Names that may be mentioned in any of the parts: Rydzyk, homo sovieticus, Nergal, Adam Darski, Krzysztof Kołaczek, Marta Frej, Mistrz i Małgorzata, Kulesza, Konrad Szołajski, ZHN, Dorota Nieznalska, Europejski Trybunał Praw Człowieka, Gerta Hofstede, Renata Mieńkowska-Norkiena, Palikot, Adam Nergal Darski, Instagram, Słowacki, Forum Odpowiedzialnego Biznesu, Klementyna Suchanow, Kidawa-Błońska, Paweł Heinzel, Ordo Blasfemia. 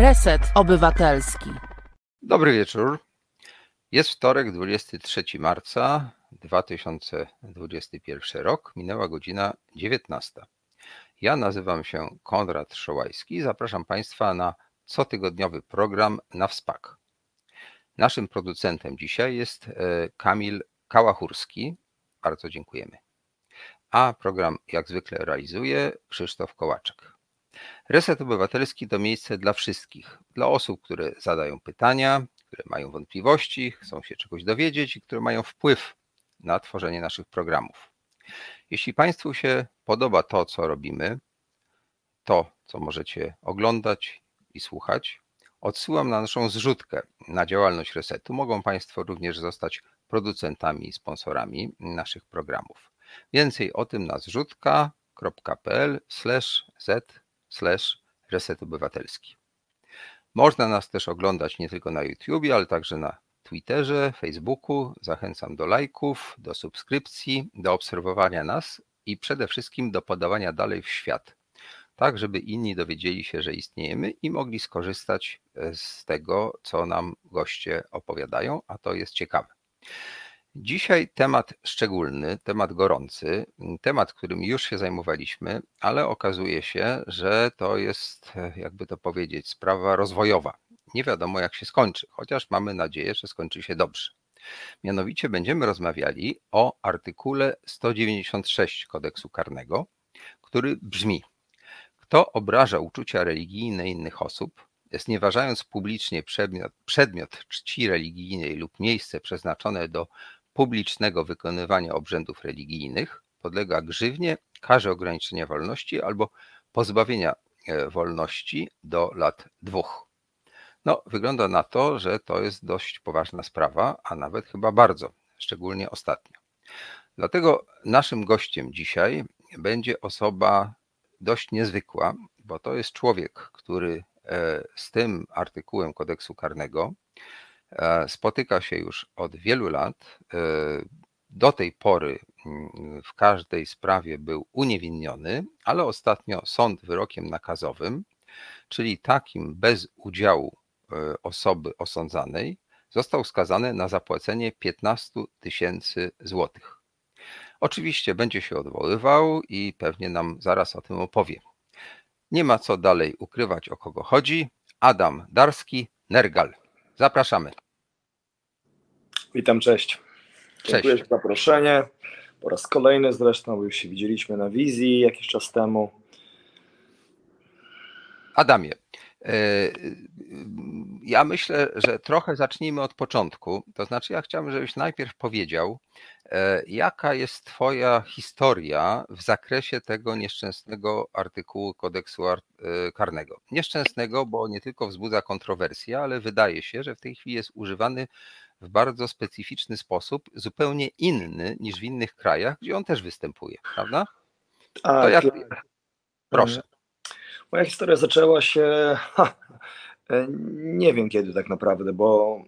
Reset Obywatelski. Dobry wieczór. Jest wtorek, 23 marca 2021 rok. Minęła godzina 19. Ja nazywam się Konrad Szołajski i zapraszam Państwa na cotygodniowy program Na Wspak. Naszym producentem dzisiaj jest Kamil Kałachurski. Bardzo dziękujemy. A program jak zwykle realizuje Krzysztof Kołaczek. Reset Obywatelski to miejsce dla wszystkich. Dla osób, które zadają pytania, które mają wątpliwości, chcą się czegoś dowiedzieć i które mają wpływ na tworzenie naszych programów. Jeśli Państwu się podoba to, co robimy, to, co możecie oglądać i słuchać, odsyłam na naszą zrzutkę na działalność Resetu. Mogą Państwo również zostać producentami i sponsorami naszych programów. Więcej o tym na zrzutka.pl/z/resetobywatelski. Można nas też oglądać nie tylko na YouTubie, ale także na Twitterze, Facebooku. Zachęcam do lajków, do subskrypcji, do obserwowania nas i przede wszystkim do podawania dalej w świat, tak żeby inni dowiedzieli się, że istniejemy i mogli skorzystać z tego, co nam goście opowiadają, a to jest ciekawe. Dzisiaj temat szczególny, temat gorący, temat, którym już się zajmowaliśmy, ale okazuje się, że to jest, jakby to powiedzieć, sprawa rozwojowa. Nie wiadomo, jak się skończy, chociaż mamy nadzieję, że skończy się dobrze. Mianowicie będziemy rozmawiali o artykule 196 Kodeksu Karnego, który brzmi: kto obraża uczucia religijne innych osób, znieważając publicznie przedmiot czci religijnej lub miejsce przeznaczone do publicznego wykonywania obrzędów religijnych, podlega grzywnie, karze ograniczenia wolności albo pozbawienia wolności do lat 2. No, wygląda na to, że to jest dość poważna sprawa, a nawet chyba bardzo, szczególnie ostatnio. Dlatego naszym gościem dzisiaj będzie osoba dość niezwykła, bo to jest człowiek, który z tym artykułem Kodeksu Karnego spotyka się już od wielu lat. Do tej pory w każdej sprawie był uniewinniony, ale ostatnio sąd wyrokiem nakazowym, czyli takim bez udziału osoby osądzanej, został skazany na zapłacenie 15 000 złotych. Oczywiście będzie się odwoływał i pewnie nam zaraz o tym opowie. Nie ma co dalej ukrywać, o kogo chodzi. Adam Darski, Nergal. Zapraszamy. Witam, cześć. Dziękuję za zaproszenie. Po raz kolejny zresztą, bo już się widzieliśmy na wizji jakiś czas temu. Adamie, ja myślę, że trochę zacznijmy od początku. To znaczy, ja chciałbym, żebyś najpierw powiedział, jaka jest Twoja historia w zakresie tego nieszczęsnego artykułu Kodeksu Karnego. Nieszczęsnego, bo nie tylko wzbudza kontrowersje, ale wydaje się, że w tej chwili jest używany w bardzo specyficzny sposób, zupełnie inny niż w innych krajach, gdzie on też występuje, prawda? To jak... Proszę. Moja historia zaczęła się, nie wiem kiedy tak naprawdę, bo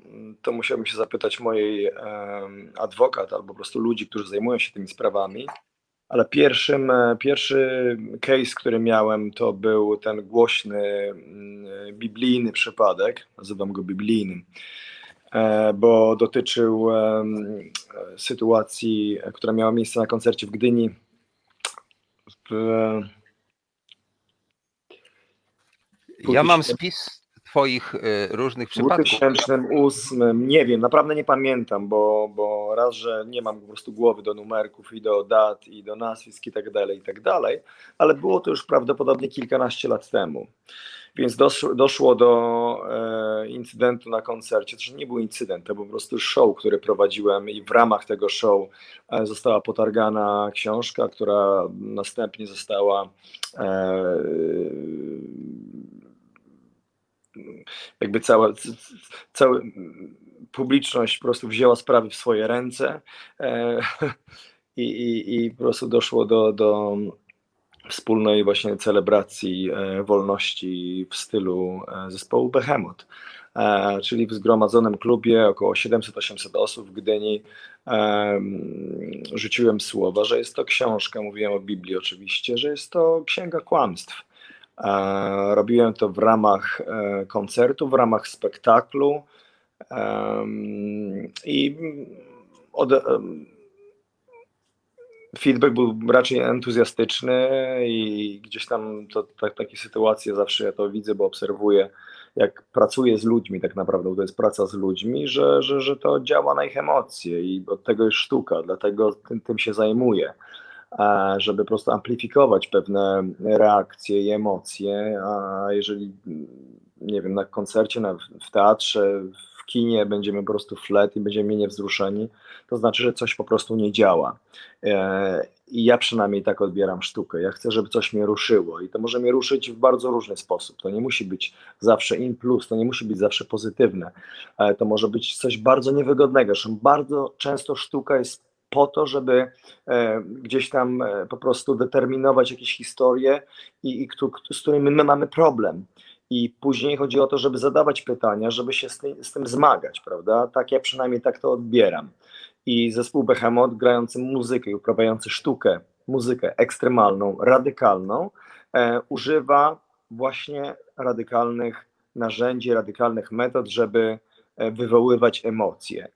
to musiałbym się zapytać mojej adwokat albo po prostu ludzi, którzy zajmują się tymi sprawami, ale pierwszy case, który miałem, to był ten głośny biblijny przypadek, nazywam go biblijnym, bo dotyczył sytuacji, która miała miejsce na koncercie w Gdyni Ja mam spis Twoich różnych przypadków. W 2008, nie wiem, naprawdę nie pamiętam, bo raz, że nie mam po prostu głowy do numerków i do dat i do nazwisk i tak dalej, ale było to już prawdopodobnie kilkanaście lat temu. Więc doszło do incydentu na koncercie. To nie był incydent, to był po prostu show, który prowadziłem i w ramach tego show została potargana książka, która następnie została jakby cała publiczność po prostu wzięła sprawy w swoje ręce i po prostu doszło do wspólnej właśnie celebracji wolności w stylu zespołu Behemoth, czyli w zgromadzonym klubie około 700-800 osób w Gdyni. Rzuciłem słowa, że jest to książka, mówiłem o Biblii oczywiście, że jest to księga kłamstw. Robiłem to w ramach koncertu, w ramach spektaklu i feedback był raczej entuzjastyczny i gdzieś tam takie sytuacje zawsze ja to widzę, bo obserwuję, jak pracuję z ludźmi tak naprawdę, bo to jest praca z ludźmi, że to działa na ich emocje i od tego jest sztuka, dlatego tym się zajmuję, żeby po prostu amplifikować pewne reakcje i emocje, a jeżeli, nie wiem, na koncercie, w teatrze, w kinie będziemy po prostu flet i będziemy niewzruszeni, to znaczy, że coś po prostu nie działa. I ja przynajmniej tak odbieram sztukę. Ja chcę, żeby coś mnie ruszyło i to może mnie ruszyć w bardzo różny sposób. To nie musi być zawsze in plus, to nie musi być zawsze pozytywne. To może być coś bardzo niewygodnego. Zresztą bardzo często sztuka jest po to, żeby gdzieś tam po prostu determinować jakieś historie, z którymi my mamy problem. I później chodzi o to, żeby zadawać pytania, żeby się z tym zmagać, prawda? Tak, ja przynajmniej tak to odbieram. I zespół Behemoth, grający muzykę i uprawiający sztukę, muzykę ekstremalną, radykalną, używa właśnie radykalnych narzędzi, radykalnych metod, żeby wywoływać emocje.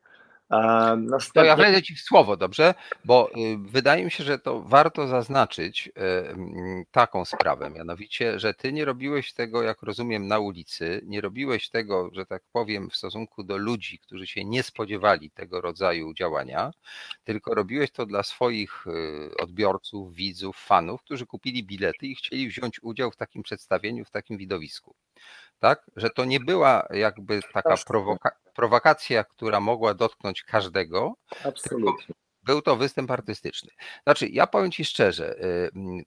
To ja wejdę ci w słowo, dobrze? Bo wydaje mi się, że to warto zaznaczyć taką sprawę, mianowicie, że ty nie robiłeś tego, jak rozumiem, na ulicy, nie robiłeś tego, że tak powiem, w stosunku do ludzi, którzy się nie spodziewali tego rodzaju działania, tylko robiłeś to dla swoich odbiorców, widzów, fanów, którzy kupili bilety i chcieli wziąć udział w takim przedstawieniu, w takim widowisku. Tak? Że to nie była jakby taka prowokacja, która mogła dotknąć każdego. Absolutnie. Był to występ artystyczny. Znaczy, ja powiem ci szczerze,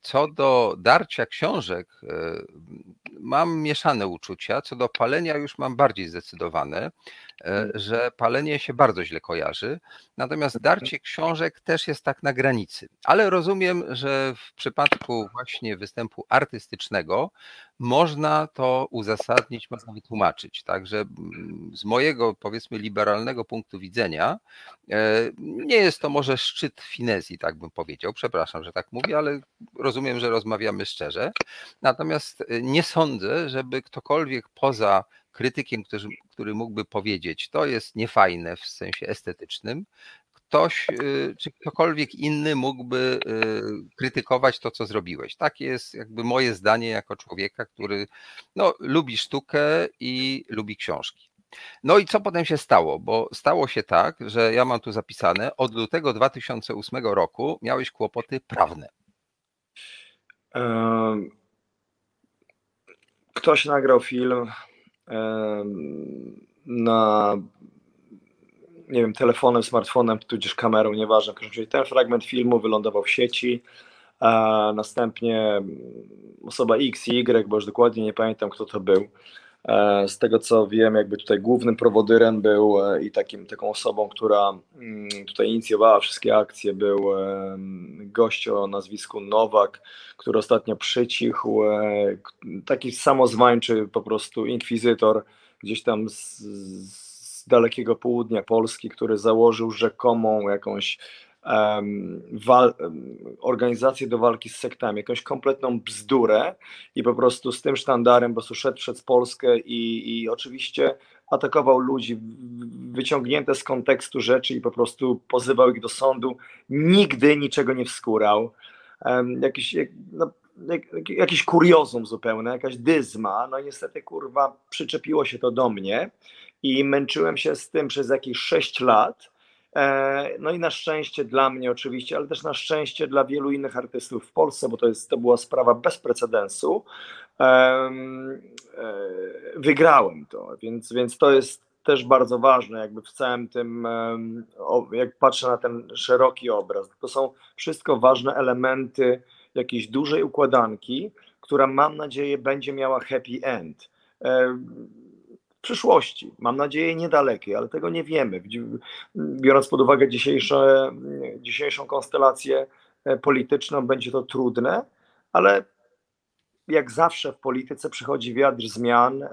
co do darcia książek mam mieszane uczucia, co do palenia już mam bardziej zdecydowane, że palenie się bardzo źle kojarzy, natomiast darcie książek też jest tak na granicy. Ale rozumiem, że w przypadku właśnie występu artystycznego można to uzasadnić, można wytłumaczyć. Także z mojego, powiedzmy, liberalnego punktu widzenia nie jest to może szczyt finezji, tak bym powiedział. Przepraszam, że tak mówię, ale rozumiem, że rozmawiamy szczerze. Natomiast nie sądzę, żeby ktokolwiek poza krytykiem, który mógłby powiedzieć, to jest niefajne w sensie estetycznym, ktoś czy ktokolwiek inny mógłby krytykować to, co zrobiłeś. Takie jest jakby moje zdanie jako człowieka, który lubi sztukę i lubi książki. No i co potem się stało? Bo stało się tak, że ja mam tu zapisane, od lutego 2008 roku miałeś kłopoty prawne. Ktoś nagrał film na, nie wiem, telefonem, smartfonem, tudzież kamerą, nieważne. Ten fragment filmu wylądował w sieci, a następnie osoba X i Y, bo już dokładnie nie pamiętam, kto to był. Z tego co wiem, jakby tutaj głównym prowodyrem był i taką osobą, która tutaj inicjowała wszystkie akcje, był gość o nazwisku Nowak, który ostatnio przycichł, taki samozwańczy po prostu inkwizytor gdzieś tam z dalekiego południa Polski, który założył rzekomą jakąś organizację do walki z sektami, jakąś kompletną bzdurę i po prostu z tym sztandarem po prostu szedł przez Polskę i oczywiście atakował ludzi, wyciągnięte z kontekstu rzeczy i po prostu pozywał ich do sądu, nigdy niczego nie wskórał, jakiś kuriozum zupełne, jakaś dyzma, no niestety kurwa przyczepiło się to do mnie i męczyłem się z tym przez jakieś 6 lat. No i na szczęście dla mnie oczywiście, ale też na szczęście dla wielu innych artystów w Polsce, bo to była sprawa bez precedensu, wygrałem to, więc to jest też bardzo ważne jakby w całym tym, jak patrzę na ten szeroki obraz, to są wszystko ważne elementy jakiejś dużej układanki, która mam nadzieję będzie miała happy end. W przyszłości, mam nadzieję niedalekiej, ale tego nie wiemy, biorąc pod uwagę dzisiejszą konstelację polityczną, będzie to trudne, ale jak zawsze w polityce przychodzi wiatr zmian,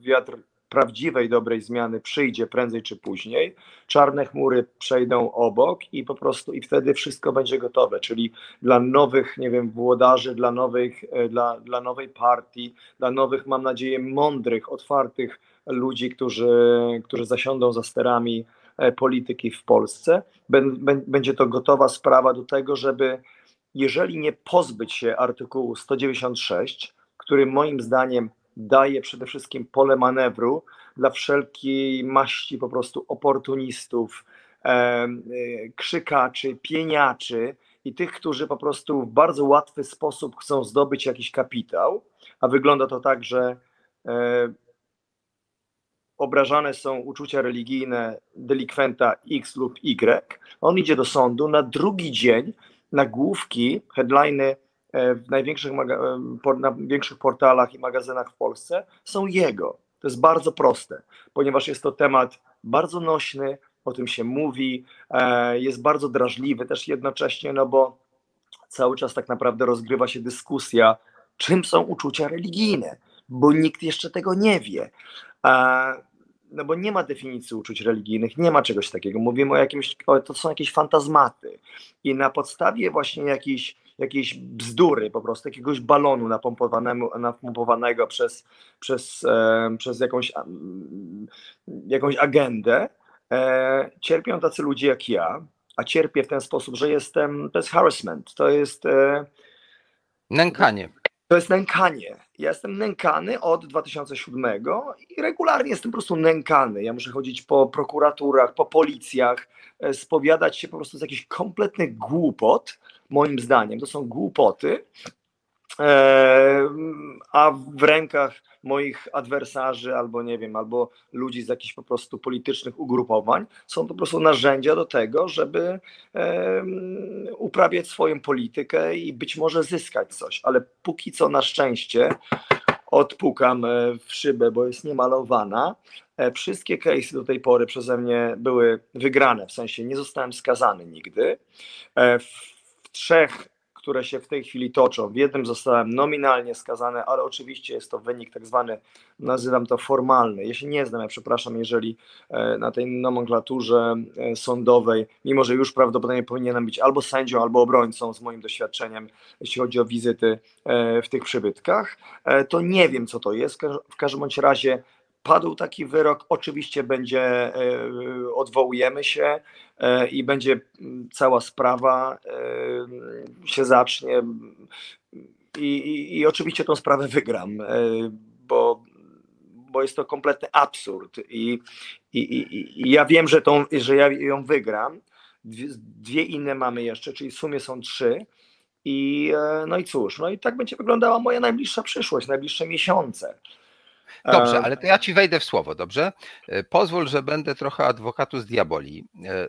wiatr prawdziwej, dobrej zmiany przyjdzie prędzej czy później, czarne chmury przejdą obok i po prostu i wtedy wszystko będzie gotowe, czyli dla nowych, nie wiem, włodarzy, dla nowej partii, dla nowych, mam nadzieję, mądrych, otwartych ludzi, którzy zasiądą za sterami polityki w Polsce. Będzie to gotowa sprawa do tego, żeby, jeżeli nie pozbyć się artykułu 196, który moim zdaniem daje przede wszystkim pole manewru dla wszelkiej maści po prostu oportunistów, krzykaczy, pieniaczy i tych, którzy po prostu w bardzo łatwy sposób chcą zdobyć jakiś kapitał, a wygląda to tak, że obrażane są uczucia religijne delikwenta X lub Y, on idzie do sądu, na drugi dzień nagłówki, headliny w największych na większych portalach i magazynach w Polsce są jego. To jest bardzo proste, ponieważ jest to temat bardzo nośny, o tym się mówi, jest bardzo drażliwy też jednocześnie, no bo cały czas tak naprawdę rozgrywa się dyskusja, czym są uczucia religijne, bo nikt jeszcze tego nie wie. No bo nie ma definicji uczuć religijnych, nie ma czegoś takiego. Mówimy o jakimś, to są jakieś fantazmaty i na podstawie właśnie jakiejś bzdury po prostu, jakiegoś balonu napompowanego przez jakąś agendę, cierpią tacy ludzie jak ja, a cierpię w ten sposób, że to jest harassment, to jest... Nękanie. To jest nękanie. Ja jestem nękany od 2007 i regularnie jestem po prostu nękany. Ja muszę chodzić po prokuraturach, po policjach, spowiadać się po prostu z jakichś kompletnych głupot. Moim zdaniem to są głupoty, a w rękach moich adwersarzy albo nie wiem, albo ludzi z jakichś po prostu politycznych ugrupowań są po prostu narzędzia do tego, żeby uprawiać swoją politykę i być może zyskać coś, ale póki co na szczęście odpukam w szybę, bo jest niemalowana. Wszystkie case'y do tej pory przeze mnie były wygrane, w sensie nie zostałem skazany nigdy. W 3, które się w tej chwili toczą, w jednym zostałem nominalnie skazany, ale oczywiście jest to wynik tak zwany, nazywam to formalny. Ja się nie znam, ja przepraszam, jeżeli na tej nomenklaturze sądowej, mimo że już prawdopodobnie powinienem być albo sędzią, albo obrońcą z moim doświadczeniem, jeśli chodzi o wizyty w tych przybytkach, to nie wiem, co to jest. W każdym bądź razie padł taki wyrok, oczywiście będzie, odwołujemy się i będzie cała sprawa, się zacznie i oczywiście tą sprawę wygram, bo jest to kompletny absurd i ja wiem, że ja ją wygram, dwie inne mamy jeszcze, czyli w sumie są 3 i no i cóż, no i tak będzie wyglądała moja najbliższa przyszłość, najbliższe miesiące. Dobrze, ale to ja ci wejdę w słowo, dobrze? Pozwól, że będę trochę adwokatu z diaboli,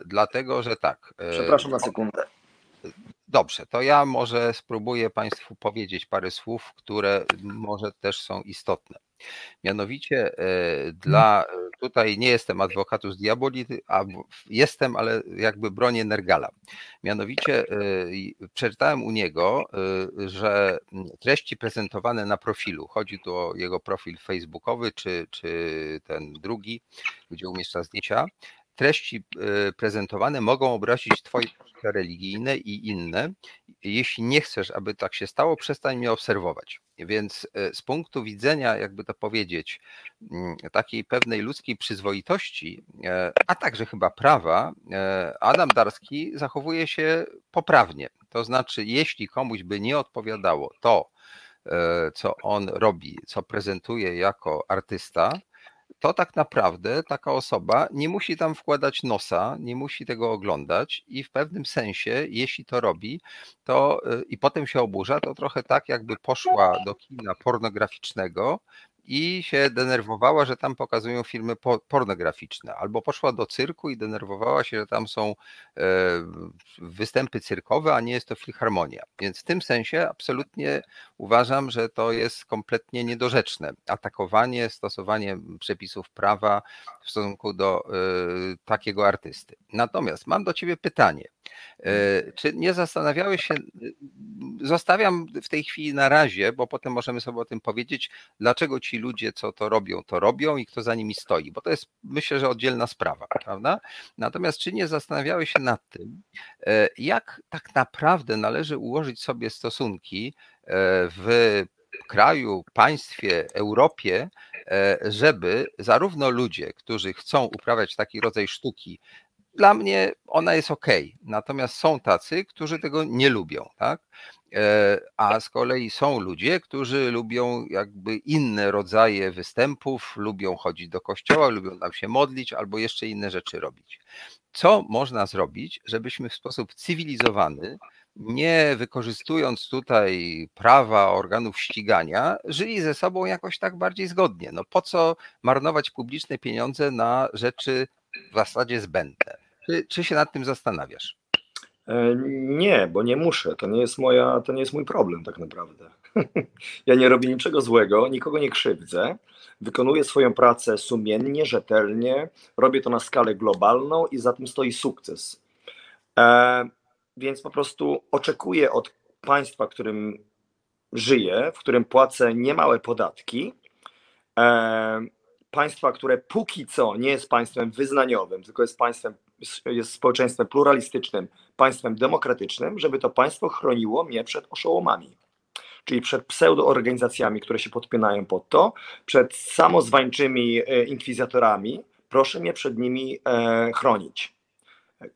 dlatego że tak. Przepraszam na sekundę. Dobrze, to ja może spróbuję Państwu powiedzieć parę słów, które może też są istotne. Mianowicie tutaj nie jestem adwokatus diaboli, a jestem, ale jakby bronię Nergala. Mianowicie przeczytałem u niego, że treści prezentowane na profilu, chodzi tu o jego profil facebookowy czy ten drugi, gdzie umieszcza zdjęcia, treści prezentowane mogą obrazić twoje uczucia religijne i inne. Jeśli nie chcesz, aby tak się stało, przestań mnie obserwować. Więc z punktu widzenia, jakby to powiedzieć, takiej pewnej ludzkiej przyzwoitości, a także chyba prawa, Adam Darski zachowuje się poprawnie. To znaczy, jeśli komuś by nie odpowiadało to, co on robi, co prezentuje jako artysta, to tak naprawdę taka osoba nie musi tam wkładać nosa, nie musi tego oglądać i w pewnym sensie, jeśli to robi, to i potem się oburza, to trochę tak jakby poszła do kina pornograficznego i się denerwowała, że tam pokazują filmy pornograficzne, albo poszła do cyrku i denerwowała się, że tam są występy cyrkowe, a nie jest to filharmonia. Więc w tym sensie absolutnie uważam, że to jest kompletnie niedorzeczne. Atakowanie, stosowanie przepisów prawa w stosunku do takiego artysty. Natomiast mam do ciebie pytanie. Czy nie zastanawiałeś się, zostawiam w tej chwili na razie, bo potem możemy sobie o tym powiedzieć, dlaczego ci ci ludzie, co to robią i kto za nimi stoi, bo to jest, myślę, że oddzielna sprawa, prawda? Natomiast czy nie zastanawiały się nad tym, jak tak naprawdę należy ułożyć sobie stosunki w kraju, państwie, Europie, żeby zarówno ludzie, którzy chcą uprawiać taki rodzaj sztuki, dla mnie ona jest okej, natomiast są tacy, którzy tego nie lubią, tak? A z kolei są ludzie, którzy lubią jakby inne rodzaje występów, lubią chodzić do kościoła, lubią tam się modlić albo jeszcze inne rzeczy robić. Co można zrobić, żebyśmy w sposób cywilizowany, nie wykorzystując tutaj prawa organów ścigania, żyli ze sobą jakoś tak bardziej zgodnie? No po co marnować publiczne pieniądze na rzeczy w zasadzie zbędne? Czy się nad tym zastanawiasz? Nie, bo nie muszę. To nie jest mój problem tak naprawdę. Ja nie robię niczego złego, nikogo nie krzywdzę. Wykonuję swoją pracę sumiennie, rzetelnie. Robię to na skalę globalną i za tym stoi sukces. Więc po prostu oczekuję od państwa, w którym żyję, w którym płacę niemałe podatki, państwa, które póki co nie jest państwem wyznaniowym, tylko jest państwem, jest społeczeństwem pluralistycznym, państwem demokratycznym, żeby to państwo chroniło mnie przed oszołomami, czyli przed pseudoorganizacjami, które się podpinają pod to, przed samozwańczymi inkwizytorami. Proszę mnie przed nimi chronić.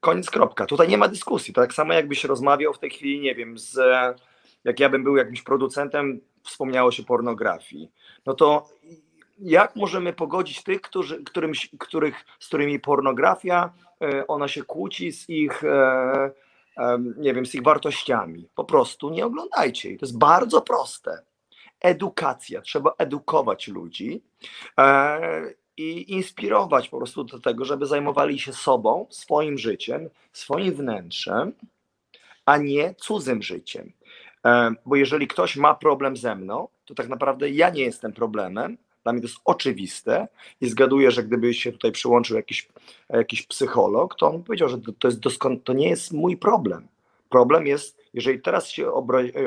Koniec, kropka. Tutaj nie ma dyskusji. To tak samo jakbyś rozmawiał w tej chwili, nie wiem, jak ja bym był jakimś producentem, wspomniało się pornografii. No to jak możemy pogodzić tych, z którymi pornografia, ona się kłóci z ich, nie wiem, z ich wartościami? Po prostu nie oglądajcie jej. To jest bardzo proste. Edukacja. Trzeba edukować ludzi i inspirować po prostu do tego, żeby zajmowali się sobą, swoim życiem, swoim wnętrzem, a nie cudzym życiem. Bo jeżeli ktoś ma problem ze mną, to tak naprawdę ja nie jestem problemem. Dla mnie to jest oczywiste i zgaduję, że gdyby się tutaj przyłączył jakiś psycholog, to on powiedział, że to nie jest mój problem. Problem jest, jeżeli teraz się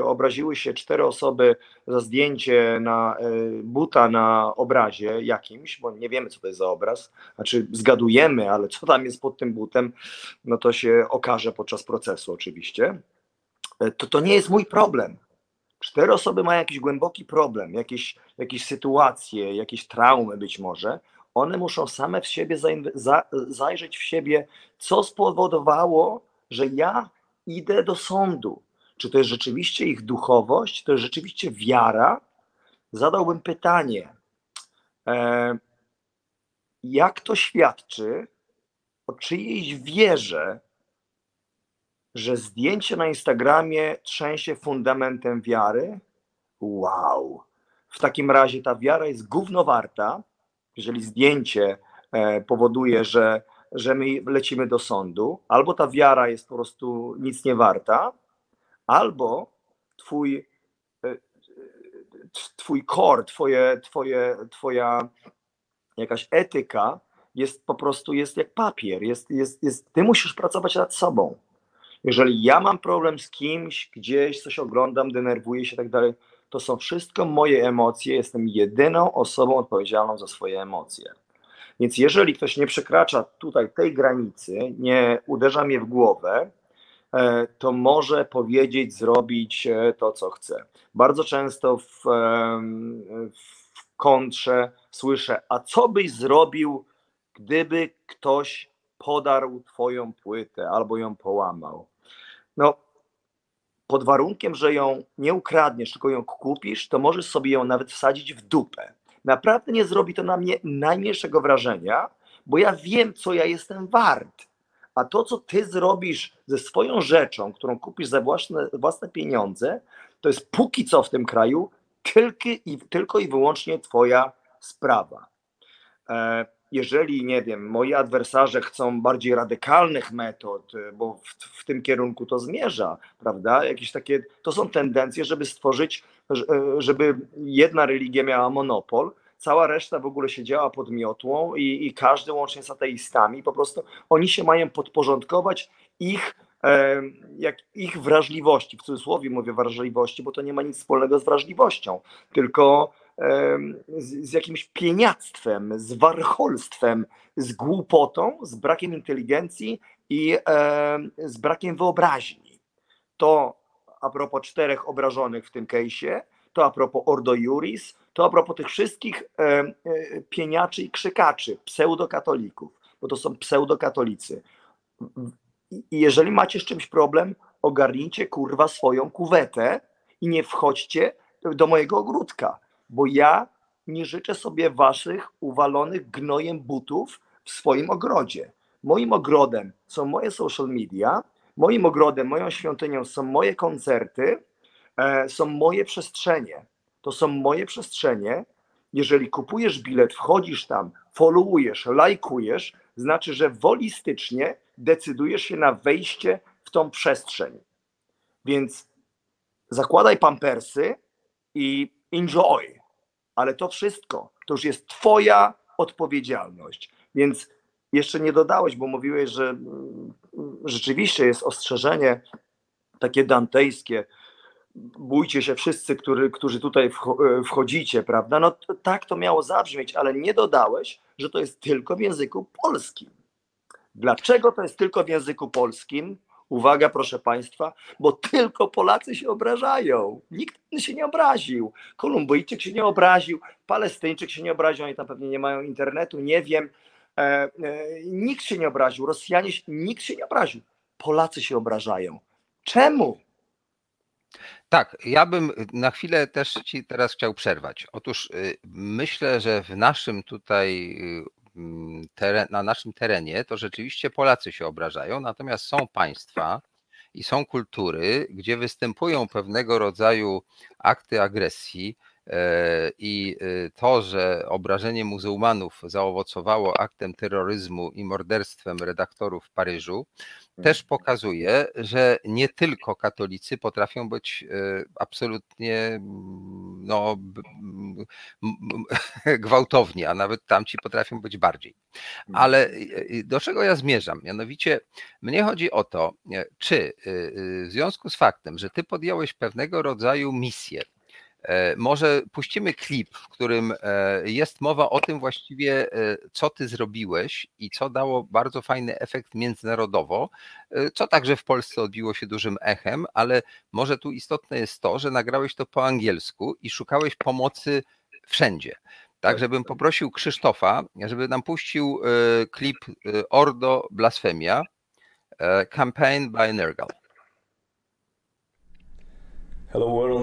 obraziły się 4 osoby za zdjęcie na buta na obrazie jakimś, bo nie wiemy, co to jest za obraz, znaczy zgadujemy, ale co tam jest pod tym butem, no to się okaże podczas procesu oczywiście, to nie jest mój problem. 4 osoby mają jakiś głęboki problem, jakieś sytuacje, jakieś traumy być może. One muszą same w siebie zajrzeć w siebie, co spowodowało, że ja idę do sądu. Czy to jest rzeczywiście ich duchowość, czy to jest rzeczywiście wiara? Zadałbym pytanie, jak to świadczy o czyjejś wierze, że zdjęcie na Instagramie trzęsie fundamentem wiary? Wow! W takim razie ta wiara jest gównowarta, jeżeli zdjęcie powoduje, że my lecimy do sądu. Albo ta wiara jest po prostu nic nie warta, albo twój core, twoja jakaś etyka jest po prostu jak papier. Ty musisz pracować nad sobą. Jeżeli ja mam problem z kimś, gdzieś coś oglądam, denerwuję się i tak dalej, to są wszystko moje emocje, jestem jedyną osobą odpowiedzialną za swoje emocje. Więc jeżeli ktoś nie przekracza tutaj tej granicy, nie uderza mnie w głowę, to może powiedzieć, zrobić to, co chce. Bardzo często w kontrze słyszę, a co byś zrobił, gdyby ktoś podarł twoją płytę albo ją połamał? No, pod warunkiem, że ją nie ukradniesz, tylko ją kupisz, to możesz sobie ją nawet wsadzić w dupę. Naprawdę nie zrobi to na mnie najmniejszego wrażenia, bo ja wiem, co ja jestem wart. A to, co ty zrobisz ze swoją rzeczą, którą kupisz za własne pieniądze, to jest póki co w tym kraju tylko i wyłącznie twoja sprawa. Jeżeli, nie wiem, moi adwersarze chcą bardziej radykalnych metod, bo w tym kierunku to zmierza, prawda? Jakieś takie, to są tendencje, żeby stworzyć, żeby jedna religia miała monopol, cała reszta w ogóle siedziała pod miotłą i każdy łącznie z ateistami, po prostu oni się mają podporządkować ich wrażliwości, w cudzysłowie mówię wrażliwości, bo to nie ma nic wspólnego z wrażliwością, tylko z jakimś pieniactwem, z warcholstwem, z głupotą, z brakiem inteligencji i z brakiem wyobraźni. To a propos 4 obrażonych w tym case'ie, to a propos Ordo Iuris, to a propos tych wszystkich pieniaczy i krzykaczy, pseudokatolików, bo to są pseudokatolicy. I jeżeli macie z czymś problem, ogarnijcie kurwa swoją kuwetę i nie wchodźcie do mojego ogródka, bo ja nie życzę sobie waszych uwalonych gnojem butów w swoim ogrodzie. Moim ogrodem są moje social media, moim ogrodem, moją świątynią są moje koncerty, są moje przestrzenie. To są moje przestrzenie. Jeżeli kupujesz bilet, wchodzisz tam, followujesz, lajkujesz, znaczy, że wolistycznie decydujesz się na wejście w tą przestrzeń. Więc zakładaj pampersy i enjoy. Ale to wszystko, to już jest twoja odpowiedzialność. Więc jeszcze nie dodałeś, bo mówiłeś, że rzeczywiście jest ostrzeżenie takie dantejskie, bójcie się wszyscy, którzy tutaj wchodzicie, prawda? No tak to miało zabrzmieć, ale nie dodałeś, że to jest tylko w języku polskim. Dlaczego to jest tylko w języku polskim? Uwaga, proszę Państwa, bo tylko Polacy się obrażają. Nikt się nie obraził. Kolumbijczyk się nie obraził, Palestyńczyk się nie obraził, oni tam pewnie nie mają internetu, nie wiem. Nikt się nie obraził, Rosjanie, nikt się nie obraził. Polacy się obrażają. Czemu? Tak, ja bym na chwilę też ci teraz chciał przerwać. Otóż myślę, że w naszym tutaj na naszym terenie to rzeczywiście Polacy się obrażają, natomiast są państwa i są kultury, gdzie występują pewnego rodzaju akty agresji i to, że obrażenie muzułmanów zaowocowało aktem terroryzmu i morderstwem redaktorów w Paryżu, też pokazuje, że nie tylko katolicy potrafią być absolutnie no, gwałtowni, a nawet tamci potrafią być bardziej. Ale do czego ja zmierzam? Mianowicie mnie chodzi o to, czy w związku z faktem, że ty podjąłeś pewnego rodzaju misję, może puścimy klip, w którym jest mowa o tym właściwie, co ty zrobiłeś i co dało bardzo fajny efekt międzynarodowo, co także w Polsce odbiło się dużym echem, ale może tu istotne jest to, że nagrałeś to po angielsku i szukałeś pomocy wszędzie. Także bym poprosił Krzysztofa, żeby nam puścił klip Ordo Blasfemia, Campaign by Nergal.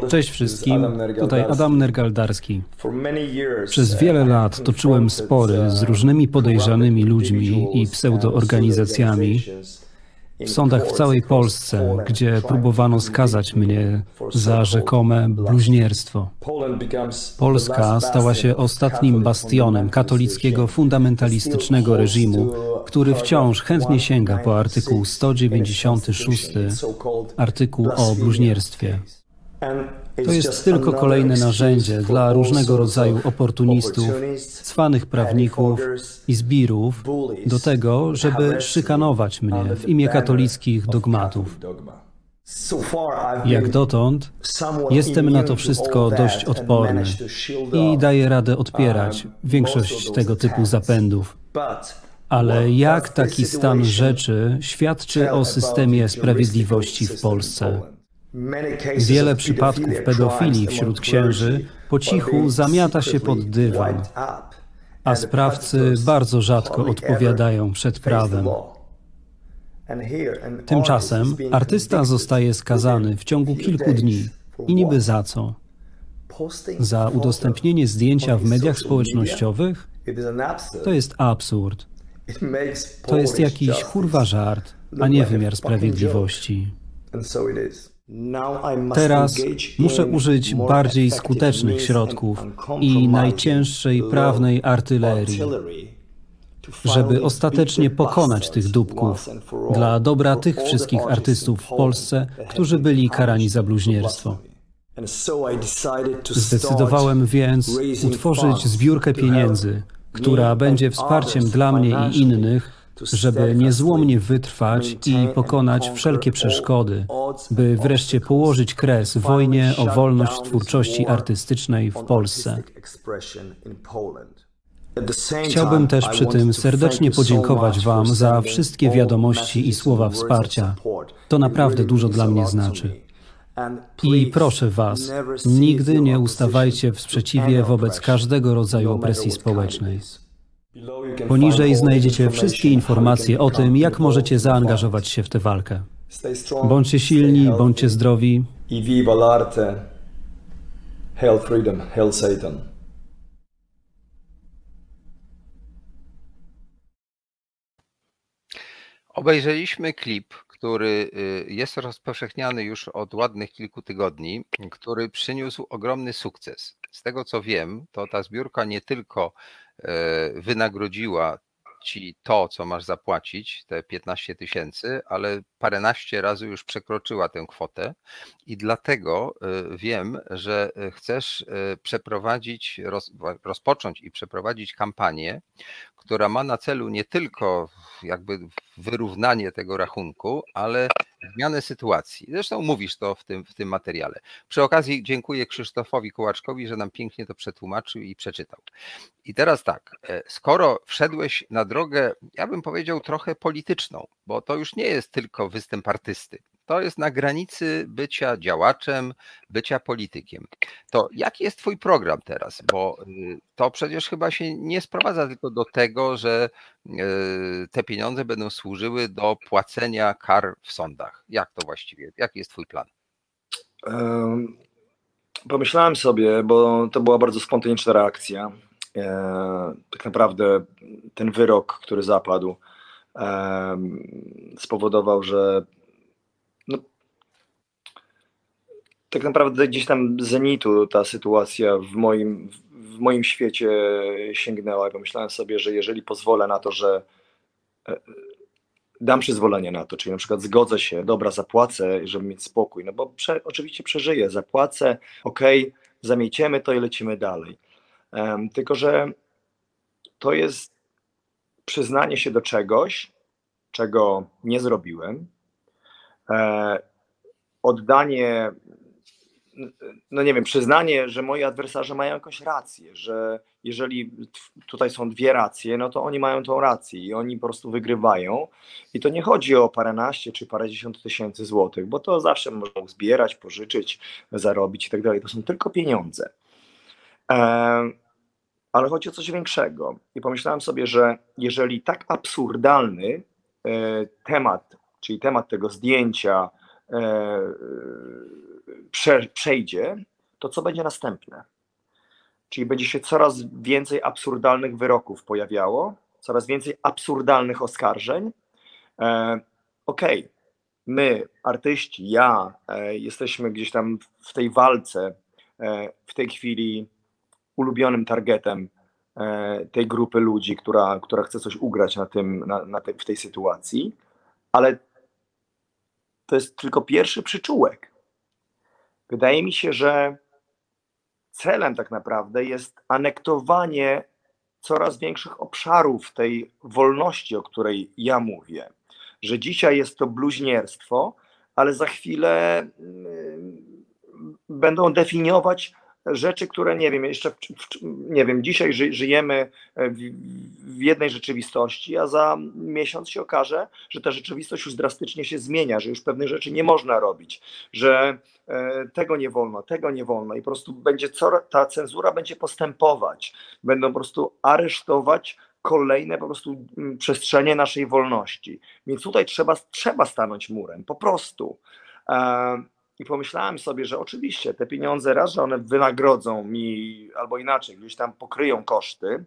Cześć wszystkim, tutaj Adam Nergal Darski. Przez wiele lat toczyłem spory z różnymi podejrzanymi ludźmi i pseudoorganizacjami w sądach w całej Polsce, gdzie próbowano skazać mnie za rzekome bluźnierstwo. Polska stała się ostatnim bastionem katolickiego fundamentalistycznego reżimu, który wciąż chętnie sięga po artykuł 196, artykuł o bluźnierstwie. To jest tylko kolejne narzędzie dla różnego rodzaju oportunistów, cwanych prawników i zbirów do tego, żeby szykanować mnie w imię katolickich dogmatów. Jak dotąd jestem na to wszystko dość odporny i daję radę odpierać większość tego typu zapędów. Ale jak taki stan rzeczy świadczy o systemie sprawiedliwości w Polsce? Wiele przypadków pedofilii wśród księży po cichu zamiata się pod dywan, a sprawcy bardzo rzadko odpowiadają przed prawem. Tymczasem artysta zostaje skazany w ciągu kilku dni i niby za co? Za udostępnienie zdjęcia w mediach społecznościowych? To jest absurd. To jest jakiś kurwa żart, a nie wymiar sprawiedliwości. Teraz muszę użyć bardziej skutecznych środków i najcięższej prawnej artylerii, żeby ostatecznie pokonać tych dupków dla dobra tych wszystkich artystów w Polsce, którzy byli karani za bluźnierstwo. Zdecydowałem więc utworzyć zbiórkę pieniędzy, która będzie wsparciem dla mnie i innych, żeby niezłomnie wytrwać i pokonać wszelkie przeszkody, by wreszcie położyć kres wojnie o wolność twórczości artystycznej w Polsce. Chciałbym też przy tym serdecznie podziękować Wam za wszystkie wiadomości i słowa wsparcia. To naprawdę dużo dla mnie znaczy. I proszę Was, nigdy nie ustawajcie w sprzeciwie wobec każdego rodzaju opresji społecznej. Poniżej znajdziecie wszystkie informacje o tym, jak możecie zaangażować się w tę walkę. Bądźcie silni, bądźcie zdrowi. I viva l'arte. Hail freedom, hail Satan. Obejrzeliśmy klip, który jest rozpowszechniany już od ładnych kilku tygodni, który przyniósł ogromny sukces. Z tego co wiem, to ta zbiórka nie tylko wynagrodziła Ci to, co masz zapłacić, te 15 000, ale paręnaście razy już przekroczyła tę kwotę i dlatego wiem, że chcesz rozpocząć i przeprowadzić kampanię, która ma na celu nie tylko jakby wyrównanie tego rachunku, ale zmianę sytuacji. Zresztą mówisz to w tym materiale. Przy okazji dziękuję Krzysztofowi Kołaczkowi, że nam pięknie to przetłumaczył i przeczytał. I teraz tak, skoro wszedłeś na drogę, ja bym powiedział trochę polityczną, bo to już nie jest tylko występ artysty. To jest na granicy bycia działaczem, bycia politykiem. To jaki jest Twój program teraz? Bo to przecież chyba się nie sprowadza tylko do tego, że te pieniądze będą służyły do płacenia kar w sądach. Jak to właściwie? Jaki jest Twój plan? Pomyślałem sobie, bo to była bardzo spontaniczna reakcja. Tak naprawdę ten wyrok, który zapadł, spowodował, że tak naprawdę gdzieś tam z zenitu ta sytuacja w moim świecie sięgnęła. Pomyślałem sobie, że jeżeli pozwolę na to, że dam przyzwolenie na to, czyli na przykład zgodzę się, dobra, zapłacę, żeby mieć spokój, no bo oczywiście przeżyję, zapłacę, okej, zamieciemy to i lecimy dalej. Tylko że to jest przyznanie się do czegoś, czego nie zrobiłem, oddanie, no nie wiem, przyznanie, że moi adwersarze mają jakąś rację, że jeżeli tutaj są dwie racje, no to oni mają tą rację i oni po prostu wygrywają. I to nie chodzi o paręnaście czy parędziesiąt tysięcy złotych, bo to zawsze można zbierać, pożyczyć, zarobić i tak dalej. To są tylko pieniądze. Ale chodzi o coś większego. I pomyślałem sobie, że jeżeli tak absurdalny temat, czyli temat tego zdjęcia przejdzie, to co będzie następne? Czyli będzie się coraz więcej absurdalnych wyroków pojawiało, coraz więcej absurdalnych oskarżeń. Okej, my, artyści, ja, jesteśmy gdzieś tam w tej walce, w tej chwili ulubionym targetem tej grupy ludzi, która chce coś ugrać w tej sytuacji, ale to jest tylko pierwszy przyczółek. Wydaje mi się, że celem tak naprawdę jest anektowanie coraz większych obszarów tej wolności, o której ja mówię. Że dzisiaj jest to bluźnierstwo, ale za chwilę będą definiować rzeczy, które nie wiem, jeszcze dzisiaj żyjemy w jednej rzeczywistości, a za miesiąc się okaże, że ta rzeczywistość już drastycznie się zmienia, że już pewnych rzeczy nie można robić, że tego nie wolno i po prostu będzie ta cenzura będzie postępować. Będą po prostu aresztować kolejne po prostu przestrzenie naszej wolności. Więc tutaj trzeba stanąć murem, po prostu. I pomyślałem sobie, że oczywiście te pieniądze raz, że one wynagrodzą mi albo inaczej, gdzieś tam pokryją koszty,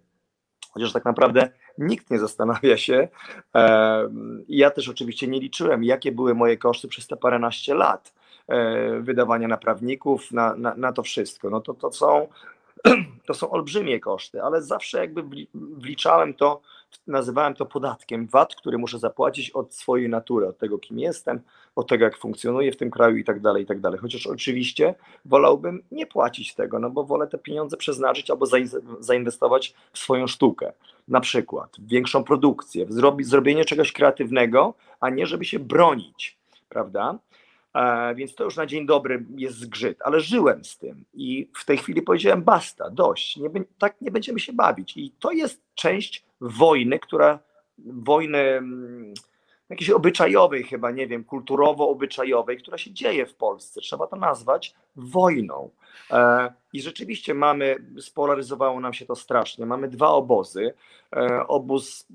chociaż tak naprawdę nikt nie zastanawia się. Ja też oczywiście nie liczyłem, jakie były moje koszty przez te paręnaście lat wydawania na prawników, na to wszystko. No to są to są olbrzymie koszty, ale zawsze jakby wliczałem to, nazywałem to podatkiem VAT, który muszę zapłacić od swojej natury, od tego, kim jestem, od tego, jak funkcjonuję w tym kraju i tak dalej, i tak dalej. Chociaż oczywiście wolałbym nie płacić tego, no bo wolę te pieniądze przeznaczyć albo zainwestować w swoją sztukę, na przykład w większą produkcję, w zrobienie czegoś kreatywnego, a nie żeby się bronić, prawda? Więc to już na dzień dobry jest zgrzyt, ale żyłem z tym i w tej chwili powiedziałem basta, dość, tak nie będziemy się bawić. I to jest część wojny, wojny jakiejś obyczajowej chyba, nie wiem, kulturowo-obyczajowej, która się dzieje w Polsce. Trzeba to nazwać wojną. I rzeczywiście spolaryzowało nam się to strasznie. Mamy dwa obozy. Obóz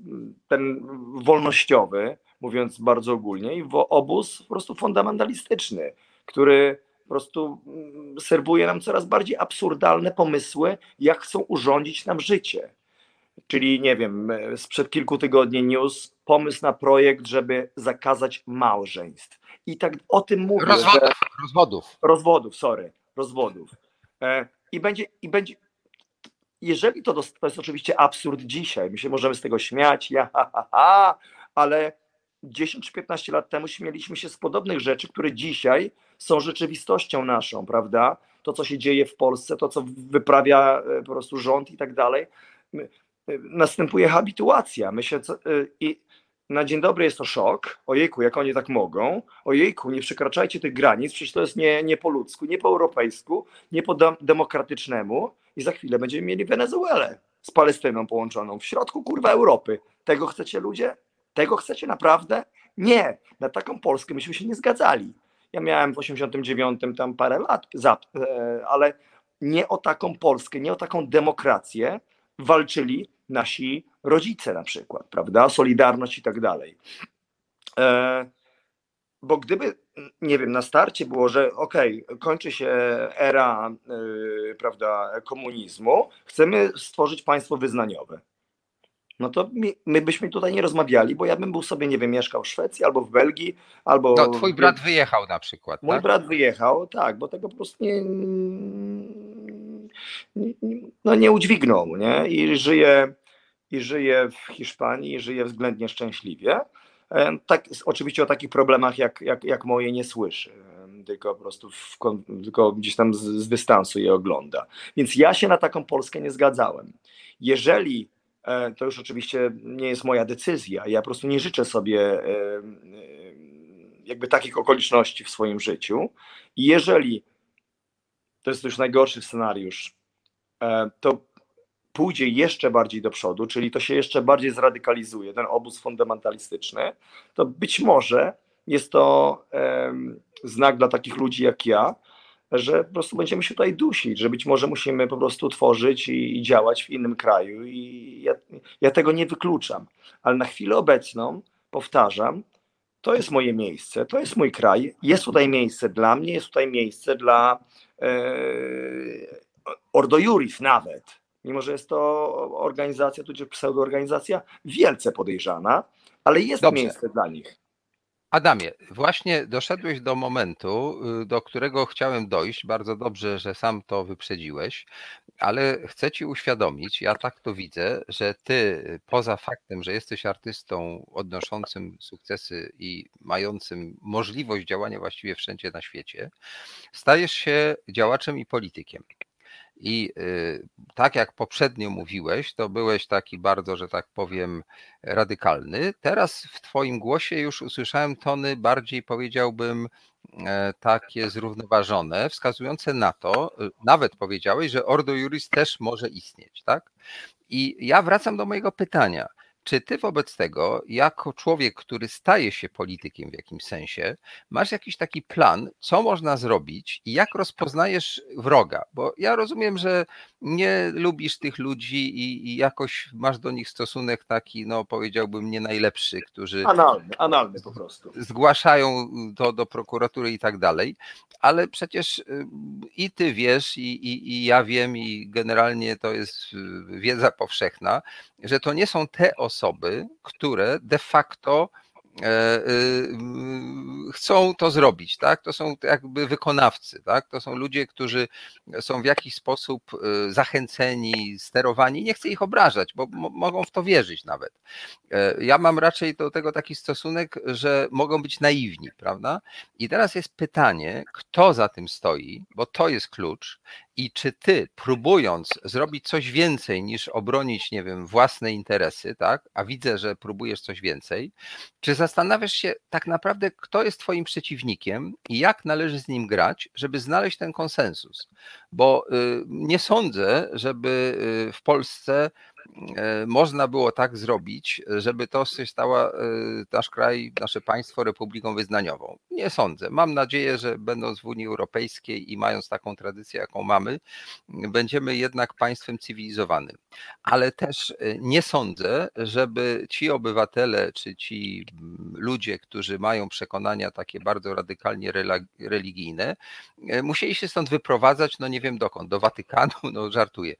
ten wolnościowy, mówiąc bardzo ogólnie, i obóz po prostu fundamentalistyczny, który po prostu serwuje nam coraz bardziej absurdalne pomysły, jak chcą urządzić nam życie. Czyli, nie wiem, sprzed kilku tygodni news, pomysł na projekt, żeby zakazać małżeństw. I tak o tym mówię. Rozwodów. Jeżeli to jest oczywiście absurd dzisiaj, my się możemy z tego śmiać, ale 10-15 lat temu śmieliśmy się z podobnych rzeczy, które dzisiaj są rzeczywistością naszą, prawda? To, co się dzieje w Polsce, to, co wyprawia po prostu rząd i tak dalej. Następuje habituacja. I na dzień dobry jest to szok. Ojejku, jak oni tak mogą. Ojejku, nie przekraczajcie tych granic, przecież to jest nie po ludzku, nie po europejsku, nie po demokratycznemu. I za chwilę będziemy mieli Wenezuelę z Palestyną połączoną w środku, kurwa, Europy. Tego chcecie, ludzie? Tego chcecie naprawdę? Nie. Na taką Polskę myśmy się nie zgadzali. Ja miałem w 89 tam parę lat, ale nie o taką Polskę, nie o taką demokrację walczyli nasi rodzice na przykład, prawda? Solidarność i tak dalej. Bo gdyby, nie wiem, na starcie było, że okej, kończy się era, prawda, komunizmu, chcemy stworzyć państwo wyznaniowe. No to my byśmy tutaj nie rozmawiali, bo ja bym był sobie, nie wiem, mieszkał w Szwecji albo w Belgii, albo... No twój brat wyjechał na przykład, tak? Mój brat wyjechał, tak, bo tego po prostu nie udźwignął, nie? I żyje w Hiszpanii, i żyje względnie szczęśliwie. Tak, oczywiście o takich problemach jak moje nie słyszy, tylko po prostu tylko gdzieś tam z dystansu je ogląda. Więc ja się na taką Polskę nie zgadzałem. Jeżeli to już oczywiście nie jest moja decyzja, ja po prostu nie życzę sobie jakby takich okoliczności w swoim życiu. I jeżeli to jest już najgorszy scenariusz, to pójdzie jeszcze bardziej do przodu, czyli to się jeszcze bardziej zradykalizuje, ten obóz fundamentalistyczny, to być może jest to znak dla takich ludzi jak ja, że po prostu będziemy się tutaj dusić, że być może musimy po prostu tworzyć i działać w innym kraju i ja tego nie wykluczam, ale na chwilę obecną powtarzam, to jest moje miejsce, to jest mój kraj, jest tutaj miejsce dla mnie, jest tutaj miejsce dla Ordo Iuris nawet, mimo że jest to organizacja, tudzież pseudoorganizacja wielce podejrzana, ale jest miejsce dla nich. Adamie, właśnie doszedłeś do momentu, do którego chciałem dojść. Bardzo dobrze, że sam to wyprzedziłeś, ale chcę ci uświadomić, ja tak to widzę, że ty poza faktem, że jesteś artystą odnoszącym sukcesy i mającym możliwość działania właściwie wszędzie na świecie, stajesz się działaczem i politykiem. I tak jak poprzednio mówiłeś, to byłeś taki bardzo, że tak powiem, radykalny. Teraz w twoim głosie już usłyszałem tony bardziej, powiedziałbym, takie zrównoważone, wskazujące na to, nawet powiedziałeś, że Ordo Iuris też może istnieć, tak? I ja wracam do mojego pytania. Czy ty wobec tego, jako człowiek, który staje się politykiem w jakimś sensie, masz jakiś taki plan, co można zrobić i jak rozpoznajesz wroga? Bo ja rozumiem, że nie lubisz tych ludzi i jakoś masz do nich stosunek taki, no powiedziałbym, nie najlepszy, którzy... Analny po prostu. Zgłaszają to do prokuratury i tak dalej, ale przecież i ty wiesz, i ja wiem, i generalnie to jest wiedza powszechna, że to nie są te osoby, które de facto chcą to zrobić, tak? To są jakby wykonawcy, tak? To są ludzie, którzy są w jakiś sposób zachęceni, sterowani. Nie chcę ich obrażać, bo mogą w to wierzyć nawet. Ja mam raczej do tego taki stosunek, że mogą być naiwni, prawda? I teraz jest pytanie, kto za tym stoi, bo to jest klucz. I czy ty, próbując zrobić coś więcej niż obronić, nie wiem, własne interesy, tak? A widzę, że próbujesz coś więcej, czy zastanawiasz się tak naprawdę, kto jest twoim przeciwnikiem i jak należy z nim grać, żeby znaleźć ten konsensus? Bo nie sądzę, żeby w Polsce można było tak zrobić, żeby to się stało nasz kraj, nasze państwo republiką wyznaniową. Nie sądzę. Mam nadzieję, że będąc w Unii Europejskiej i mając taką tradycję, jaką mamy, będziemy jednak państwem cywilizowanym. Ale też nie sądzę, żeby ci obywatele, czy ci ludzie, którzy mają przekonania takie bardzo radykalnie religijne, musieli się stąd wyprowadzać, no nie wiem dokąd, do Watykanu, no żartuję.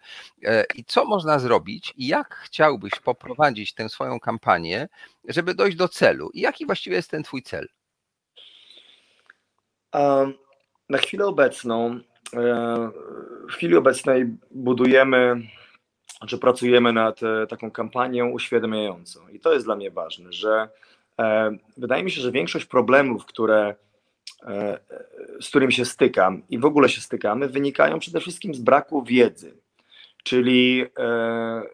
I co można zrobić? I jak chciałbyś poprowadzić tę swoją kampanię, żeby dojść do celu? I jaki właściwie jest ten twój cel? Na chwilę obecną, w chwili obecnej budujemy, czy pracujemy nad taką kampanią uświadamiającą. I to jest dla mnie ważne, że wydaje mi się, że większość problemów, z którymi się stykam i w ogóle się stykamy, wynikają przede wszystkim z braku wiedzy. Czyli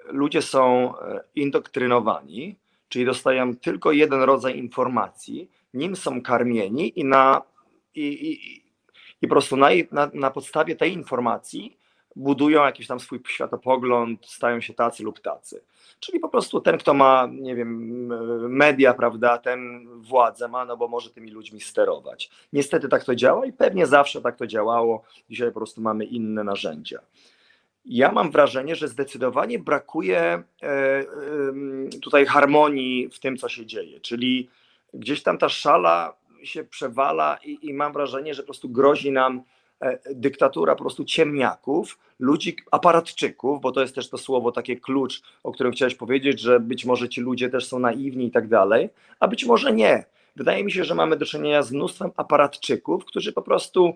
ludzie są indoktrynowani, czyli dostają tylko jeden rodzaj informacji, nim są karmieni i po prostu na podstawie tej informacji budują jakiś tam swój światopogląd, stają się tacy lub tacy. Czyli po prostu ten, kto ma, nie wiem, media, prawda, ten władzę ma, no bo może tymi ludźmi sterować. Niestety tak to działa i pewnie zawsze tak to działało. Dzisiaj po prostu mamy inne narzędzia. Ja mam wrażenie, że zdecydowanie brakuje tutaj harmonii w tym, co się dzieje, czyli gdzieś tam ta szala się przewala i mam wrażenie, że po prostu grozi nam dyktatura po prostu ciemniaków, ludzi, aparatczyków, bo to jest też to słowo, takie klucz, o którym chciałeś powiedzieć, że być może ci ludzie też są naiwni i tak dalej, a być może nie. Wydaje mi się, że mamy do czynienia z mnóstwem aparatczyków, którzy po prostu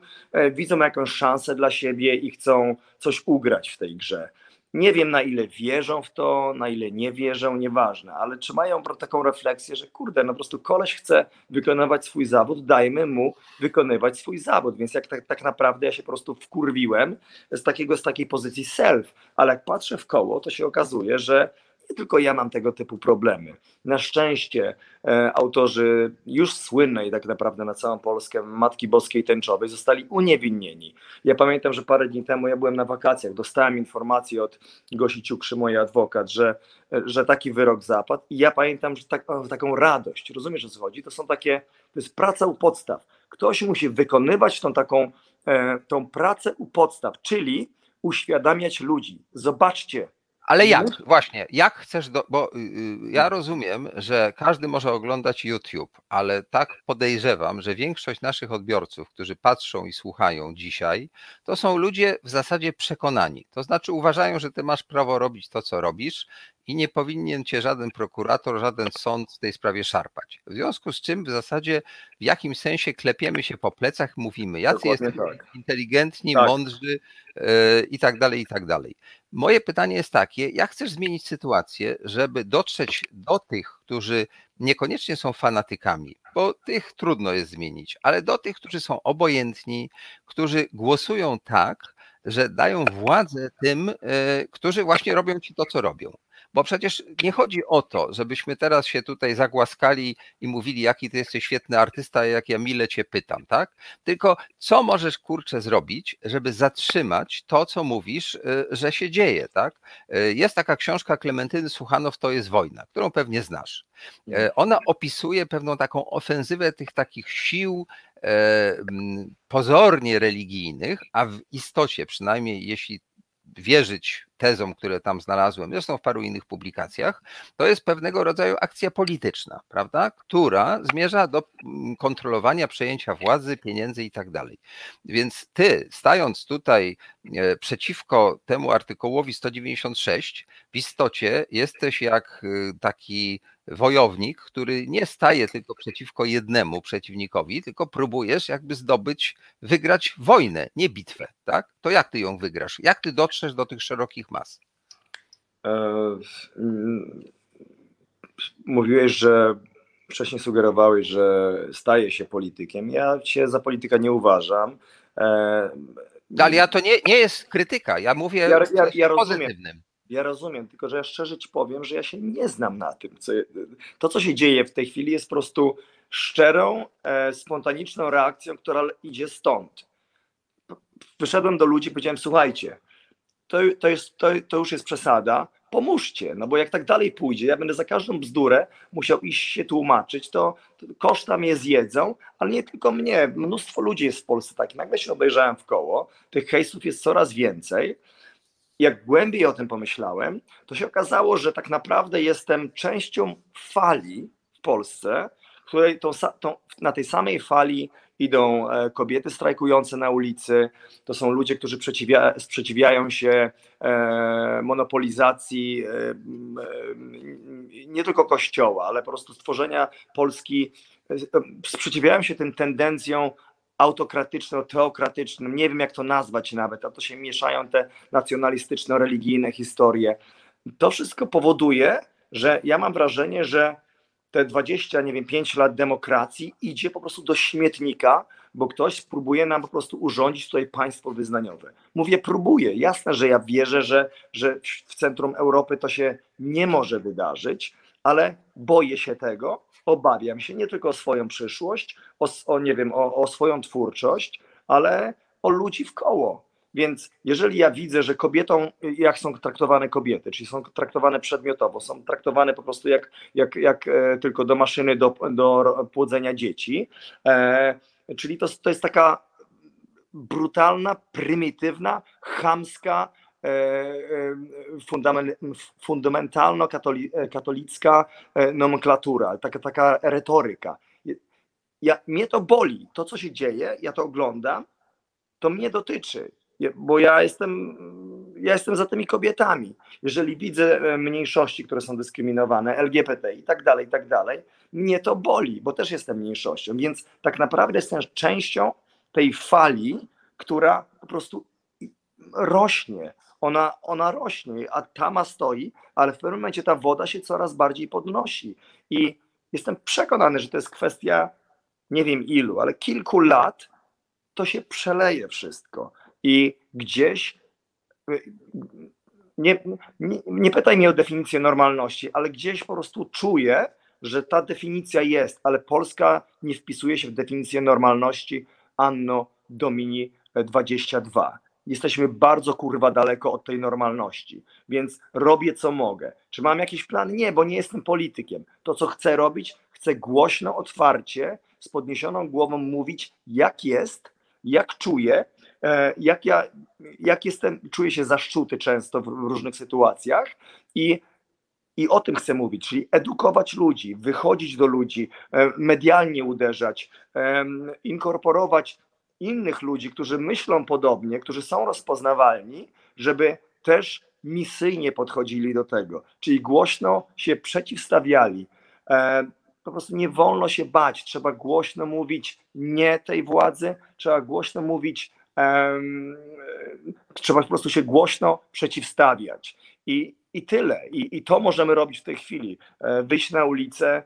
widzą jakąś szansę dla siebie i chcą coś ugrać w tej grze. Nie wiem, na ile wierzą w to, na ile nie wierzą, nieważne, ale trzymają taką refleksję, że kurde, no po prostu koleś chce wykonywać swój zawód, dajmy mu wykonywać swój zawód. Więc jak tak naprawdę ja się po prostu wkurwiłem z takiej pozycji self, ale jak patrzę w koło, to się okazuje, że nie tylko ja mam tego typu problemy. Na szczęście autorzy już słynnej tak naprawdę na całą Polskę Matki Boskiej Tęczowej zostali uniewinnieni. Ja pamiętam, że parę dni temu ja byłem na wakacjach, dostałem informację od Gosi Ciukrzy, mojej adwokat, że taki wyrok zapadł i ja pamiętam, że taką radość, rozumiesz o co chodzi? To jest praca u podstaw. Ktoś musi wykonywać tą pracę u podstaw, czyli uświadamiać ludzi. Zobaczcie. Ale jak chcesz, bo ja rozumiem, że każdy może oglądać YouTube, ale tak podejrzewam, że większość naszych odbiorców, którzy patrzą i słuchają dzisiaj, to są ludzie w zasadzie przekonani. To znaczy uważają, że ty masz prawo robić to, co robisz i nie powinien cię żaden prokurator, żaden sąd w tej sprawie szarpać. W związku z czym w zasadzie w jakimś sensie klepiemy się po plecach, mówimy, jacy jesteśmy inteligentni, mądrzy i tak dalej, i tak dalej. Moje pytanie jest takie, jak chcesz zmienić sytuację, żeby dotrzeć do tych, którzy niekoniecznie są fanatykami, bo tych trudno jest zmienić, ale do tych, którzy są obojętni, którzy głosują tak, że dają władzę tym, którzy właśnie robią ci to, co robią. Bo przecież nie chodzi o to, żebyśmy teraz się tutaj zagłaskali i mówili, jaki ty jesteś świetny artysta, jak ja mile cię pytam, tak? Tylko co możesz, kurczę, zrobić, żeby zatrzymać to, co mówisz, że się dzieje, tak? Jest taka książka Klementyny Suchanow, To jest wojna, którą pewnie znasz. Ona opisuje pewną taką ofensywę tych takich sił pozornie religijnych, a w istocie, przynajmniej jeśli wierzyć tezom, które tam znalazłem, zresztą w paru innych publikacjach, to jest pewnego rodzaju akcja polityczna, prawda, która zmierza do kontrolowania, przejęcia władzy, pieniędzy i tak dalej. Więc ty, stając tutaj przeciwko temu artykułowi 196, w istocie jesteś jak taki wojownik, który nie staje tylko przeciwko jednemu przeciwnikowi, tylko próbujesz jakby zdobyć, wygrać wojnę, nie bitwę, tak? To jak ty ją wygrasz? Jak ty dotrzesz do tych szerokich mas? Mówiłeś, że wcześniej sugerowałeś, że staje się politykiem. Ja się za polityka nie uważam. Ale ja to nie jest krytyka, ja mówię ja pozytywnym. Ja rozumiem, tylko że ja szczerze ci powiem, że ja się nie znam na tym. To, co się dzieje w tej chwili, jest po prostu szczerą, spontaniczną reakcją, która idzie stąd. Wyszedłem do ludzi, powiedziałem, słuchajcie, to już jest przesada, pomóżcie, no bo jak tak dalej pójdzie, ja będę za każdą bzdurę musiał iść się tłumaczyć, to koszta mnie zjedzą, ale nie tylko mnie, mnóstwo ludzi jest w Polsce takich. Nagle się obejrzałem w koło, tych hejsów jest coraz więcej. Jak głębiej o tym pomyślałem, to się okazało, że tak naprawdę jestem częścią fali w Polsce, której na tej samej fali idą kobiety strajkujące na ulicy, to są ludzie, którzy sprzeciwiają się monopolizacji nie tylko Kościoła, ale po prostu stworzenia Polski, sprzeciwiają się tym tendencjom autokratyczno-teokratycznym, nie wiem jak to nazwać nawet, a to się mieszają te nacjonalistyczno-religijne historie. To wszystko powoduje, że ja mam wrażenie, że te 25 lat demokracji idzie po prostu do śmietnika, bo ktoś próbuje nam po prostu urządzić tutaj państwo wyznaniowe. Mówię, próbuje. Jasne, że ja wierzę, że w centrum Europy to się nie może wydarzyć, ale boję się tego, obawiam się nie tylko o swoją przyszłość, o swoją twórczość, ale o ludzi w koło. Więc jeżeli ja widzę, że kobietom, jak są traktowane kobiety, czyli są traktowane przedmiotowo, są traktowane po prostu jak tylko do maszyny, do płodzenia dzieci, czyli to jest taka brutalna, prymitywna, chamska, fundamentalno-katolicka nomenklatura, taka retoryka. Mnie to boli, to co się dzieje, ja to oglądam, to mnie dotyczy, bo ja jestem za tymi kobietami. Jeżeli widzę mniejszości, które są dyskryminowane, LGBT i tak dalej, mnie to boli, bo też jestem mniejszością, więc tak naprawdę jestem częścią tej fali, która po prostu rośnie. Ona rośnie, a tama stoi, ale w pewnym momencie ta woda się coraz bardziej podnosi. I jestem przekonany, że to jest kwestia, nie wiem ilu, ale kilku lat, to się przeleje wszystko. I gdzieś, nie pytaj mnie o definicję normalności, ale gdzieś po prostu czuję, że ta definicja jest, ale Polska nie wpisuje się w definicję normalności Anno Domini 22. Jesteśmy bardzo daleko od tej normalności, więc robię co mogę. Czy mam jakiś plan? Nie, bo nie jestem politykiem. To co chcę robić, chcę głośno, otwarcie, z podniesioną głową mówić jak jest, jak czuję, czuję się zaszczuty często w różnych sytuacjach i o tym chcę mówić, czyli edukować ludzi, wychodzić do ludzi, medialnie uderzać, inkorporować innych ludzi, którzy myślą podobnie, którzy są rozpoznawalni, żeby też misyjnie podchodzili do tego, czyli głośno się przeciwstawiali. Po prostu nie wolno się bać, trzeba głośno mówić nie tej władzy, trzeba głośno mówić, trzeba po prostu się głośno przeciwstawiać i tyle. I to możemy robić w tej chwili, wyjść na ulicę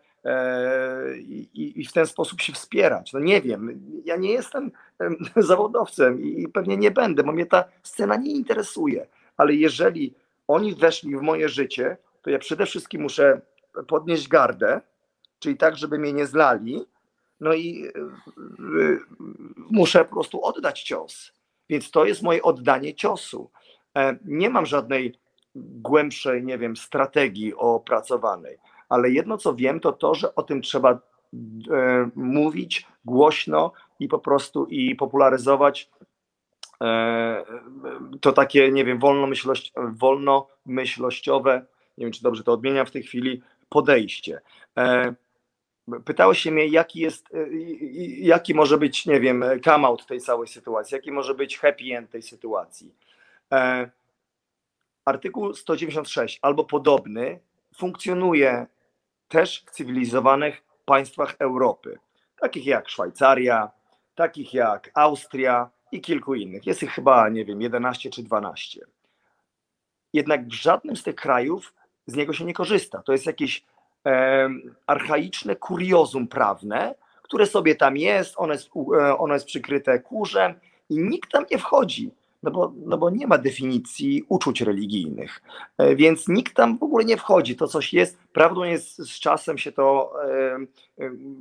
i w ten sposób się wspierać. No nie wiem, ja nie jestem zawodowcem i pewnie nie będę, bo mnie ta scena nie interesuje, ale jeżeli oni weszli w moje życie, to ja przede wszystkim muszę podnieść gardę, czyli tak, żeby mnie nie zlali, no i muszę po prostu oddać cios. Więc to jest moje oddanie ciosu. Nie mam żadnej głębszej, nie wiem, strategii opracowanej, ale jedno co wiem, to to, że o tym trzeba mówić głośno i po prostu i popularyzować to takie, nie wiem, wolnomyślnościowe, nie wiem czy dobrze to odmieniam w tej chwili, podejście. Pytałeś się mnie, jaki może być, nie wiem, come out tej całej sytuacji, jaki może być happy end tej sytuacji. Artykuł 196 albo podobny funkcjonuje też w cywilizowanych państwach Europy, takich jak Szwajcaria, takich jak Austria i kilku innych. Jest ich chyba, nie wiem, 11 czy 12. Jednak w żadnym z tych krajów z niego się nie korzysta. To jest jakieś archaiczne kuriozum prawne, które sobie tam jest, ono jest przykryte kurzem i nikt tam nie wchodzi, no bo nie ma definicji uczuć religijnych, więc nikt tam w ogóle nie wchodzi, to coś jest, prawdą jest, z czasem się to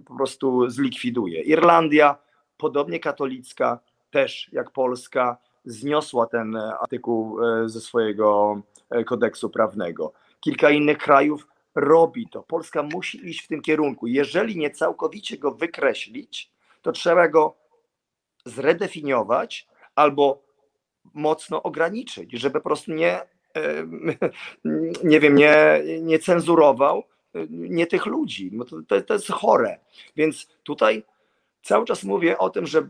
po prostu zlikwiduje. Irlandia, podobnie katolicka, też jak Polska, zniosła ten artykuł ze swojego kodeksu prawnego. Kilka innych krajów robi to. Polska musi iść w tym kierunku. Jeżeli nie całkowicie go wykreślić, to trzeba go zredefiniować albo mocno ograniczyć, żeby po prostu nie cenzurował nie tych ludzi. To jest chore. Więc tutaj cały czas mówię o tym, że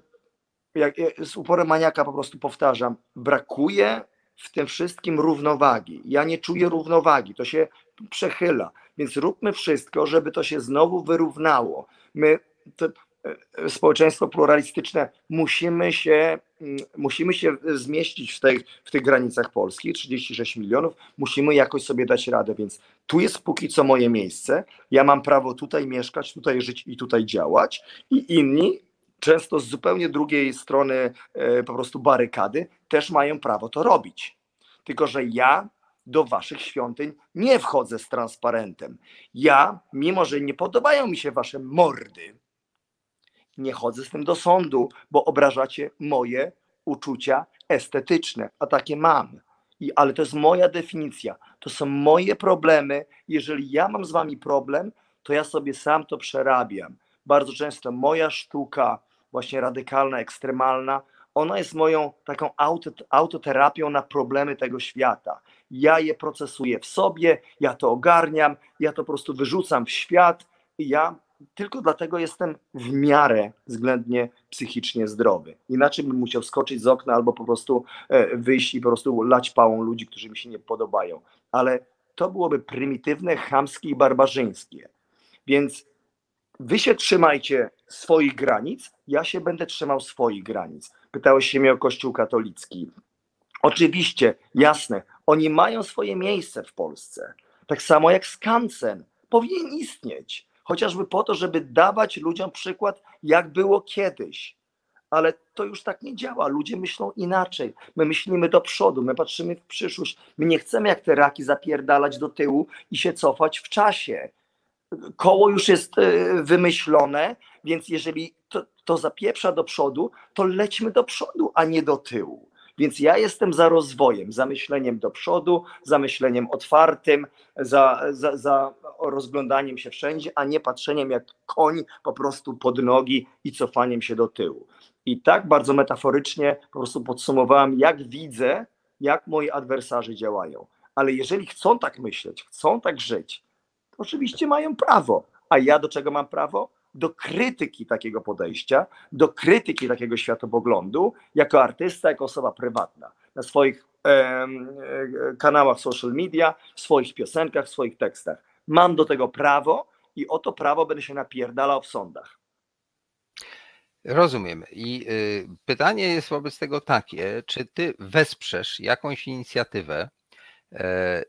z uporem maniaka po prostu powtarzam, brakuje w tym wszystkim równowagi. Ja nie czuję równowagi, to się przechyla, więc róbmy wszystko, żeby to się znowu wyrównało. My, społeczeństwo pluralistyczne, musimy się zmieścić w tych granicach Polski, 36 milionów, musimy jakoś sobie dać radę, więc tu jest póki co moje miejsce, ja mam prawo tutaj mieszkać, tutaj żyć i tutaj działać i inni, często z zupełnie drugiej strony po prostu barykady, też mają prawo to robić. Tylko że ja do waszych świątyń nie wchodzę z transparentem. Ja, mimo że nie podobają mi się wasze mordy, nie chodzę z tym do sądu, bo obrażacie moje uczucia estetyczne, a takie mam. Ale to jest moja definicja, to są moje problemy. Jeżeli ja mam z wami problem, to ja sobie sam to przerabiam. Bardzo często moja sztuka, właśnie radykalna, ekstremalna, ona jest moją taką autoterapią na problemy tego świata. Ja je procesuję w sobie, ja to ogarniam, ja to po prostu wyrzucam w świat i ja tylko dlatego jestem w miarę względnie psychicznie zdrowy. Inaczej bym musiał skoczyć z okna albo po prostu wyjść i po prostu lać pałą ludzi, którzy mi się nie podobają. Ale to byłoby prymitywne, chamskie i barbarzyńskie. Więc wy się trzymajcie swoich granic, ja się będę trzymał swoich granic. Pytałeś się mnie o Kościół katolicki. Oczywiście, jasne, oni mają swoje miejsce w Polsce. Tak samo jak skansen powinien istnieć. Chociażby po to, żeby dawać ludziom przykład, jak było kiedyś. Ale to już tak nie działa. Ludzie myślą inaczej. My myślimy do przodu, my patrzymy w przyszłość. My nie chcemy jak te raki zapierdalać do tyłu i się cofać w czasie. Koło już jest wymyślone, więc jeżeli to zapieprza do przodu, to lećmy do przodu, a nie do tyłu. Więc ja jestem za rozwojem, za myśleniem do przodu, za myśleniem otwartym, za rozglądaniem się wszędzie, a nie patrzeniem jak koń po prostu pod nogi i cofaniem się do tyłu. I tak bardzo metaforycznie po prostu podsumowałem, jak widzę, jak moi adwersarzy działają. Ale jeżeli chcą tak myśleć, chcą tak żyć, oczywiście mają prawo, a ja do czego mam prawo? Do krytyki takiego podejścia, do krytyki takiego światopoglądu, jako artysta, jako osoba prywatna, na swoich kanałach social media, w swoich piosenkach, w swoich tekstach. Mam do tego prawo i o to prawo będę się napierdalał w sądach. Rozumiem. I pytanie jest wobec tego takie, czy ty wesprzesz jakąś inicjatywę,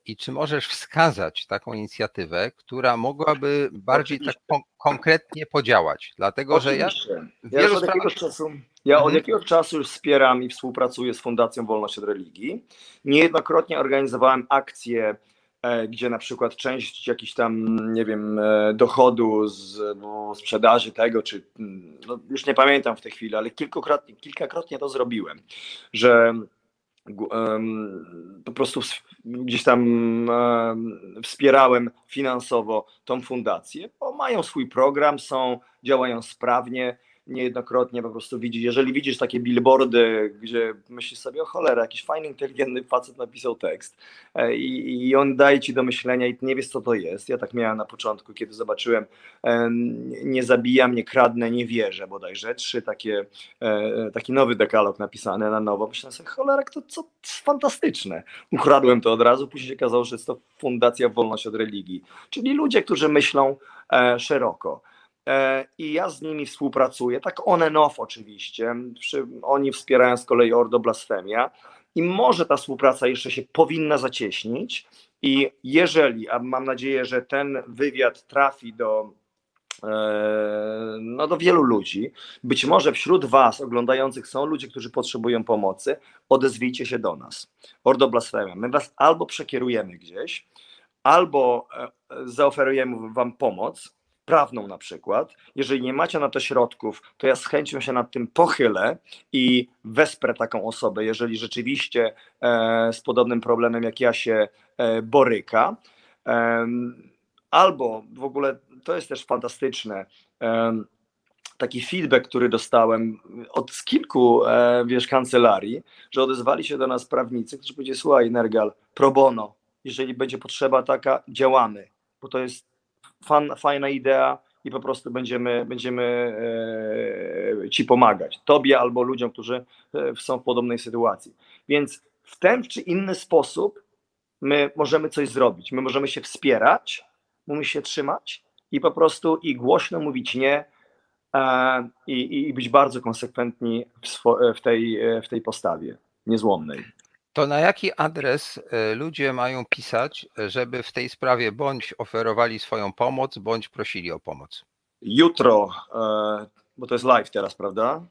i czy możesz wskazać taką inicjatywę, która mogłaby bardziej tak konkretnie podziałać? Dlatego, oczywiście, że od jakiegoś czasu już wspieram i współpracuję z Fundacją Wolność od Religii. Niejednokrotnie organizowałem akcje, gdzie na przykład część jakichś tam, nie wiem, dochodu z sprzedaży tego, czy no już nie pamiętam w tej chwili, ale kilkakrotnie to zrobiłem, że po prostu gdzieś tam wspierałem finansowo tą fundację, bo mają swój program, działają sprawnie, niejednokrotnie po prostu widzisz. Jeżeli widzisz takie billboardy, gdzie myślisz sobie, o cholera, jakiś fajny, inteligentny facet napisał tekst i on daje ci do myślenia i ty nie wiesz, co to jest. Ja tak miałem na początku, kiedy zobaczyłem nie zabijam, nie kradnę, nie wierzę bodajże. Taki nowy dekalog napisany na nowo. Myślałem sobie, cholera, to co fantastyczne. Ukradłem to od razu, później się okazało, że jest to Fundacja Wolność od Religii. Czyli ludzie, którzy myślą szeroko. I ja z nimi współpracuję, tak on and off oczywiście, oni wspierają z kolei Ordo Blasfemia i może ta współpraca jeszcze się powinna zacieśnić i jeżeli, a mam nadzieję, że ten wywiad trafi do wielu ludzi, być może wśród was oglądających są ludzie, którzy potrzebują pomocy, odezwijcie się do nas, Ordo Blasfemia, my was albo przekierujemy gdzieś, albo zaoferujemy wam pomoc, prawną na przykład, jeżeli nie macie na to środków, to ja z chęcią się nad tym pochylę i wesprę taką osobę, jeżeli rzeczywiście z podobnym problemem jak ja się boryka. Albo w ogóle, to jest też fantastyczne, taki feedback, który dostałem od kilku kancelarii, że odezwali się do nas prawnicy, którzy powiedzieli, słuchaj Nergal, pro bono, jeżeli będzie potrzeba taka, działamy, bo to jest fajna idea i po prostu będziemy ci pomagać, tobie albo ludziom, którzy są w podobnej sytuacji. Więc w ten czy inny sposób my możemy coś zrobić, my możemy się wspierać, możemy się trzymać i po prostu i głośno mówić nie i być bardzo konsekwentni w tej postawie niezłomnej. To na jaki adres ludzie mają pisać, żeby w tej sprawie bądź oferowali swoją pomoc, bądź prosili o pomoc? Jutro, bo to jest live teraz, prawda?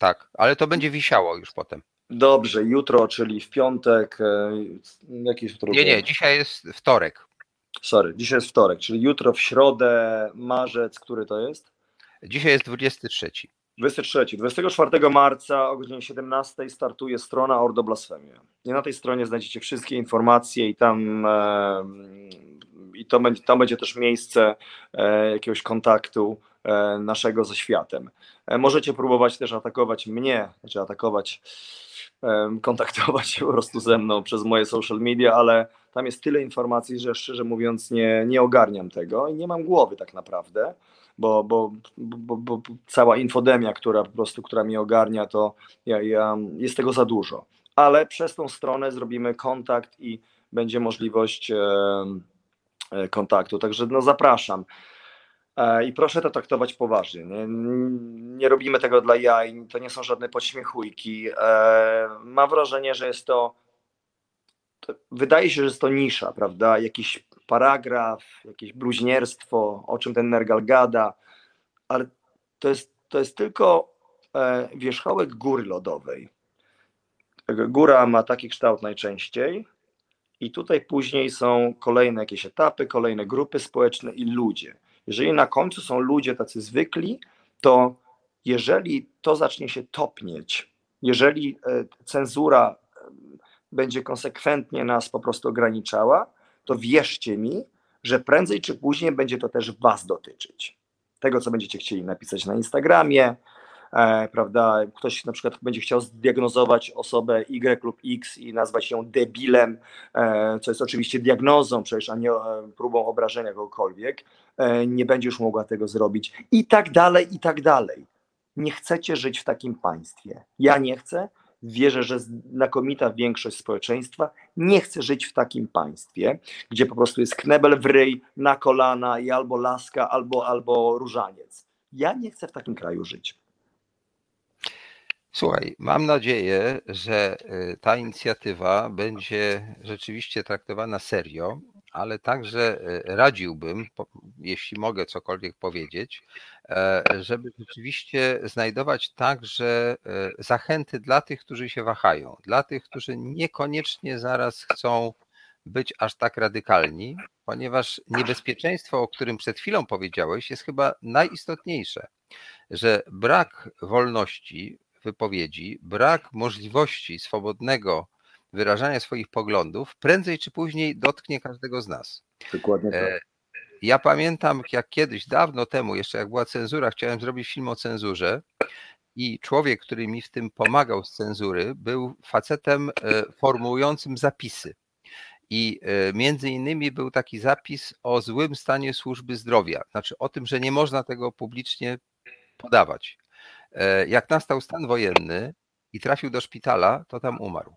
Tak, ale to będzie wisiało już potem. Dobrze, jutro, czyli w piątek. Nie, dzisiaj jest wtorek. Sorry, dzisiaj jest wtorek, czyli jutro w środę, marzec, który to jest? Dzisiaj jest 23. 24 marca o godzinie 17 startuje strona Ordo Blasfemia. I na tej stronie znajdziecie wszystkie informacje i tam będzie też miejsce jakiegoś kontaktu naszego ze światem. Możecie próbować też atakować mnie, znaczy kontaktować się po prostu ze mną przez moje social media, ale tam jest tyle informacji, że szczerze mówiąc nie ogarniam tego i nie mam głowy tak naprawdę. Bo cała infodemia, która mnie ogarnia, to jest tego za dużo. Ale przez tą stronę zrobimy kontakt i będzie możliwość kontaktu. Także zapraszam. I proszę to traktować poważnie. Nie robimy tego dla jaj, to nie są żadne podśmiechujki. Mam wrażenie, że jest to wydaje się, że jest to nisza, prawda? Jakiś paragraf, jakieś bluźnierstwo, o czym ten Nergal gada, ale to jest tylko wierzchołek góry lodowej. Góra ma taki kształt najczęściej i tutaj później są kolejne jakieś etapy, kolejne grupy społeczne i ludzie. Jeżeli na końcu są ludzie tacy zwykli, to jeżeli to zacznie się topnieć, jeżeli cenzura będzie konsekwentnie nas po prostu ograniczała, to wierzcie mi, że prędzej czy później będzie to też was dotyczyć. Tego, co będziecie chcieli napisać na Instagramie, prawda? Ktoś na przykład będzie chciał zdiagnozować osobę Y lub X i nazwać ją debilem, co jest oczywiście diagnozą, przecież a nie próbą obrażenia kogokolwiek, nie będzie już mogła tego zrobić i tak dalej, i tak dalej. Nie chcecie żyć w takim państwie. Ja nie chcę. Wierzę, że znakomita większość społeczeństwa nie chce żyć w takim państwie, gdzie po prostu jest knebel w ryj, na kolana i albo laska, albo różaniec. Ja nie chcę w takim kraju żyć. Słuchaj, mam nadzieję, że ta inicjatywa będzie rzeczywiście traktowana serio, ale także radziłbym, jeśli mogę cokolwiek powiedzieć, żeby rzeczywiście znajdować także zachęty dla tych, którzy się wahają, dla tych, którzy niekoniecznie zaraz chcą być aż tak radykalni, ponieważ niebezpieczeństwo, o którym przed chwilą powiedziałeś, jest chyba najistotniejsze, że brak wolności wypowiedzi, brak możliwości swobodnego wyrażania swoich poglądów prędzej czy później dotknie każdego z nas. Dokładnie tak. Ja pamiętam, jak kiedyś, dawno temu, jeszcze jak była cenzura, chciałem zrobić film o cenzurze i człowiek, który mi w tym pomagał z cenzury, był facetem formułującym zapisy. I między innymi był taki zapis o złym stanie służby zdrowia, znaczy o tym, że nie można tego publicznie podawać. Jak nastał stan wojenny i trafił do szpitala, to tam umarł.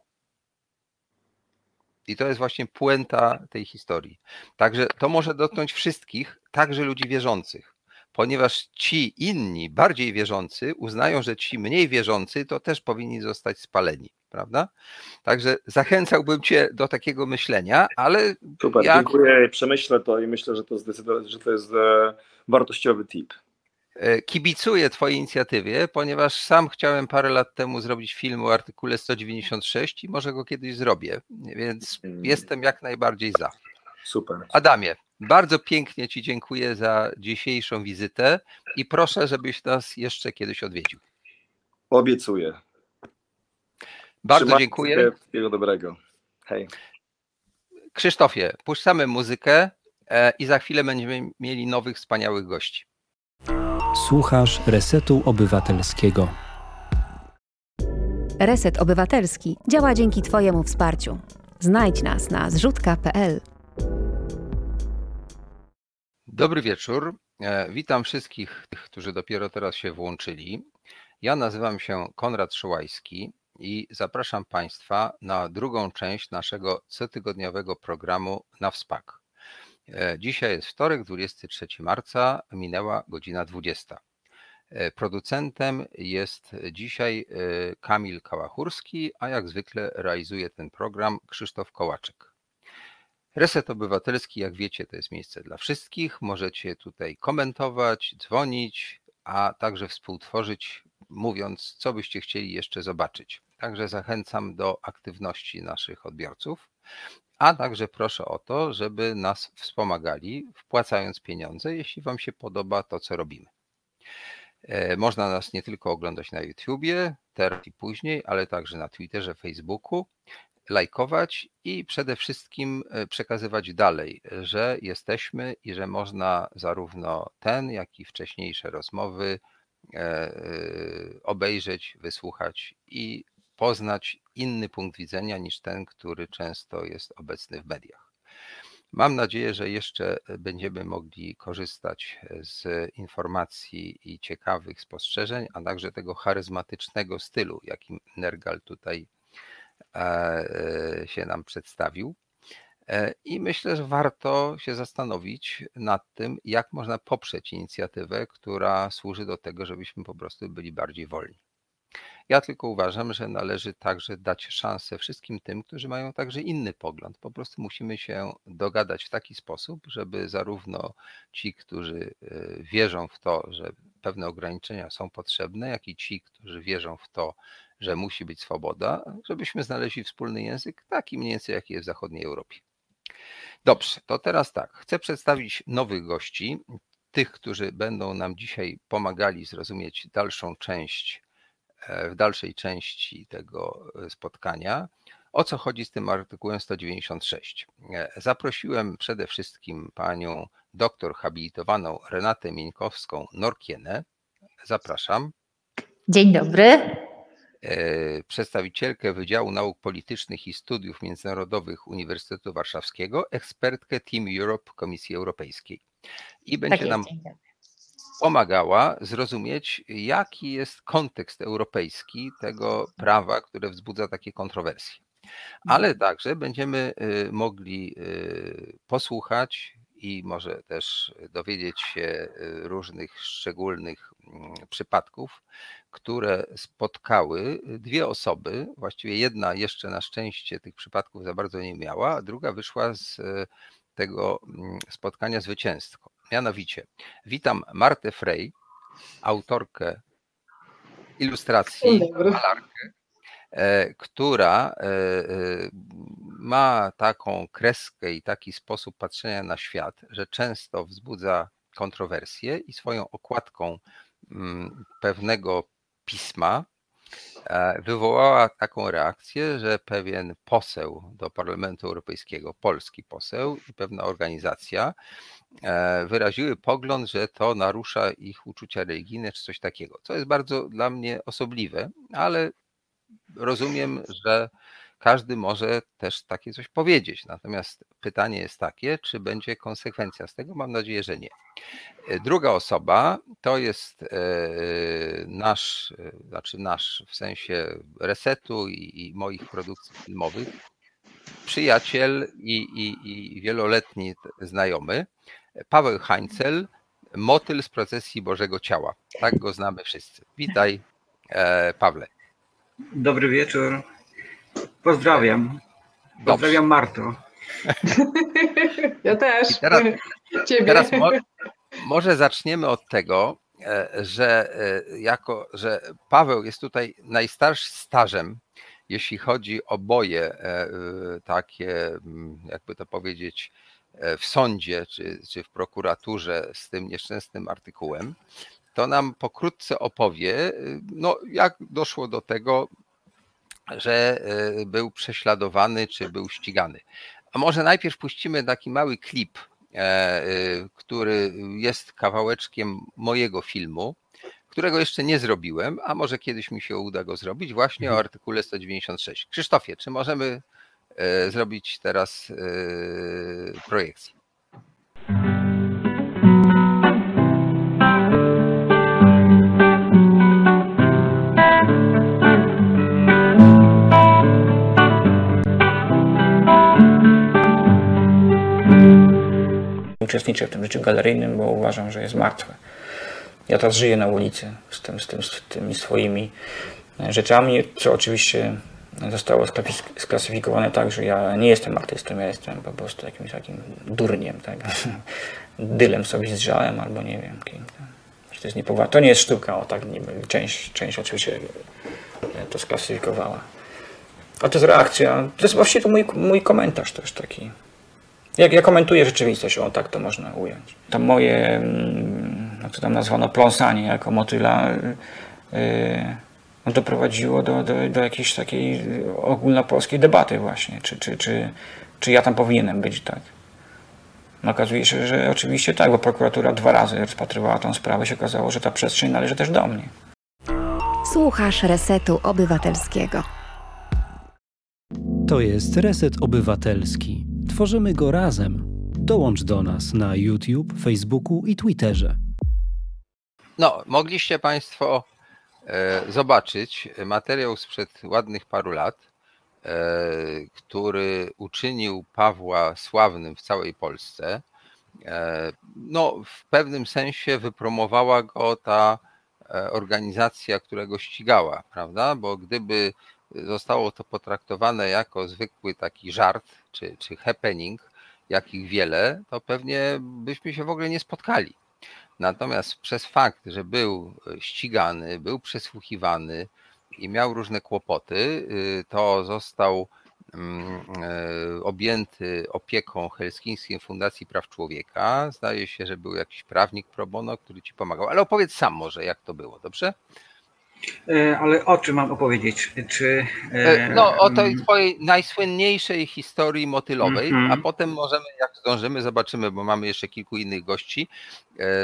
I to jest właśnie puenta tej historii. Także to może dotknąć wszystkich, także ludzi wierzących, ponieważ ci inni, bardziej wierzący, uznają, że ci mniej wierzący to też powinni zostać spaleni, prawda? Także zachęcałbym cię do takiego myślenia, ale... Super, dziękuję, przemyślę to i myślę, że to, jest wartościowy tip. Kibicuję twojej inicjatywie, ponieważ sam chciałem parę lat temu zrobić film o artykule 196 i może go kiedyś zrobię, więc jestem jak najbardziej za. Super. Adamie, bardzo pięknie ci dziękuję za dzisiejszą wizytę i proszę, żebyś nas jeszcze kiedyś odwiedził. Obiecuję. Bardzo dziękuję. Trzymaj się, wszystkiego dobrego. Hej. Krzysztofie, puszczamy muzykę i za chwilę będziemy mieli nowych wspaniałych gości. Słuchasz Resetu Obywatelskiego. Reset Obywatelski działa dzięki twojemu wsparciu. Znajdź nas na zrzutka.pl. Dobry wieczór. Witam wszystkich tych, którzy dopiero teraz się włączyli. Ja nazywam się Konrad Szołajski i zapraszam Państwa na drugą część naszego cotygodniowego programu na WSPAK. Dzisiaj jest wtorek, 23 marca, minęła godzina 20. Producentem jest dzisiaj Kamil Kałachurski, a jak zwykle realizuje ten program Krzysztof Kołaczek. Reset Obywatelski, jak wiecie, to jest miejsce dla wszystkich. Możecie tutaj komentować, dzwonić, a także współtworzyć, mówiąc, co byście chcieli jeszcze zobaczyć. Także zachęcam do aktywności naszych odbiorców. A także proszę o to, żeby nas wspomagali, wpłacając pieniądze, jeśli wam się podoba to, co robimy. Można nas nie tylko oglądać na YouTubie, teraz i później, ale także na Twitterze, Facebooku, lajkować i przede wszystkim przekazywać dalej, że jesteśmy i że można zarówno ten, jak i wcześniejsze rozmowy obejrzeć, wysłuchać i poznać inny punkt widzenia niż ten, który często jest obecny w mediach. Mam nadzieję, że jeszcze będziemy mogli korzystać z informacji i ciekawych spostrzeżeń, a także tego charyzmatycznego stylu, jakim Nergal tutaj się nam przedstawił. I myślę, że warto się zastanowić nad tym, jak można poprzeć inicjatywę, która służy do tego, żebyśmy po prostu byli bardziej wolni. Ja tylko uważam, że należy także dać szansę wszystkim tym, którzy mają także inny pogląd. Po prostu musimy się dogadać w taki sposób, żeby zarówno ci, którzy wierzą w to, że pewne ograniczenia są potrzebne, jak i ci, którzy wierzą w to, że musi być swoboda, żebyśmy znaleźli wspólny język, taki mniej więcej jaki jest w zachodniej Europie. Dobrze, to teraz tak. Chcę przedstawić nowych gości, tych, którzy będą nam dzisiaj pomagali zrozumieć dalszą część w dalszej części tego spotkania, o co chodzi z tym artykułem 196. Zaprosiłem przede wszystkim panią doktor habilitowaną Renatę Mieńkowską-Norkienę. Zapraszam. Dzień dobry. Przedstawicielkę Wydziału Nauk Politycznych i Studiów Międzynarodowych Uniwersytetu Warszawskiego, ekspertkę Team Europe Komisji Europejskiej. I będzie tak nam pomagała zrozumieć, jaki jest kontekst europejski tego prawa, które wzbudza takie kontrowersje. Ale także będziemy mogli posłuchać i może też dowiedzieć się różnych szczególnych przypadków, które spotkały dwie osoby, właściwie jedna jeszcze na szczęście tych przypadków za bardzo nie miała, a druga wyszła z tego spotkania zwycięsko. Mianowicie witam Martę Frej, autorkę ilustracji, malarkę, która ma taką kreskę i taki sposób patrzenia na świat, że często wzbudza kontrowersje i swoją okładką pewnego pisma wywołała taką reakcję, że pewien poseł do Parlamentu Europejskiego, polski poseł i pewna organizacja wyraziły pogląd, że to narusza ich uczucia religijne czy coś takiego, co jest bardzo dla mnie osobliwe, ale rozumiem, że każdy może też takie coś powiedzieć. Natomiast pytanie jest takie, czy będzie konsekwencja z tego? Mam nadzieję, że nie. Druga osoba to jest nasz w sensie Resetu i moich produkcji filmowych, przyjaciel i wieloletni znajomy Paweł Heinzel, motyl z procesji Bożego Ciała. Tak go znamy wszyscy. Witaj, Pawle. Dobry wieczór. Pozdrawiam. Dobrze. Pozdrawiam Marto. Ja też. I teraz może zaczniemy od tego, że Paweł jest tutaj najstarszy stażem, jeśli chodzi o boje takie, jakby to powiedzieć, w sądzie czy w prokuraturze z tym nieszczęsnym artykułem, to nam pokrótce opowie, jak doszło do tego, że był prześladowany czy był ścigany. A może najpierw puścimy taki mały klip, który jest kawałeczkiem mojego filmu, którego jeszcze nie zrobiłem, a może kiedyś mi się uda go zrobić, właśnie o artykule 196. Krzysztofie, czy możemy zrobić teraz projekcję? Uczestniczę w tym życiu galeryjnym, bo uważam, że jest martwe. Ja teraz żyję na ulicy z tymi swoimi rzeczami, co oczywiście zostało sklasyfikowane tak, że ja nie jestem artystą, ja jestem po prostu jakimś takim durniem, tak? Dylem sobie zżałem albo nie wiem kim. To jest niepoważne. To nie jest sztuka, o tak niby. Część oczywiście to sklasyfikowała. A to jest reakcja, to jest właściwie to mój komentarz też taki. Jak ja komentuję rzeczywistość, o tak to można ująć. To moje, co tam nazwano, pląsanie jako motyla doprowadziło do jakiejś takiej ogólnopolskiej debaty właśnie, czy ja tam powinienem być, tak. Okazuje się, że oczywiście tak, bo prokuratura 2 razy rozpatrywała tą sprawę, się okazało, że ta przestrzeń należy też do mnie. Słuchasz Resetu Obywatelskiego. To jest Reset Obywatelski. Tworzymy go razem. Dołącz do nas na YouTube, Facebooku i Twitterze. Mogliście Państwo zobaczyć materiał sprzed ładnych paru lat, który uczynił Pawła sławnym w całej Polsce. W pewnym sensie wypromowała go ta organizacja, która go ścigała, prawda? Bo gdyby zostało to potraktowane jako zwykły taki żart czy happening, jakich wiele, to pewnie byśmy się w ogóle nie spotkali. Natomiast przez fakt, że był ścigany, był przesłuchiwany i miał różne kłopoty, to został objęty opieką Helsińskiej Fundacji Praw Człowieka. Zdaje się, że był jakiś prawnik pro bono, który ci pomagał. Ale opowiedz sam może, jak to było, dobrze? Ale o czym mam opowiedzieć? Czy... o tej twojej najsłynniejszej historii motylowej, a potem możemy, jak zdążymy, zobaczymy, bo mamy jeszcze kilku innych gości.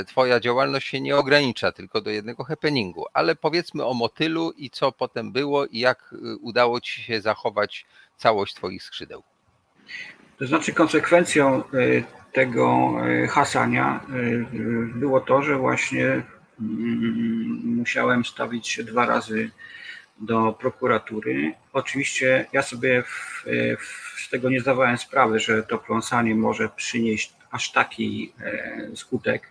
Twoja działalność się nie ogranicza tylko do jednego happeningu, ale powiedzmy o motylu i co potem było i jak udało ci się zachować całość twoich skrzydeł. To znaczy konsekwencją tego hasania było to, że właśnie musiałem stawić się 2 razy do prokuratury. Oczywiście ja sobie z tego nie zdawałem sprawy, że to pląsanie może przynieść aż taki skutek.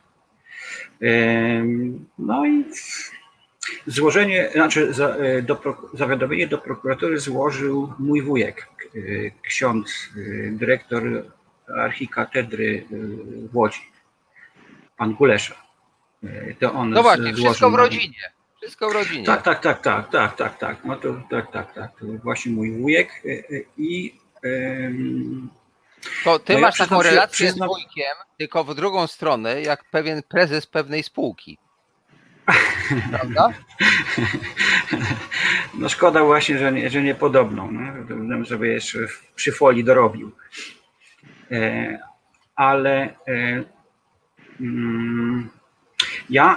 I złożenie, zawiadomienie do prokuratury złożył mój wujek, ksiądz, dyrektor archikatedry w Łodzi, pan Kulesza. To on właśnie, wszystko w rodzinie. Wszystko w rodzinie. Tak. Tak. To właśnie mój wujek i... To ty masz taką relację z wujkiem, tylko w drugą stronę, jak pewien prezes pewnej spółki. Prawda? No szkoda właśnie, że niepodobną. Bym sobie jeszcze przy folii dorobił. Ale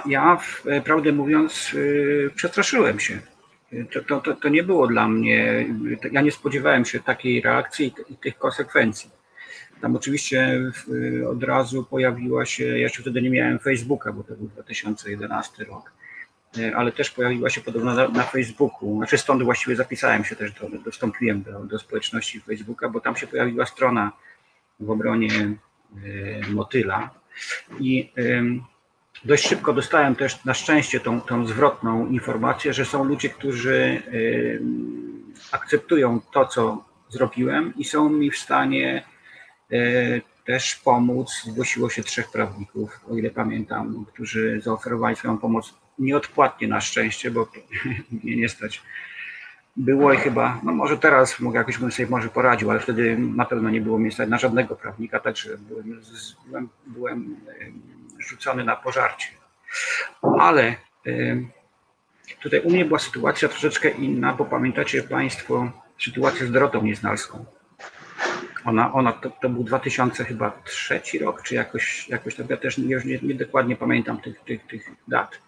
ja prawdę mówiąc przestraszyłem się. To nie było dla mnie, ja nie spodziewałem się takiej reakcji i tych konsekwencji. Tam oczywiście od razu pojawiła się, ja jeszcze wtedy nie miałem Facebooka, bo to był 2011 rok, ale też pojawiła się podobno na Facebooku, znaczy stąd właściwie zapisałem się też, dostąpiłem do społeczności Facebooka, bo tam się pojawiła strona w obronie motyla i dość szybko dostałem też na szczęście tą zwrotną informację, że są ludzie, którzy akceptują to, co zrobiłem i są mi w stanie też pomóc. Zgłosiło się 3 prawników, o ile pamiętam, którzy zaoferowali swoją pomoc nieodpłatnie na szczęście, bo mnie nie stać było i chyba, no może teraz jakoś bym sobie może poradził, ale wtedy na pewno nie było mnie stać na żadnego prawnika, także byłem rzucony na pożarcie. Ale tutaj u mnie była sytuacja troszeczkę inna, bo pamiętacie Państwo sytuację z Dorotą Nieznalską. Ona to był 2003 rok, czy jakoś tak, ja też już nie dokładnie pamiętam tych dat,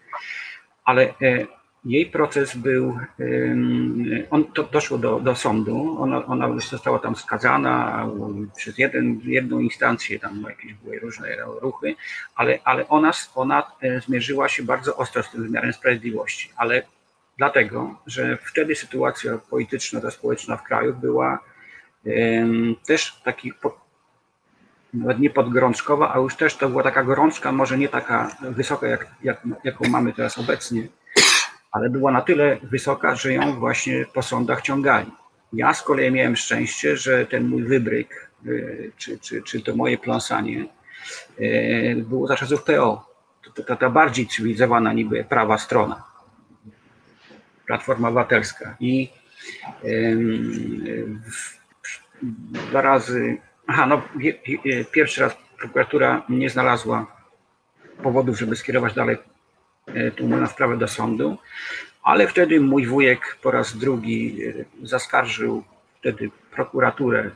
ale jej proces był, doszło do sądu, ona została tam skazana przez jedną instancję, tam jakieś były różne ruchy, ale ona zmierzyła się bardzo ostro z tym wymiarem sprawiedliwości, ale dlatego, że wtedy sytuacja polityczna, ta społeczna w kraju była też taki, nawet nie podgorączkowa, a już też to była taka gorączka, może nie taka wysoka, jaką mamy teraz obecnie, ale była na tyle wysoka, że ją właśnie po sądach ciągali. Ja z kolei miałem szczęście, że ten mój wybryk, czy to moje pląsanie było za czasów PO. Ta bardziej cywilizowana niby prawa strona, Platforma Obywatelska. I 2 razy, pierwszy raz prokuratura nie znalazła powodów, żeby skierować dalej tą moją sprawę do sądu, ale wtedy mój wujek po raz drugi zaskarżył wtedy prokuraturę,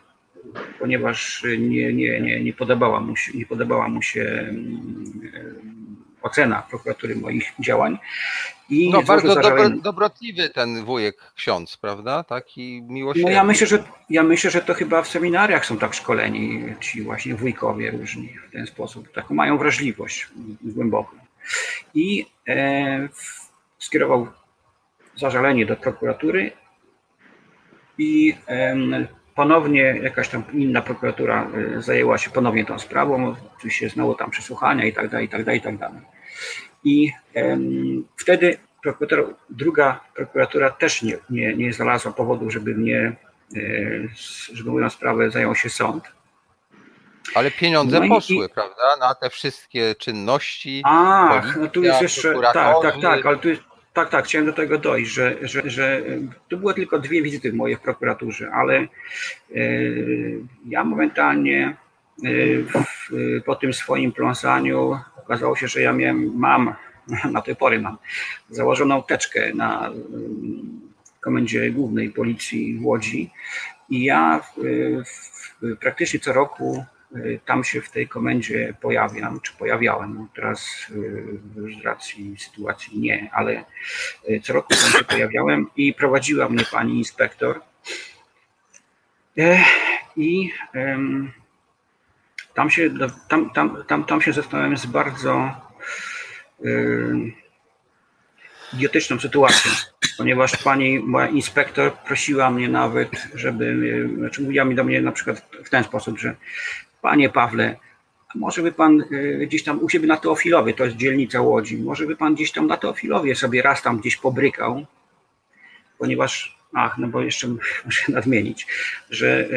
ponieważ nie podobała mu się ocena prokuratury moich działań. I no bardzo dobrotliwy ten wujek ksiądz, prawda? Taki miłosierny. No ja myślę, że to chyba w seminariach są tak szkoleni ci właśnie wujkowie różni w ten sposób. Taką mają wrażliwość głęboką. I skierował zażalenie do prokuratury i ponownie jakaś tam inna prokuratura zajęła się ponownie tą sprawą, oczywiście znowu tam przesłuchania i tak dalej. I wtedy druga prokuratura też nie znalazła powodu, żeby mnie, żeby moją sprawę zajął się sąd. Ale pieniądze poszły, prawda, na te wszystkie czynności. Policja, no tu jest jeszcze, tak, ale tu jest, tak, chciałem do tego dojść, że to były tylko 2 wizyty moje w prokuraturze, ale ja momentalnie po tym swoim pląsaniu okazało się, że ja mam, na tej pory mam, założoną teczkę na Komendzie Głównej Policji w Łodzi i ja praktycznie co roku tam się w tej komendzie pojawiam, czy pojawiałem, teraz z racji sytuacji nie, ale co roku tam się pojawiałem i prowadziła mnie pani inspektor i tam się zetknąłem z bardzo idiotyczną sytuacją, ponieważ pani, moja inspektor prosiła mnie nawet, znaczy mówiła mi do mnie na przykład w ten sposób, że panie Pawle, może by pan gdzieś tam u siebie na Teofilowie, to jest dzielnica Łodzi, może by pan gdzieś tam na Teofilowie sobie raz tam gdzieś pobrykał, ponieważ, no bo jeszcze muszę nadmienić, że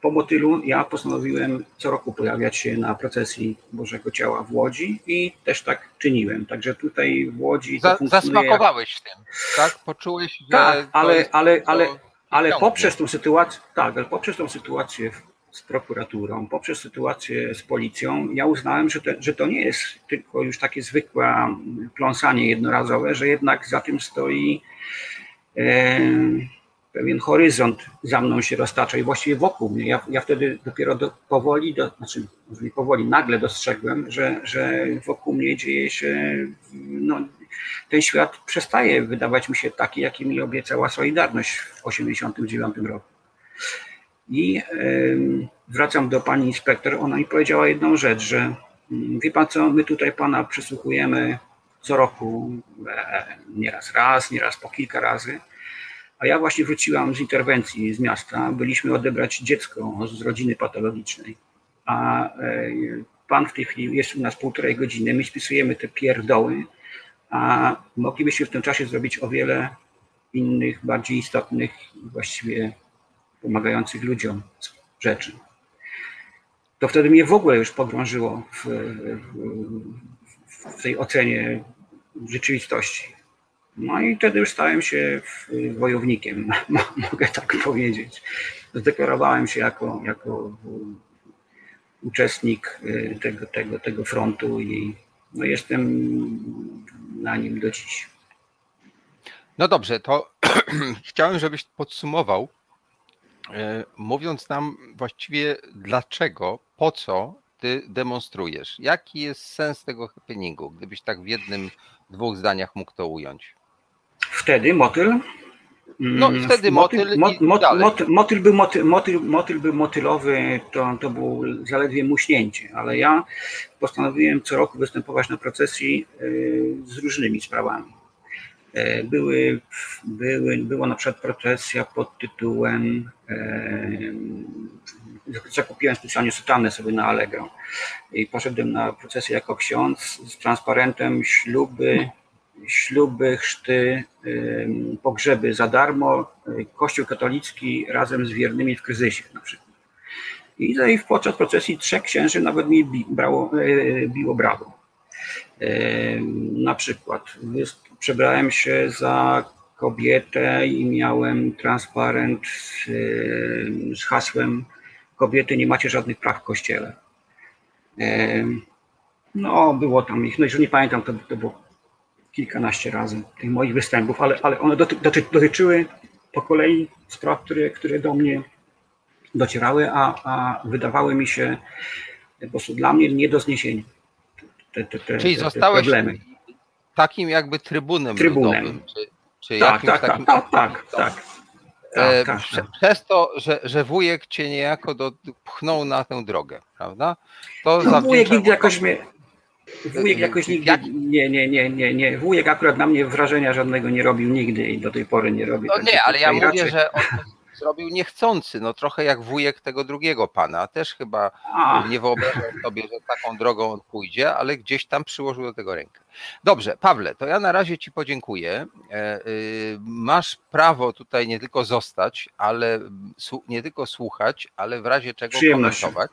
po motylu ja postanowiłem co roku pojawiać się na procesji Bożego Ciała w Łodzi i też tak czyniłem. Także tutaj w Łodzi to funkcjonuje. Zasmakowałeś w tym, tak? Poczułeś, że... Tak, ale poprzez tą sytuację z prokuraturą, poprzez sytuację z policją, ja uznałem, że to nie jest tylko już takie zwykłe pląsanie jednorazowe, że jednak za tym stoi pewien horyzont, za mną się roztacza i właściwie wokół mnie. Ja wtedy dopiero nagle dostrzegłem, że wokół mnie dzieje się, ten świat przestaje wydawać mi się taki, jaki mi obiecała Solidarność w 1989 roku. I wracam do pani inspektor, ona mi powiedziała jedną rzecz, że wie pan co, my tutaj pana przesłuchujemy co roku, nieraz po kilka razy, a ja właśnie wróciłam z interwencji z miasta, byliśmy odebrać dziecko z rodziny patologicznej, a pan w tej chwili jest u nas 1,5 godziny, my spisujemy te pierdoły, a moglibyśmy w tym czasie zrobić o wiele innych, bardziej istotnych i właściwie pomagających ludziom rzeczy. To wtedy mnie w ogóle już pogrążyło w tej ocenie rzeczywistości. No i wtedy już stałem się wojownikiem, mogę tak powiedzieć. Zdeklarowałem się jako uczestnik tego frontu i jestem na nim do dziś. No dobrze, to chciałem, żebyś podsumował, mówiąc nam właściwie dlaczego, po co ty demonstrujesz. Jaki jest sens tego happeningu, gdybyś tak w jednym, dwóch zdaniach mógł to ująć? Wtedy motyl. No wtedy motyl był motylowy, to było zaledwie muśnięcie, ale ja postanowiłem co roku występować na procesji z różnymi sprawami. Była na przykład procesja pod tytułem zakupiłem specjalnie sutannę sobie na Allegro i poszedłem na procesję jako ksiądz z transparentem śluby, chrzty, pogrzeby za darmo, Kościół katolicki razem z wiernymi w kryzysie na przykład. I podczas procesji 3 księży nawet mi biło brawo. Na przykład przebrałem się za kobietę i miałem transparent z hasłem kobiety nie macie żadnych praw w kościele. Było tam ich, już nie pamiętam, to było kilkanaście razy tych moich występów, ale one dotyczyły po kolei spraw, które do mnie docierały, a wydawały mi się po prostu dla mnie nie do zniesienia. Czyli zostałeś takim jakby trybunem. Ludowym, czy tak, jakimś takim... Tak. Przez to, że wujek cię niejako pchnął na tę drogę, prawda? To wujek nigdy jakoś mnie... Wujek akurat na mnie wrażenia żadnego nie robił nigdy i do tej pory nie robi. Ale ja mówię, raczej, że on zrobił niechcący, trochę jak wujek tego drugiego pana, też chyba nie wyobrażam sobie, że taką drogą on pójdzie, ale gdzieś tam przyłożył do tego rękę. Dobrze, Pawle, to ja na razie ci podziękuję. Masz prawo tutaj nie tylko zostać, ale nie tylko słuchać, ale w razie czego komentować.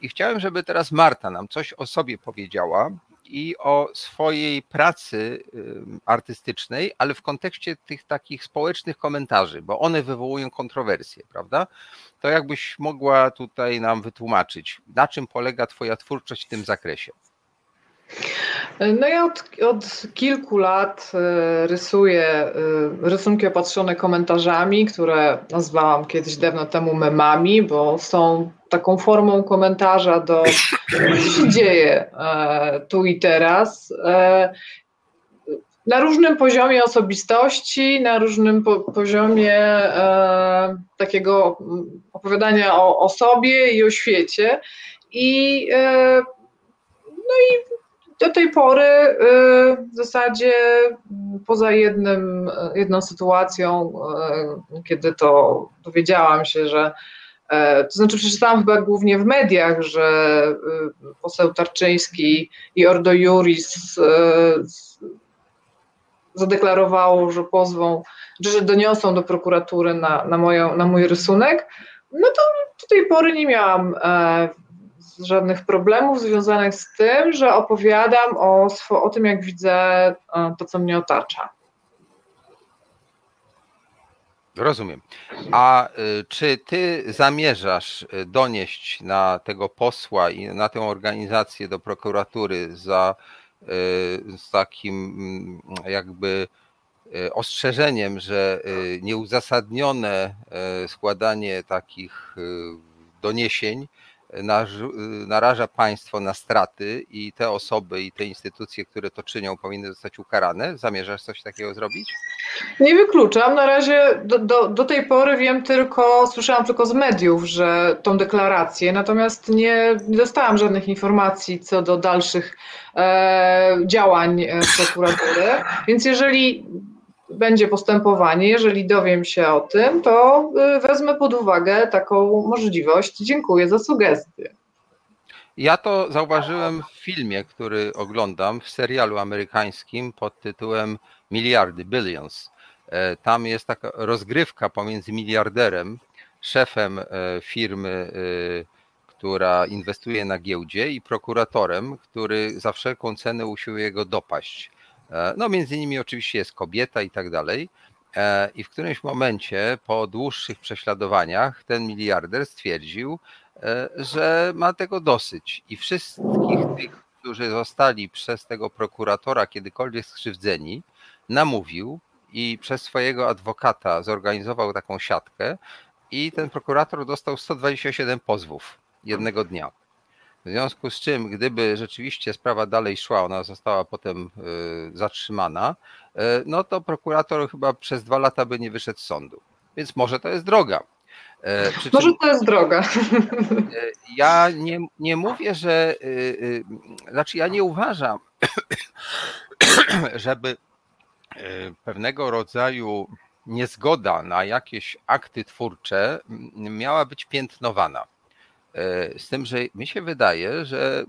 I chciałem, żeby teraz Marta nam coś o sobie powiedziała i o swojej pracy artystycznej, ale w kontekście tych takich społecznych komentarzy, bo one wywołują kontrowersje, prawda? To jakbyś mogła tutaj nam wytłumaczyć, na czym polega twoja twórczość w tym zakresie? Ja od kilku lat rysuję rysunki opatrzone komentarzami, które nazwałam kiedyś dawno temu memami, bo są taką formą komentarza do co się dzieje tu i teraz. Na różnym poziomie osobistości, na różnym poziomie takiego opowiadania o sobie i o świecie. I do tej pory w zasadzie poza jedną sytuacją, kiedy to dowiedziałam się, że to znaczy przeczytałam chyba głównie w mediach, że poseł Tarczyński i Ordo Iuris zadeklarowało, że pozwą, że doniosą do prokuratury na mój rysunek, to do tej pory nie miałam żadnych problemów związanych z tym, że opowiadam o tym, jak widzę to, co mnie otacza. Rozumiem. A czy ty zamierzasz donieść na tego posła i na tę organizację do prokuratury za z takim jakby ostrzeżeniem, że nieuzasadnione składanie takich doniesień naraża państwo na straty i te osoby i te instytucje, które to czynią, powinny zostać ukarane? Zamierzasz coś takiego zrobić? Nie wykluczam. Na razie do tej pory wiem tylko, słyszałam tylko z mediów, że tą deklarację, natomiast nie dostałam żadnych informacji co do dalszych działań prokuratury, więc jeżeli będzie postępowanie, jeżeli dowiem się o tym, to wezmę pod uwagę taką możliwość. Dziękuję za sugestie. Ja to zauważyłem w filmie, który oglądam, w serialu amerykańskim pod tytułem Miliardy, Billions. Tam jest taka rozgrywka pomiędzy miliarderem, szefem firmy, która inwestuje na giełdzie, i prokuratorem, który za wszelką cenę usiłuje go dopaść. No między nimi oczywiście jest kobieta i tak dalej. I w którymś momencie po dłuższych prześladowaniach ten miliarder stwierdził, że ma tego dosyć i wszystkich tych, którzy zostali przez tego prokuratora kiedykolwiek skrzywdzeni, namówił i przez swojego adwokata zorganizował taką siatkę i ten prokurator dostał 127 pozwów jednego dnia. W związku z czym, gdyby rzeczywiście sprawa dalej szła, ona została potem zatrzymana, no to prokurator chyba przez 2 lata by nie wyszedł z sądu. Więc może to jest droga. Może to jest droga. Ja nie mówię, że... Znaczy ja nie uważam, żeby pewnego rodzaju niezgoda na jakieś akty twórcze miała być piętnowana. Z tym, że mi się wydaje, że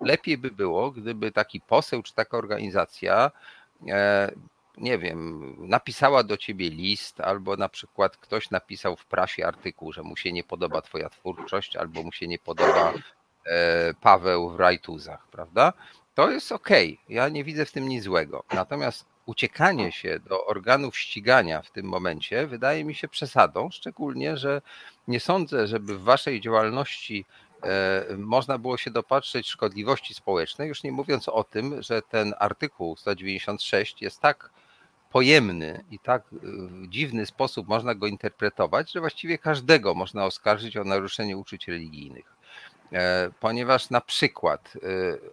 lepiej by było, gdyby taki poseł czy taka organizacja, nie wiem, napisała do ciebie list, albo na przykład ktoś napisał w prasie artykuł, że mu się nie podoba twoja twórczość, albo mu się nie podoba Paweł w rajtuzach, prawda? To jest okej, ja nie widzę w tym nic złego. Natomiast uciekanie się do organów ścigania w tym momencie wydaje mi się przesadą, szczególnie, że nie sądzę, żeby w waszej działalności można było się dopatrzeć szkodliwości społecznej, już nie mówiąc o tym, że ten artykuł 196 jest tak pojemny i tak w dziwny sposób można go interpretować, że właściwie każdego można oskarżyć o naruszenie uczuć religijnych. Ponieważ na przykład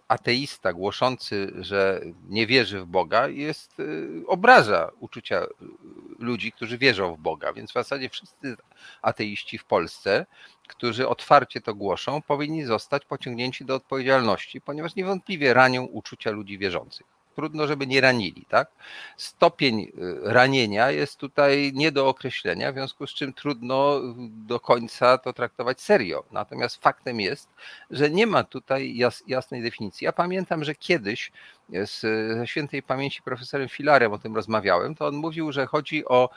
ateista głoszący, że nie wierzy w Boga, obraża uczucia ludzi, którzy wierzą w Boga. Więc w zasadzie wszyscy ateiści w Polsce, którzy otwarcie to głoszą, powinni zostać pociągnięci do odpowiedzialności, ponieważ niewątpliwie ranią uczucia ludzi wierzących. Trudno, żeby nie ranili, tak? Stopień ranienia jest tutaj nie do określenia, w związku z czym trudno do końca to traktować serio. Natomiast faktem jest, że nie ma tutaj jasnej definicji. Ja pamiętam, że kiedyś ze świętej pamięci profesorem Filarem o tym rozmawiałem, to on mówił, że chodzi o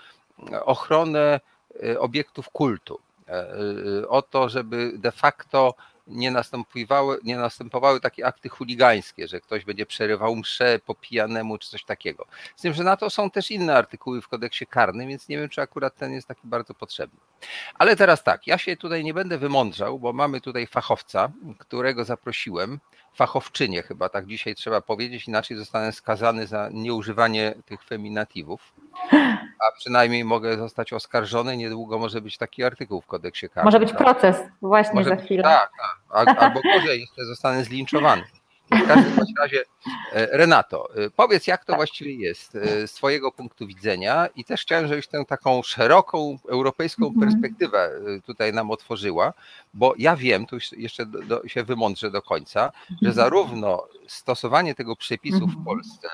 ochronę obiektów kultu, o to, żeby de facto nie następowały takie akty chuligańskie, że ktoś będzie przerywał mszę po pijanemu czy coś takiego. Z tym, że na to są też inne artykuły w kodeksie karnym, więc nie wiem, czy akurat ten jest taki bardzo potrzebny. Ale teraz tak, ja się tutaj nie będę wymądrzał, bo mamy tutaj fachowca, którego zaprosiłem, fachowczynię chyba, tak dzisiaj trzeba powiedzieć, inaczej zostanę skazany za nieużywanie tych feminatywów, a przynajmniej mogę zostać oskarżony, niedługo może być taki artykuł w kodeksie karnym. Może być proces, właśnie może za chwilę. Tak, albo gorzej, jeszcze zostanę zlinczowany. W każdym razie, Renato, powiedz, jak to właściwie jest z twojego punktu widzenia, i też chciałem, żebyś tę taką szeroką europejską perspektywę tutaj nam otworzyła, bo ja wiem, tu jeszcze się wymądrzę do końca, że zarówno stosowanie tego przepisu w Polsce,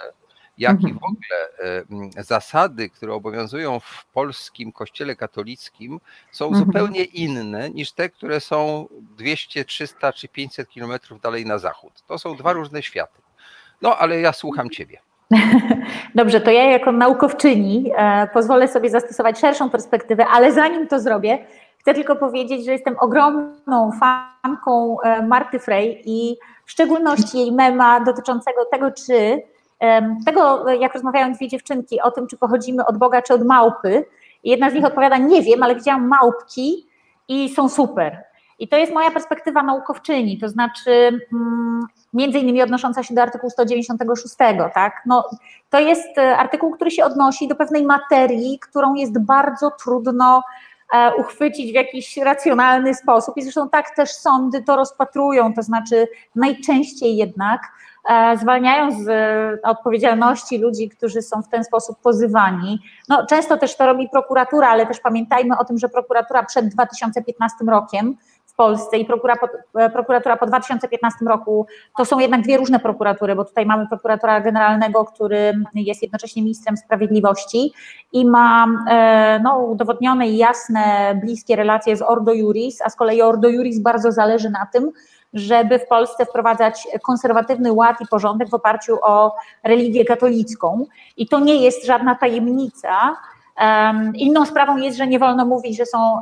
jak i w ogóle zasady, które obowiązują w polskim kościele katolickim, są zupełnie inne niż te, które są 200, 300 czy 500 kilometrów dalej na zachód. To są 2 różne światy. No ale ja słucham ciebie. Dobrze, to ja jako naukowczyni pozwolę sobie zastosować szerszą perspektywę, ale zanim to zrobię, chcę tylko powiedzieć, że jestem ogromną fanką Marty Frej i w szczególności jej mema dotyczącego tego, jak rozmawiają dwie dziewczynki o tym, czy pochodzimy od Boga, czy od małpy, I jedna z nich odpowiada, nie wiem, ale widziałam małpki i są super. I to jest moja perspektywa naukowczyni, to znaczy między innymi odnosząca się do artykułu 196, tak? No, to jest artykuł, który się odnosi do pewnej materii, którą jest bardzo trudno uchwycić w jakiś racjonalny sposób i zresztą tak też sądy to rozpatrują, to znaczy najczęściej jednak zwalniają z odpowiedzialności ludzi, którzy są w ten sposób pozywani. No, często też to robi prokuratura, ale też pamiętajmy o tym, że prokuratura przed 2015 rokiem w Polsce i prokuratura po 2015 roku to są jednak dwie różne prokuratury, bo tutaj mamy prokuratora generalnego, który jest jednocześnie ministrem sprawiedliwości i ma udowodnione i jasne, bliskie relacje z Ordo Iuris, a z kolei Ordo Iuris bardzo zależy na tym, żeby w Polsce wprowadzać konserwatywny ład i porządek w oparciu o religię katolicką. I to nie jest żadna tajemnica. Inną sprawą jest, że nie wolno mówić, że są,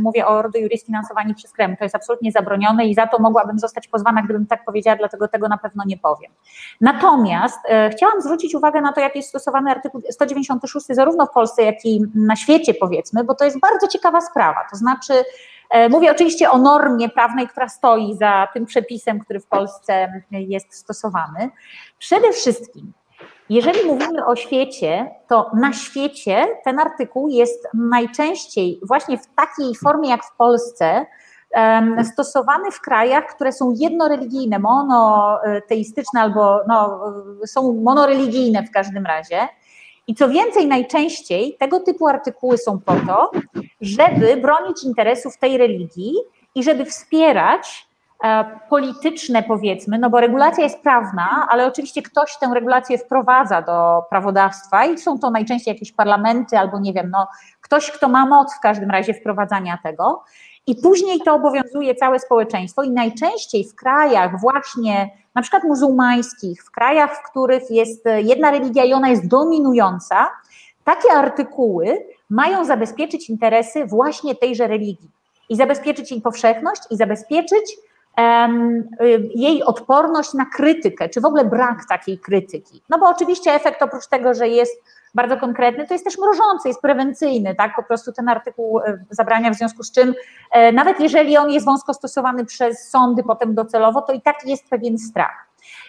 mówię o Ordo Iuris, finansowani przez Kreml. To jest absolutnie zabronione i za to mogłabym zostać pozwana, gdybym tak powiedziała, dlatego tego na pewno nie powiem. Natomiast chciałam zwrócić uwagę na to, jak jest stosowany artykuł 196 zarówno w Polsce, jak i na świecie, powiedzmy, bo to jest bardzo ciekawa sprawa. To znaczy, mówię oczywiście o normie prawnej, która stoi za tym przepisem, który w Polsce jest stosowany. Przede wszystkim, jeżeli mówimy o świecie, to na świecie ten artykuł jest najczęściej właśnie w takiej formie jak w Polsce stosowany w krajach, które są jednoreligijne, monoteistyczne albo są monoreligijne w każdym razie. I co więcej, najczęściej tego typu artykuły są po to, żeby bronić interesów tej religii i żeby wspierać polityczne, powiedzmy, no bo regulacja jest prawna, ale oczywiście ktoś tę regulację wprowadza do prawodawstwa i są to najczęściej jakieś parlamenty albo nie wiem, ktoś, kto ma moc w każdym razie wprowadzania tego i później to obowiązuje całe społeczeństwo i najczęściej w krajach właśnie na przykład muzułmańskich, w krajach, w których jest jedna religia i ona jest dominująca, takie artykuły mają zabezpieczyć interesy właśnie tejże religii i zabezpieczyć jej powszechność i zabezpieczyć jej odporność na krytykę, czy w ogóle brak takiej krytyki. No bo oczywiście efekt oprócz tego, że jest bardzo konkretny, to jest też mrożący, jest prewencyjny, tak? Po prostu ten artykuł zabrania, w związku z czym nawet jeżeli on jest wąsko stosowany przez sądy potem docelowo, to i tak jest pewien strach.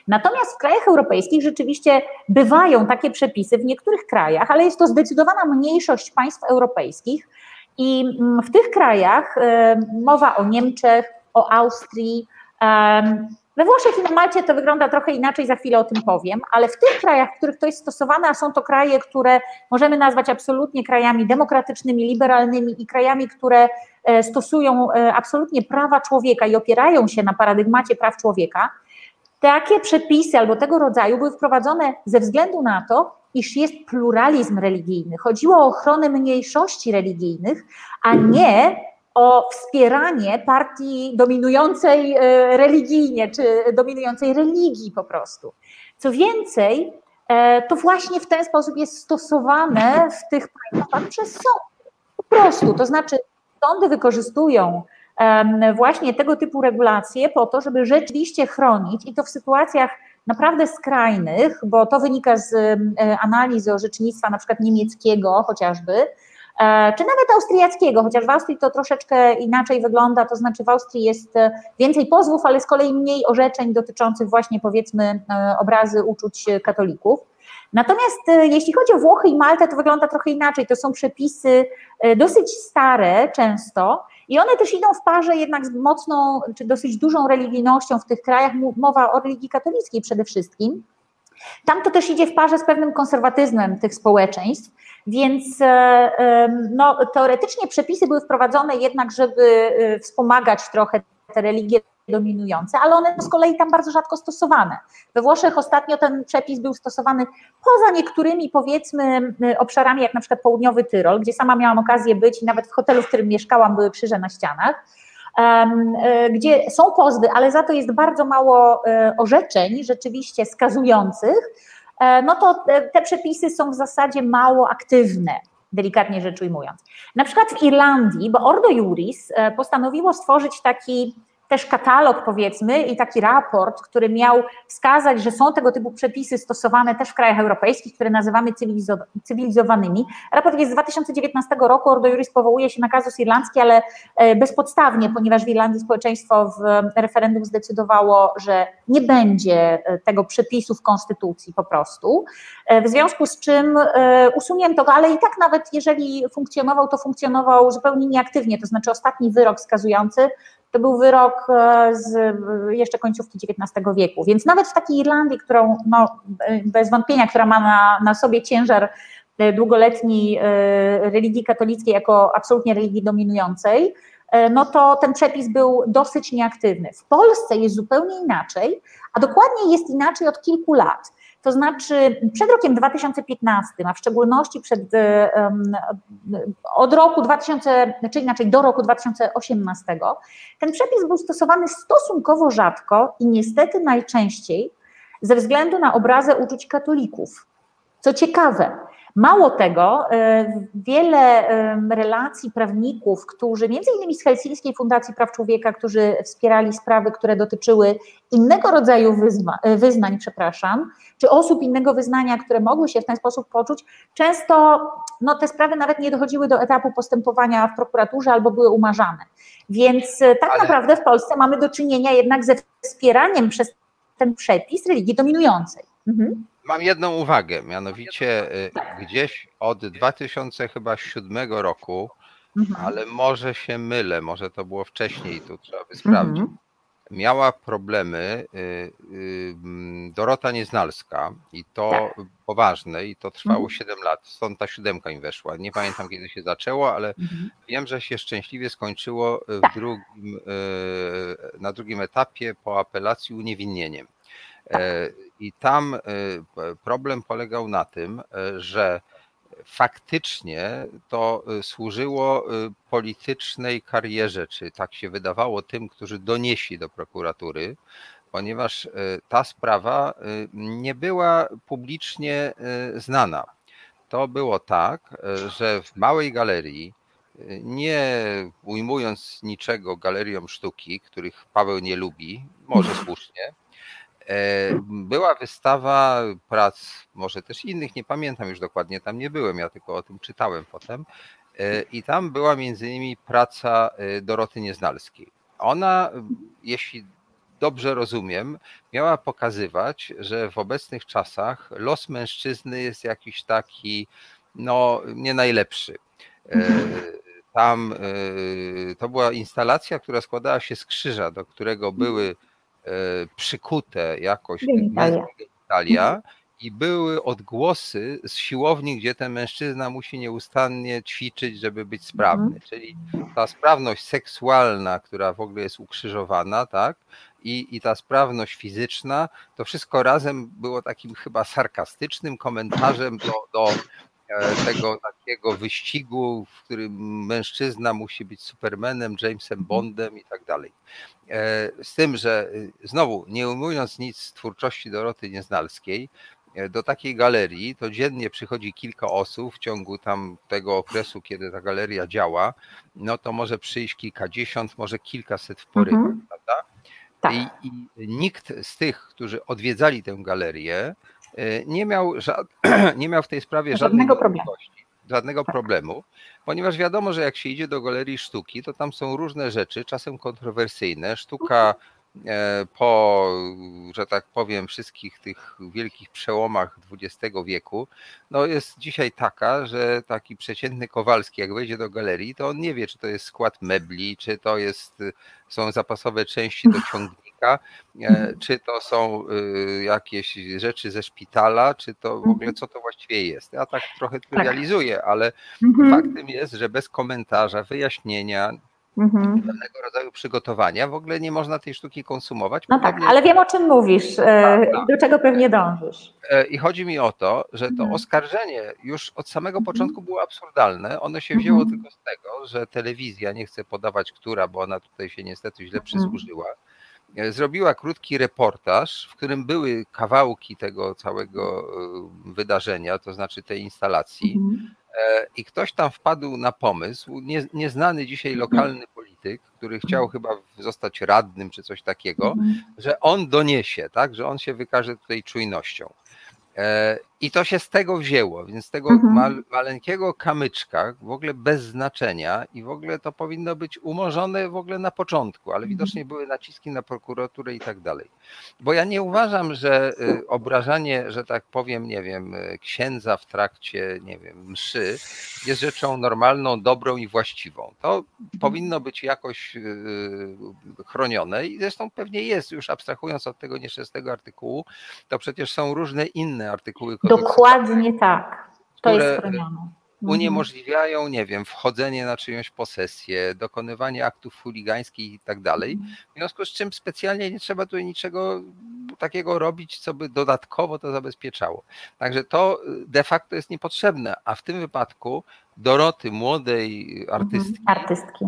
Natomiast w krajach europejskich rzeczywiście bywają takie przepisy w niektórych krajach, ale jest to zdecydowana mniejszość państw europejskich i w tych krajach mowa o Niemczech, o Austrii, we Włoszech i na Malcie to wygląda trochę inaczej, za chwilę o tym powiem, ale w tych krajach, w których to jest stosowane, a są to kraje, które możemy nazwać absolutnie krajami demokratycznymi, liberalnymi i krajami, które stosują absolutnie prawa człowieka i opierają się na paradygmacie praw człowieka, takie przepisy albo tego rodzaju były wprowadzone ze względu na to, iż jest pluralizm religijny. Chodziło o ochronę mniejszości religijnych, a nie o wspieranie partii dominującej religijnie, czy dominującej religii po prostu. Co więcej, to właśnie w ten sposób jest stosowane w tych państwach przez sądy. Po prostu, to znaczy sądy wykorzystują właśnie tego typu regulacje po to, żeby rzeczywiście chronić i to w sytuacjach naprawdę skrajnych, bo to wynika z analizy orzecznictwa na przykład niemieckiego chociażby, czy nawet austriackiego, chociaż w Austrii to troszeczkę inaczej wygląda, to znaczy w Austrii jest więcej pozwów, ale z kolei mniej orzeczeń dotyczących właśnie powiedzmy obrazy uczuć katolików. Natomiast jeśli chodzi o Włochy i Maltę, to wygląda trochę inaczej, to są przepisy dosyć stare często i one też idą w parze jednak z mocną czy dosyć dużą religijnością w tych krajach, mowa o religii katolickiej przede wszystkim. Tam to też idzie w parze z pewnym konserwatyzmem tych społeczeństw, więc teoretycznie przepisy były wprowadzone jednak, żeby wspomagać trochę te religie dominujące, ale one z kolei tam bardzo rzadko stosowane. We Włoszech ostatnio ten przepis był stosowany poza niektórymi powiedzmy obszarami, jak na przykład południowy Tyrol, gdzie sama miałam okazję być i nawet w hotelu, w którym mieszkałam, były krzyże na ścianach, gdzie są pozwy, ale za to jest bardzo mało orzeczeń rzeczywiście skazujących, no to te przepisy są w zasadzie mało aktywne, delikatnie rzecz ujmując. Na przykład w Irlandii, bo Ordo Iuris postanowiło stworzyć taki też katalog, powiedzmy, i taki raport, który miał wskazać, że są tego typu przepisy stosowane też w krajach europejskich, które nazywamy cywilizowanymi. Raport jest z 2019 roku, Ordo Iuris powołuje się na kazus irlandzki, ale bezpodstawnie, ponieważ w Irlandii społeczeństwo w referendum zdecydowało, że nie będzie tego przepisu w konstytucji po prostu, w związku z czym usunięto go, ale i tak nawet jeżeli funkcjonował, to funkcjonował zupełnie nieaktywnie, to znaczy ostatni wyrok skazujący to był wyrok z jeszcze końcówki XIX wieku, więc nawet w takiej Irlandii, którą bez wątpienia, która ma na sobie ciężar długoletni religii katolickiej jako absolutnie religii dominującej, no to ten przepis był dosyć nieaktywny. W Polsce jest zupełnie inaczej, a dokładnie jest inaczej od kilku lat. To znaczy przed rokiem 2015, a w szczególności do roku 2018, ten przepis był stosowany stosunkowo rzadko i niestety najczęściej ze względu na obrazę uczuć katolików. Co ciekawe, mało tego, wiele relacji prawników, którzy między innymi z Helsińskiej Fundacji Praw Człowieka, którzy wspierali sprawy, które dotyczyły innego rodzaju wyznań, czy osób innego wyznania, które mogły się w ten sposób poczuć, często te sprawy nawet nie dochodziły do etapu postępowania w prokuraturze albo były umarzane. Więc naprawdę w Polsce mamy do czynienia jednak ze wspieraniem przez ten przepis religii dominującej. Mhm. Mam jedną uwagę, mianowicie gdzieś od 2007 roku, ale może się mylę, może to było wcześniej, tu trzeba by sprawdzić, miała problemy Dorota Nieznalska i to poważne i to trwało 7 lat, stąd ta 7 im weszła. Nie pamiętam, kiedy się zaczęło, ale wiem, że się szczęśliwie skończyło na drugim etapie po apelacji uniewinnieniem. I tam problem polegał na tym, że faktycznie to służyło politycznej karierze, czy tak się wydawało tym, którzy donieśli do prokuratury, ponieważ ta sprawa nie była publicznie znana. To było tak, że w małej galerii, nie ujmując niczego galeriom sztuki, których Paweł nie lubi, może słusznie, była wystawa prac, może też innych, nie pamiętam już dokładnie, tam nie byłem, ja tylko o tym czytałem potem. I tam była między innymi praca Doroty Nieznalskiej. Ona, jeśli dobrze rozumiem, miała pokazywać, że w obecnych czasach los mężczyzny jest jakiś taki, nie najlepszy. Tam to była instalacja, która składała się z krzyża, do którego były przykute jakoś genitalia i były odgłosy z siłowni, gdzie ten mężczyzna musi nieustannie ćwiczyć, żeby być sprawny. Czyli ta sprawność seksualna, która w ogóle jest ukrzyżowana, tak? I ta sprawność fizyczna, to wszystko razem było takim chyba sarkastycznym komentarzem do tego takiego wyścigu, w którym mężczyzna musi być Supermanem, Jamesem Bondem i tak dalej. Z tym, że znowu, nie ujmując nic z twórczości Doroty Nieznalskiej, do takiej galerii to dziennie przychodzi kilka osób w ciągu tam tego okresu, kiedy ta galeria działa, to może przyjść kilkadziesiąt, może kilkaset w porywach, prawda? Tak. I nikt z tych, którzy odwiedzali tę galerię, nie miał w tej sprawie żadnego problemu, ponieważ wiadomo, że jak się idzie do galerii sztuki, to tam są różne rzeczy, czasem kontrowersyjne. Sztuka po, że tak powiem, wszystkich tych wielkich przełomach XX wieku, jest dzisiaj taka, że taki przeciętny Kowalski, jak wejdzie do galerii, to on nie wie, czy to jest skład mebli, czy to są zapasowe części do ciągnika, czy to są jakieś rzeczy ze szpitala, czy to w ogóle co to właściwie jest. Ja tak trochę trywializuję, ale faktem jest, że bez komentarza, wyjaśnienia, pewnego rodzaju przygotowania, w ogóle nie można tej sztuki konsumować. Ale wiem, o czym mówisz, do czego pewnie dążysz. I chodzi mi o to, że to oskarżenie już od samego początku było absurdalne. Ono się wzięło tylko z tego, że telewizja, nie chcę podawać która, bo ona tutaj się niestety źle przysłużyła, zrobiła krótki reportaż, w którym były kawałki tego całego wydarzenia, to znaczy tej instalacji. I ktoś tam wpadł na pomysł, nieznany dzisiaj lokalny polityk, który chciał chyba zostać radnym czy coś takiego, że on doniesie, tak, że on się wykaże tutaj czujnością. I to się z tego wzięło, więc z tego maleńkiego kamyczka, w ogóle bez znaczenia i w ogóle to powinno być umorzone w ogóle na początku, ale widocznie były naciski na prokuraturę i tak dalej. Bo ja nie uważam, że obrażanie, że tak powiem, nie wiem, księdza w trakcie, nie wiem, mszy jest rzeczą normalną, dobrą i właściwą. To powinno być jakoś chronione i zresztą pewnie jest, już abstrahując od tego nieszczęsnego artykułu, to przecież są różne inne artykuły. Dokładnie tak, to jest chronione. Uniemożliwiają, nie wiem, wchodzenie na czyjąś posesję, dokonywanie aktów chuligańskich i tak dalej. W związku z czym specjalnie nie trzeba tutaj niczego takiego robić, co by dodatkowo to zabezpieczało. Także to de facto jest niepotrzebne, a w tym wypadku Doroty, młodej artystki.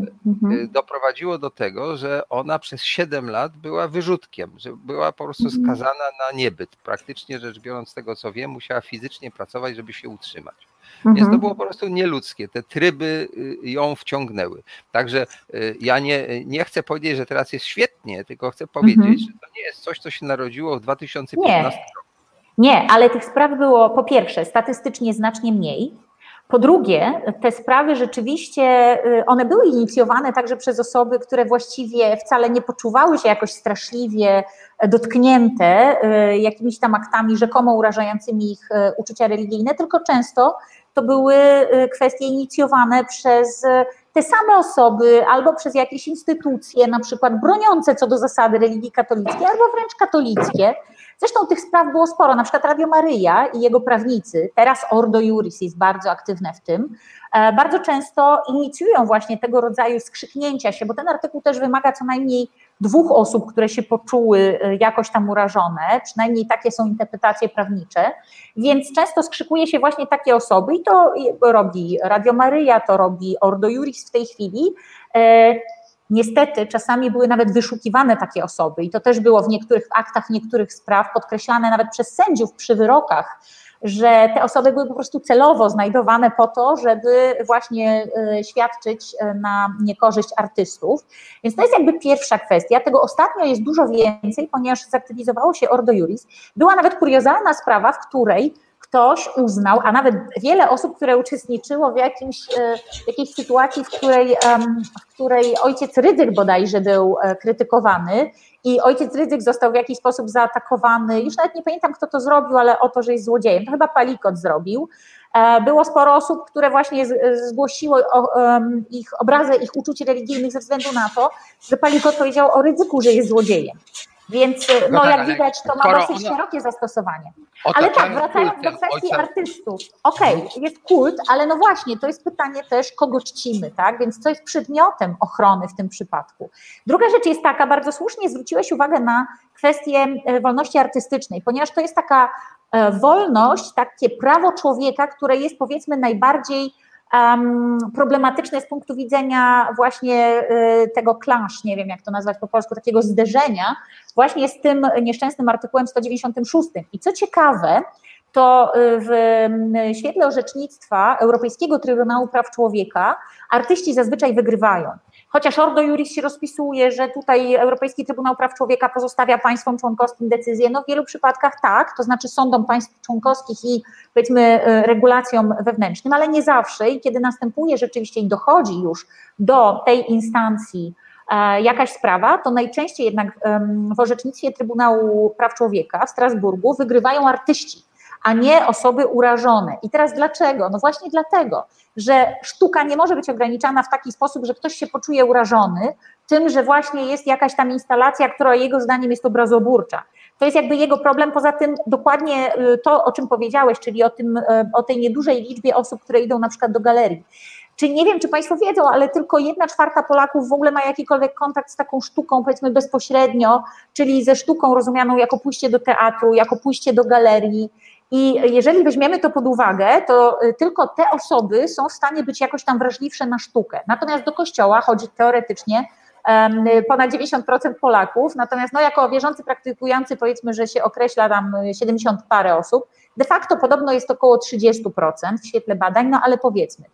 Doprowadziło do tego, że ona przez 7 lat była wyrzutkiem, że była po prostu skazana na niebyt. Praktycznie rzecz biorąc, z tego co wiem, musiała fizycznie pracować, żeby się utrzymać. Więc to było po prostu nieludzkie. Te tryby ją wciągnęły. Także ja nie chcę powiedzieć, że teraz jest świetnie, tylko chcę powiedzieć, że to nie jest coś, co się narodziło w 2015 roku. Nie, ale tych spraw było po pierwsze statystycznie znacznie mniej. Po drugie, te sprawy rzeczywiście, one były inicjowane także przez osoby, które właściwie wcale nie poczuwały się jakoś straszliwie dotknięte jakimiś tam aktami rzekomo urażającymi ich uczucia religijne, tylko często to były kwestie inicjowane przez te same osoby albo przez jakieś instytucje, na przykład broniące co do zasady religii katolickiej albo wręcz katolickie. Zresztą tych spraw było sporo, na przykład Radio Maryja i jego prawnicy, teraz Ordo Iuris jest bardzo aktywne w tym, bardzo często inicjują właśnie tego rodzaju skrzyknięcia się, bo ten artykuł też wymaga co najmniej 2 osób, które się poczuły jakoś tam urażone, przynajmniej takie są interpretacje prawnicze, więc często skrzykuje się właśnie takie osoby i to robi Radio Maryja, to robi Ordo Iuris w tej chwili. Niestety czasami były nawet wyszukiwane takie osoby i to też było w niektórych aktach, niektórych spraw podkreślane nawet przez sędziów przy wyrokach, że te osoby były po prostu celowo znajdowane po to, żeby właśnie świadczyć na niekorzyść artystów. Więc to jest jakby pierwsza kwestia. Tego ostatnio jest dużo więcej, ponieważ zaktywizowało się Ordo Iuris. Była nawet kuriozalna sprawa, w której ktoś uznał, a nawet wiele osób, które uczestniczyło w jakiejś sytuacji, w której ojciec Rydzyk bodajże był krytykowany i ojciec Rydzyk został w jakiś sposób zaatakowany, już nawet nie pamiętam, kto to zrobił, ale o to, że jest złodziejem, to chyba Palikot zrobił. Było sporo osób, które właśnie zgłosiło ich obrazę, ich uczuć religijnych ze względu na to, że Palikot powiedział o Rydzyku, że jest złodziejem. Więc no, jak widać, to ma dosyć szerokie zastosowanie. Ale tak, wracając do kwestii artystów. Okej, jest kult, ale no właśnie, to jest pytanie też, kogo czcimy, tak? Więc co jest przedmiotem ochrony w tym przypadku. Druga rzecz jest taka, bardzo słusznie zwróciłeś uwagę na kwestię wolności artystycznej, ponieważ to jest taka wolność, takie prawo człowieka, które jest powiedzmy najbardziej problematyczne z punktu widzenia właśnie tego clash, nie wiem jak to nazwać po polsku, takiego zderzenia właśnie z tym nieszczęsnym artykułem 196. I co ciekawe, to w świetle orzecznictwa Europejskiego Trybunału Praw Człowieka artyści zazwyczaj wygrywają. Chociaż Ordo Iuris się rozpisuje, że tutaj Europejski Trybunał Praw Człowieka pozostawia państwom członkowskim decyzję, no w wielu przypadkach tak, to znaczy sądom państw członkowskich i powiedzmy regulacjom wewnętrznym, ale nie zawsze i kiedy następuje rzeczywiście i dochodzi już do tej instancji jakaś sprawa, to najczęściej jednak w orzecznictwie Trybunału Praw Człowieka w Strasburgu wygrywają artyści, a nie osoby urażone. I teraz dlaczego? No właśnie dlatego, że sztuka nie może być ograniczana w taki sposób, że ktoś się poczuje urażony tym, że właśnie jest jakaś tam instalacja, która jego zdaniem jest obrazoburcza. To jest jakby jego problem, poza tym dokładnie to, o czym powiedziałeś, czyli o tej niedużej liczbie osób, które idą na przykład do galerii. Czyli nie wiem, czy Państwo wiedzą, ale tylko 1/4 Polaków w ogóle ma jakikolwiek kontakt z taką sztuką, powiedzmy bezpośrednio, czyli ze sztuką rozumianą jako pójście do teatru, jako pójście do galerii. I jeżeli weźmiemy to pod uwagę, to tylko te osoby są w stanie być jakoś tam wrażliwsze na sztukę. Natomiast do kościoła chodzi teoretycznie ponad 90% Polaków, natomiast no, jako wierzący praktykujący powiedzmy, że się określa tam 70 parę osób, de facto podobno jest około 30% w świetle badań, no ale powiedzmy.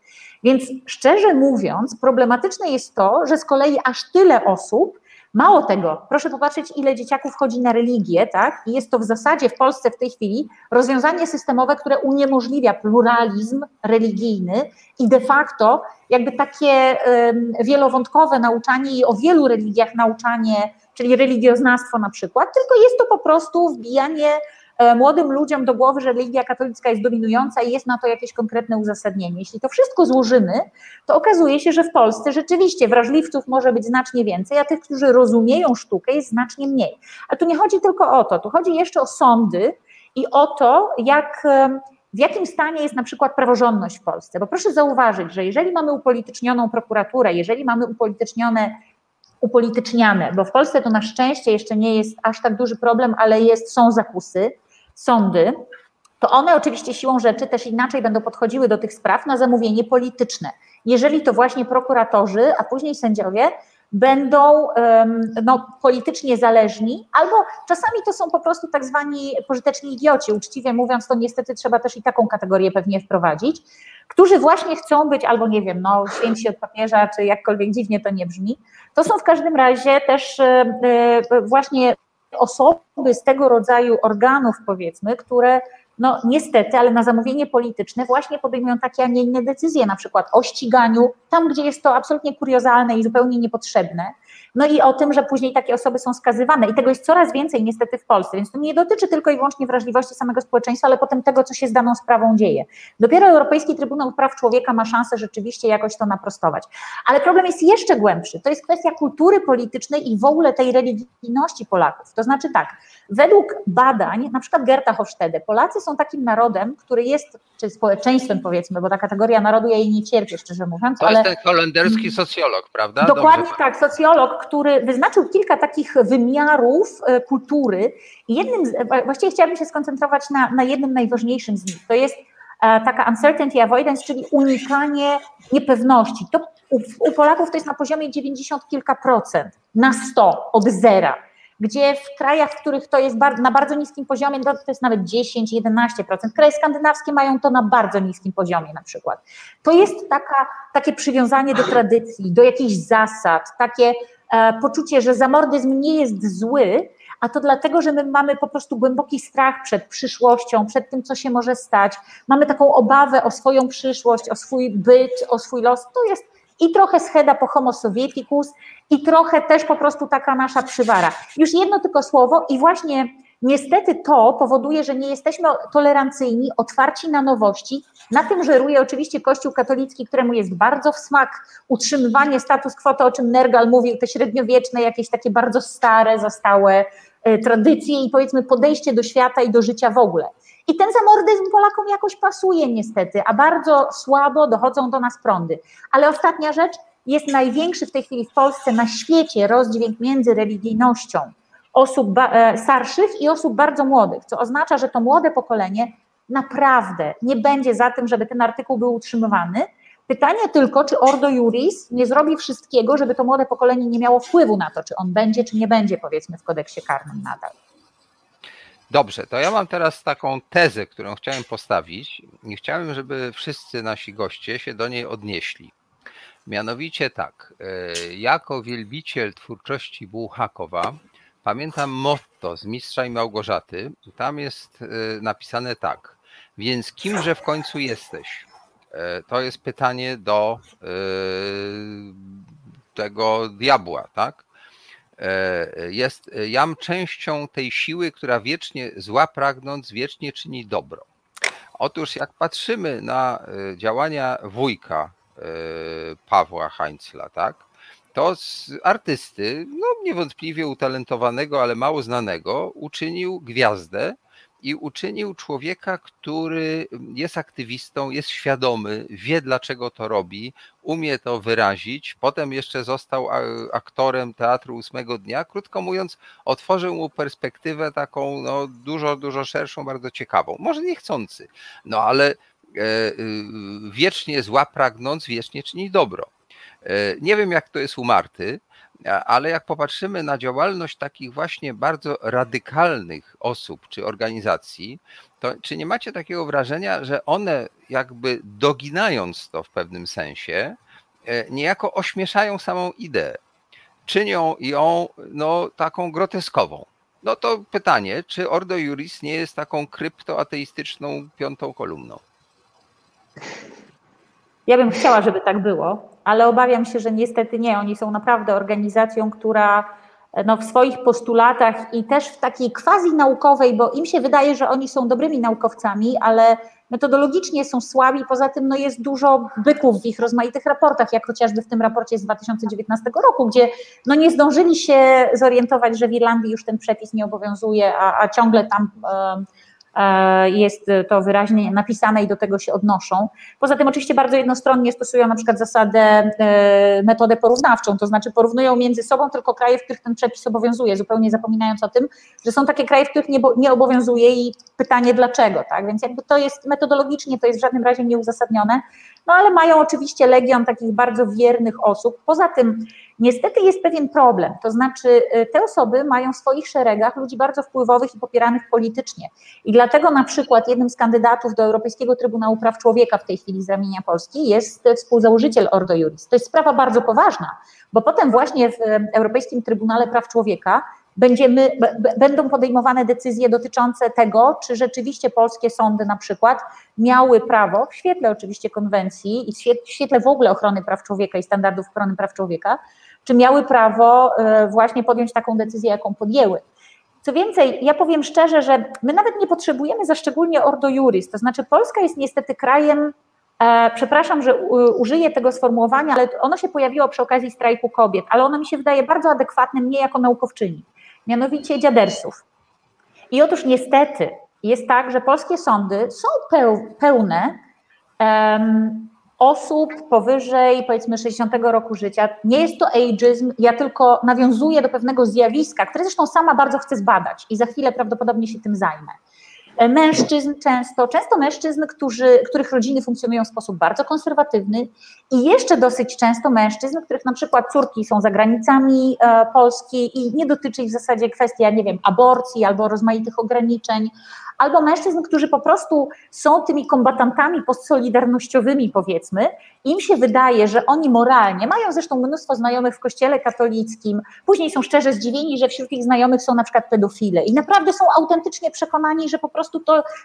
Więc szczerze mówiąc, problematyczne jest to, że z kolei aż tyle osób, mało tego, proszę popatrzeć, ile dzieciaków chodzi na religię, tak? I jest to w zasadzie w Polsce w tej chwili rozwiązanie systemowe, które uniemożliwia pluralizm religijny i de facto jakby takie wielowątkowe nauczanie i o wielu religiach nauczanie, czyli religioznawstwo na przykład, tylko jest to po prostu wbijanie młodym ludziom do głowy, że religia katolicka jest dominująca i jest na to jakieś konkretne uzasadnienie. Jeśli to wszystko złożymy, to okazuje się, że w Polsce rzeczywiście wrażliwców może być znacznie więcej, a tych, którzy rozumieją sztukę, jest znacznie mniej. Ale tu nie chodzi tylko o to, tu chodzi jeszcze o sądy i o to, w jakim stanie jest na przykład praworządność w Polsce. Bo proszę zauważyć, że jeżeli mamy upolitycznioną prokuraturę, jeżeli mamy upolityczniane, bo w Polsce to na szczęście jeszcze nie jest aż tak duży problem, ale są zakusy, sądy, to one oczywiście siłą rzeczy też inaczej będą podchodziły do tych spraw na zamówienie polityczne. Jeżeli to właśnie prokuratorzy, a później sędziowie będą politycznie zależni, albo czasami to są po prostu tak zwani pożyteczni idioci, uczciwie mówiąc, to niestety trzeba też i taką kategorię pewnie wprowadzić, którzy właśnie chcą być albo nie wiem, no święci od papieża, czy jakkolwiek dziwnie to nie brzmi, to są w każdym razie też właśnie osoby z tego rodzaju organów powiedzmy, które no niestety, ale na zamówienie polityczne właśnie podejmują takie, a nie inne decyzje, na przykład o ściganiu, tam gdzie jest to absolutnie kuriozalne i zupełnie niepotrzebne, no i o tym, że później takie osoby są skazywane i tego jest coraz więcej niestety w Polsce, więc to nie dotyczy tylko i wyłącznie wrażliwości samego społeczeństwa, ale potem tego, co się z daną sprawą dzieje. Dopiero Europejski Trybunał Praw Człowieka ma szansę rzeczywiście jakoś to naprostować. Ale problem jest jeszcze głębszy, to jest kwestia kultury politycznej i w ogóle tej religijności Polaków, to znaczy tak, według badań, na przykład Gerta Hofstede, Polacy są takim narodem, który jest, czy społeczeństwem powiedzmy, bo ta kategoria narodu, ja jej nie cierpię, szczerze mówiąc. To jest ten holenderski socjolog, prawda? Dokładnie dobrze. Tak, socjolog, który wyznaczył kilka takich wymiarów kultury. Właściwie chciałabym się skoncentrować na jednym najważniejszym z nich. To jest taka uncertainty avoidance, czyli unikanie niepewności. To u Polaków to jest na poziomie 90% na 100 od zera. Gdzie w krajach, w których to jest na bardzo niskim poziomie, to jest nawet 10-11%. Kraje skandynawskie mają to na bardzo niskim poziomie na przykład. To jest takie przywiązanie do tradycji, do jakichś zasad, takie poczucie, że zamordyzm nie jest zły, a to dlatego, że my mamy po prostu głęboki strach przed przyszłością, przed tym, co się może stać. Mamy taką obawę o swoją przyszłość, o swój byt, o swój los. To jest i trochę scheda po homo sovieticus, i trochę też po prostu taka nasza przywara. Już jedno tylko słowo i właśnie niestety to powoduje, że nie jesteśmy tolerancyjni, otwarci na nowości. Na tym żeruje oczywiście Kościół katolicki, któremu jest bardzo w smak utrzymywanie status quo, to o czym Nergal mówił, te średniowieczne, jakieś takie bardzo stare, zastałe tradycje i powiedzmy podejście do świata i do życia w ogóle. I ten zamordyzm Polakom jakoś pasuje niestety, a bardzo słabo dochodzą do nas prądy. Ale ostatnia rzecz, jest największy w tej chwili w Polsce, na świecie rozdźwięk między religijnością osób starszych i osób bardzo młodych, co oznacza, że to młode pokolenie naprawdę nie będzie za tym, żeby ten artykuł był utrzymywany. Pytanie tylko, czy Ordo Iuris nie zrobi wszystkiego, żeby to młode pokolenie nie miało wpływu na to, czy on będzie, czy nie będzie powiedzmy w kodeksie karnym nadal. Dobrze, to ja mam teraz taką tezę, którą chciałem postawić i chciałem, żeby wszyscy nasi goście się do niej odnieśli. Mianowicie tak, jako wielbiciel twórczości Bułhakowa pamiętam motto z Mistrza i Małgorzaty, tam jest napisane tak, więc kimże w końcu jesteś? To jest pytanie do tego diabła, tak? Jam częścią tej siły, która wiecznie zła pragnąc, wiecznie czyni dobro. Otóż jak patrzymy na działania wujka Pawła Heinzla, tak, to z artysty, no niewątpliwie utalentowanego, ale mało znanego, uczynił gwiazdę i uczynił człowieka, który jest aktywistą, jest świadomy, wie dlaczego to robi, umie to wyrazić, potem jeszcze został aktorem Teatru Ósmego Dnia, krótko mówiąc otworzył mu perspektywę taką no, dużo szerszą, bardzo ciekawą, może niechcący, no ale wiecznie zła pragnąc, wiecznie czyni dobro. Nie wiem jak to jest u Marty, Ale jak popatrzymy na działalność takich właśnie bardzo radykalnych osób czy organizacji, to czy nie macie takiego wrażenia, że one jakby doginając to w pewnym sensie, niejako ośmieszają samą ideę, czynią ją no, taką groteskową? No to pytanie, czy Ordo Iuris nie jest taką kryptoateistyczną piątą kolumną? Ja bym chciała, żeby tak było, ale obawiam się, że niestety nie. Oni są naprawdę organizacją, która no, w swoich postulatach i też w takiej quasi naukowej, bo im się wydaje, że oni są dobrymi naukowcami, ale metodologicznie są słabi, poza tym no, jest dużo byków w ich rozmaitych raportach, jak chociażby w tym raporcie z 2019 roku, gdzie no, nie zdążyli się zorientować, że w Irlandii już ten przepis nie obowiązuje, a ciągle tam... jest to wyraźnie napisane i do tego się odnoszą. Poza tym oczywiście bardzo jednostronnie stosują na przykład zasadę, metodę porównawczą, to znaczy porównują między sobą tylko kraje, w których ten przepis obowiązuje, zupełnie zapominając o tym, że są takie kraje, w których nie obowiązuje i pytanie dlaczego, tak? Więc jakby to jest metodologicznie, to jest w żadnym razie nieuzasadnione, no ale mają oczywiście legion takich bardzo wiernych osób. Poza tym niestety jest pewien problem, to znaczy te osoby mają w swoich szeregach ludzi bardzo wpływowych i popieranych politycznie i dlatego na przykład jednym z kandydatów do Europejskiego Trybunału Praw Człowieka w tej chwili z ramienia Polski jest współzałożyciel Ordo Iuris. To jest sprawa bardzo poważna, bo potem właśnie w Europejskim Trybunale Praw Człowieka będą podejmowane decyzje dotyczące tego, czy rzeczywiście polskie sądy na przykład miały prawo, w świetle oczywiście konwencji i w świetle w ogóle ochrony praw człowieka i standardów ochrony praw człowieka, czy miały prawo właśnie podjąć taką decyzję, jaką podjęły. Co więcej, ja powiem szczerze, że my nawet nie potrzebujemy za szczególnie Ordo Iuris, to znaczy Polska jest niestety krajem, przepraszam, że użyję tego sformułowania, ale ono się pojawiło przy okazji strajku kobiet, ale ono mi się wydaje bardzo adekwatne mnie jako naukowczyni, mianowicie dziadersów. I otóż niestety jest tak, że polskie sądy są pełne osób powyżej powiedzmy 60 roku życia. Nie jest to ageizm, ja tylko nawiązuję do pewnego zjawiska, które zresztą sama bardzo chcę zbadać i za chwilę prawdopodobnie się tym zajmę. Mężczyzn często mężczyzn, których rodziny funkcjonują w sposób bardzo konserwatywny i jeszcze dosyć często mężczyzn, których na przykład córki są za granicami Polski i nie dotyczy ich w zasadzie kwestia, nie wiem, aborcji albo rozmaitych ograniczeń, albo mężczyzn, którzy po prostu są tymi kombatantami postsolidarnościowymi powiedzmy, im się wydaje, że oni moralnie, mają zresztą mnóstwo znajomych w kościele katolickim, później są szczerze zdziwieni, że wśród ich znajomych są na przykład pedofile i naprawdę są autentycznie przekonani, że po prostu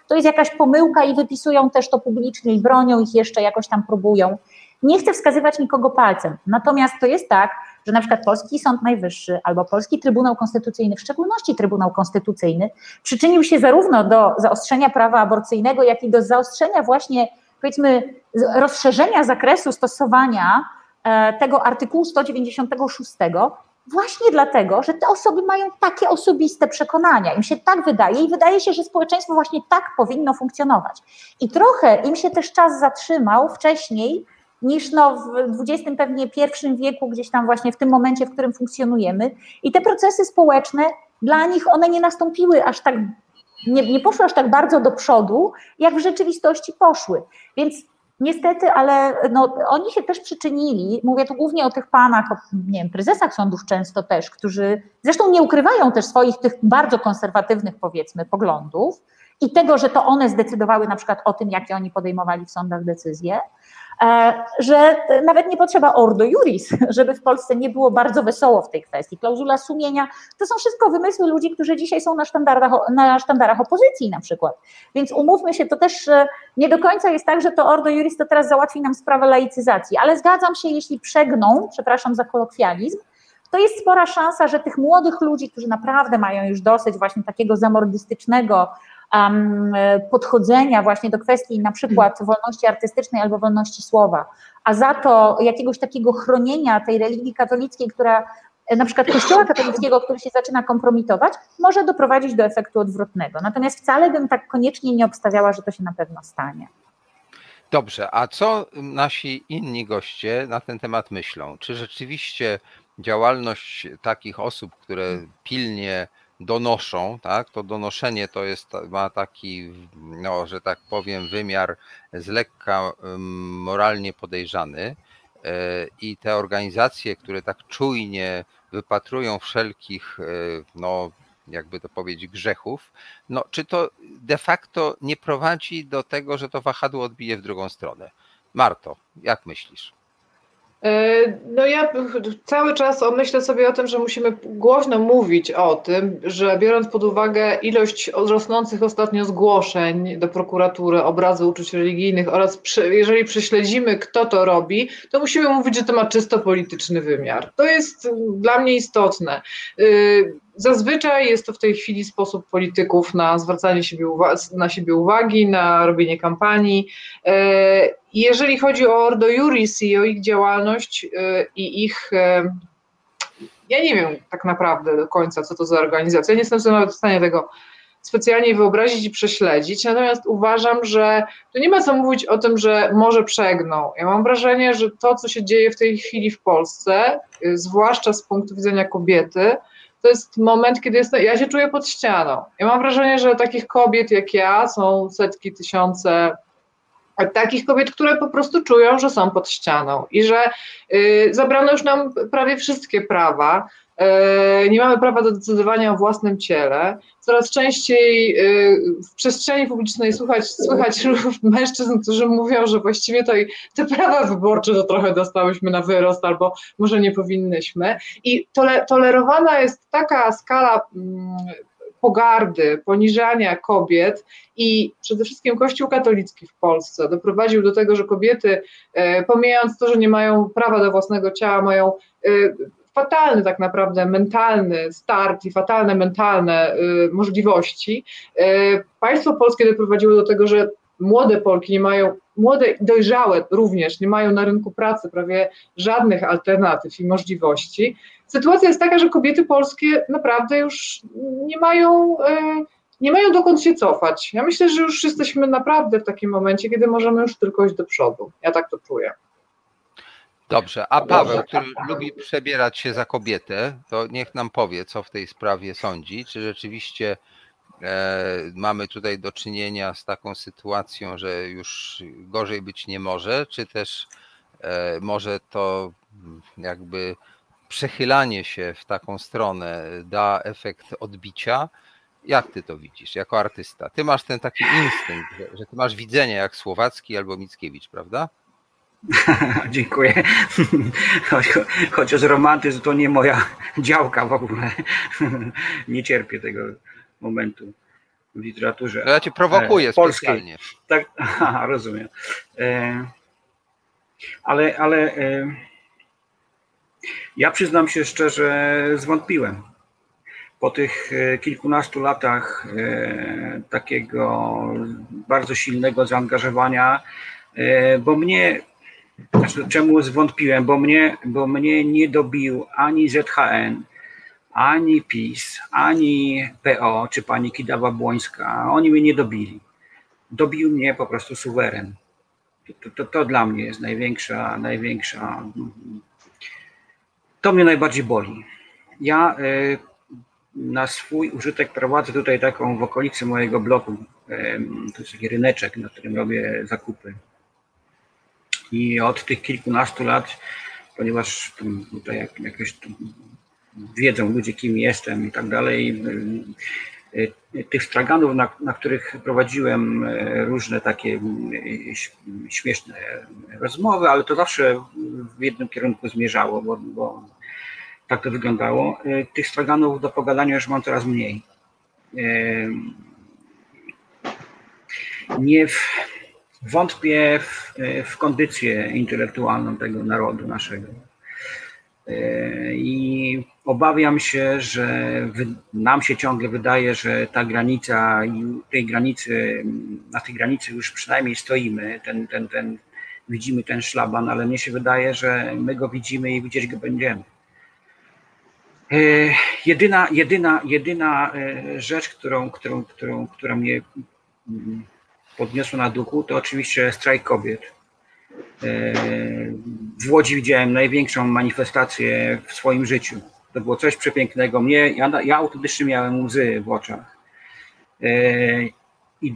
to jest jakaś pomyłka i wypisują też to publicznie i bronią ich jeszcze, jakoś tam próbują. Nie chcę wskazywać nikogo palcem, natomiast to jest tak, że na przykład Polski Sąd Najwyższy albo Polski Trybunał Konstytucyjny, w szczególności Trybunał Konstytucyjny, przyczynił się zarówno do zaostrzenia prawa aborcyjnego, jak i do zaostrzenia właśnie, powiedzmy, rozszerzenia zakresu stosowania tego artykułu 196, właśnie dlatego, że te osoby mają takie osobiste przekonania, im się tak wydaje i wydaje się, że społeczeństwo właśnie tak powinno funkcjonować. I trochę im się też czas zatrzymał wcześniej, niż no w XX pewnie pierwszym wieku, gdzieś tam właśnie w tym momencie, w którym funkcjonujemy. I te procesy społeczne, dla nich one nie nastąpiły aż tak, nie poszły aż tak bardzo do przodu, jak w rzeczywistości poszły. Więc niestety, ale no, oni się też przyczynili, mówię tu głównie o tych panach, o nie wiem, prezesach sądów często też, którzy zresztą nie ukrywają też swoich tych bardzo konserwatywnych powiedzmy poglądów i tego, że to one zdecydowały na przykład o tym, jakie oni podejmowali w sądach decyzje, że nawet nie potrzeba Ordo Iuris, żeby w Polsce nie było bardzo wesoło w tej kwestii. Klauzula sumienia, to są wszystko wymysły ludzi, którzy dzisiaj są na sztandarach opozycji na przykład. Więc umówmy się, to też nie do końca jest tak, że to Ordo Iuris to teraz załatwi nam sprawę laicyzacji, ale zgadzam się, jeśli przegną, przepraszam za kolokwializm, to jest spora szansa, że tych młodych ludzi, którzy naprawdę mają już dosyć właśnie takiego zamordystycznego podchodzenia właśnie do kwestii na przykład wolności artystycznej albo wolności słowa, a za to jakiegoś takiego chronienia tej religii katolickiej, która na przykład kościoła katolickiego, który się zaczyna kompromitować, może doprowadzić do efektu odwrotnego. Natomiast wcale bym tak koniecznie nie obstawiała, że to się na pewno stanie. Dobrze, a co nasi inni goście na ten temat myślą? Czy rzeczywiście działalność takich osób, które pilnie donoszą, tak? To donoszenie to jest, ma taki, no, że tak powiem, wymiar z lekka moralnie podejrzany. i te organizacje, które tak czujnie wypatrują wszelkich, no jakby to powiedzieć, grzechów, no czy to de facto nie prowadzi do tego, że to wahadło odbije w drugą stronę? Marto, jak myślisz? No ja cały czas myślę sobie o tym, że musimy głośno mówić o tym, że biorąc pod uwagę ilość rosnących ostatnio zgłoszeń do prokuratury, obrazy uczuć religijnych oraz jeżeli prześledzimy, kto to robi, to musimy mówić, że to ma czysto polityczny wymiar. To jest dla mnie istotne. Zazwyczaj jest to w tej chwili sposób polityków na zwracanie na siebie uwagi, na robienie kampanii. Jeżeli chodzi o Ordo Iuris i o ich działalność i ich... Ja nie wiem tak naprawdę do końca, co to za organizacja. Nie jestem sobie nawet w stanie tego specjalnie wyobrazić i prześledzić. Natomiast uważam, że tu nie ma co mówić o tym, że może przegnął. Ja mam wrażenie, że to, co się dzieje w tej chwili w Polsce, zwłaszcza z punktu widzenia kobiety, to jest moment, kiedy ja się czuję pod ścianą. Ja mam wrażenie, że takich kobiet jak ja są setki, tysiące, takich kobiet, które po prostu czują, że są pod ścianą i że zabrano już nam prawie wszystkie prawa, nie mamy prawa do decydowania o własnym ciele. Coraz częściej w przestrzeni publicznej słychać mężczyzn, którzy mówią, że właściwie to te prawa wyborcze to trochę dostałyśmy na wyrost albo może nie powinnyśmy. I tolerowana jest taka skala pogardy, poniżania kobiet i przede wszystkim Kościół katolicki w Polsce doprowadził do tego, że kobiety, pomijając to, że nie mają prawa do własnego ciała, mają fatalny tak naprawdę mentalny start i fatalne mentalne możliwości. Państwo polskie doprowadziło do tego, że młode Polki nie mają, młode i dojrzałe również nie mają na rynku pracy prawie żadnych alternatyw i możliwości. Sytuacja jest taka, że kobiety polskie naprawdę już nie mają dokąd się cofać. Ja myślę, że już jesteśmy naprawdę w takim momencie, kiedy możemy już tylko iść do przodu. Ja tak to czuję. Dobrze, a Paweł, który lubi przebierać się za kobietę, to niech nam powie, co w tej sprawie sądzi. Czy rzeczywiście mamy tutaj do czynienia z taką sytuacją, że już gorzej być nie może, czy też może to jakby przechylanie się w taką stronę da efekt odbicia? Jak ty to widzisz jako artysta? Ty masz ten taki instynkt, że ty masz widzenie jak Słowacki albo Mickiewicz, prawda? Dziękuję. Chociaż romantyzm to nie moja działka w ogóle. Nie cierpię tego momentu w literaturze. Ja cię prowokuję specjalnie. Tak, aha, rozumiem. Ale ja przyznam się szczerze, zwątpiłem. Po tych kilkunastu latach takiego bardzo silnego zaangażowania, bo mnie... Czemu zwątpiłem? Bo mnie nie dobił ani ZHN, ani PiS, ani PO, czy pani Kidawa-Błońska. Oni mnie nie dobili. Dobił mnie po prostu suweren. To dla mnie jest największa... To mnie najbardziej boli. Ja na swój użytek prowadzę tutaj taką w okolicy mojego bloku. To jest taki ryneczek, na którym robię zakupy. I od tych kilkunastu lat, ponieważ tutaj jakoś wiedzą ludzie, kim jestem i tak dalej, tych straganów, na których prowadziłem różne takie śmieszne rozmowy, ale to zawsze w jednym kierunku zmierzało, bo tak to wyglądało, tych straganów do pogadania już mam coraz mniej. Wątpię w kondycję intelektualną tego narodu naszego i obawiam się, że nam się ciągle wydaje, że ta granica, na tej granicy już przynajmniej stoimy, widzimy ten szlaban, ale mnie się wydaje, że my go widzimy i widzieć go będziemy. Jedyna rzecz, która mnie podniosło na duchu, to oczywiście strajk kobiet. W Łodzi widziałem największą manifestację w swoim życiu. To było coś przepięknego. Ja autentycznie miałem łzy w oczach. I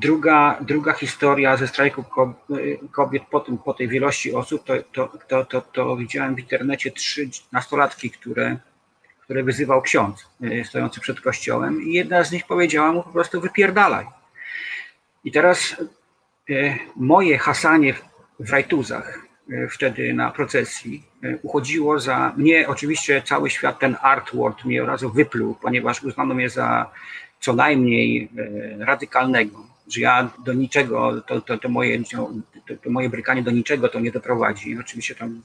druga historia ze strajku kobiet po tej wielości osób, to widziałem w internecie 3 nastolatki, które wyzywał ksiądz stojący przed kościołem i jedna z nich powiedziała mu po prostu wypierdalaj. I teraz moje hasanie w rajtuzach wtedy na procesji uchodziło za... Mnie oczywiście cały świat, ten artwork mnie od razu wypluł, ponieważ uznano mnie za co najmniej radykalnego, że ja do niczego, to moje brykanie do niczego to nie doprowadzi. Oczywiście tam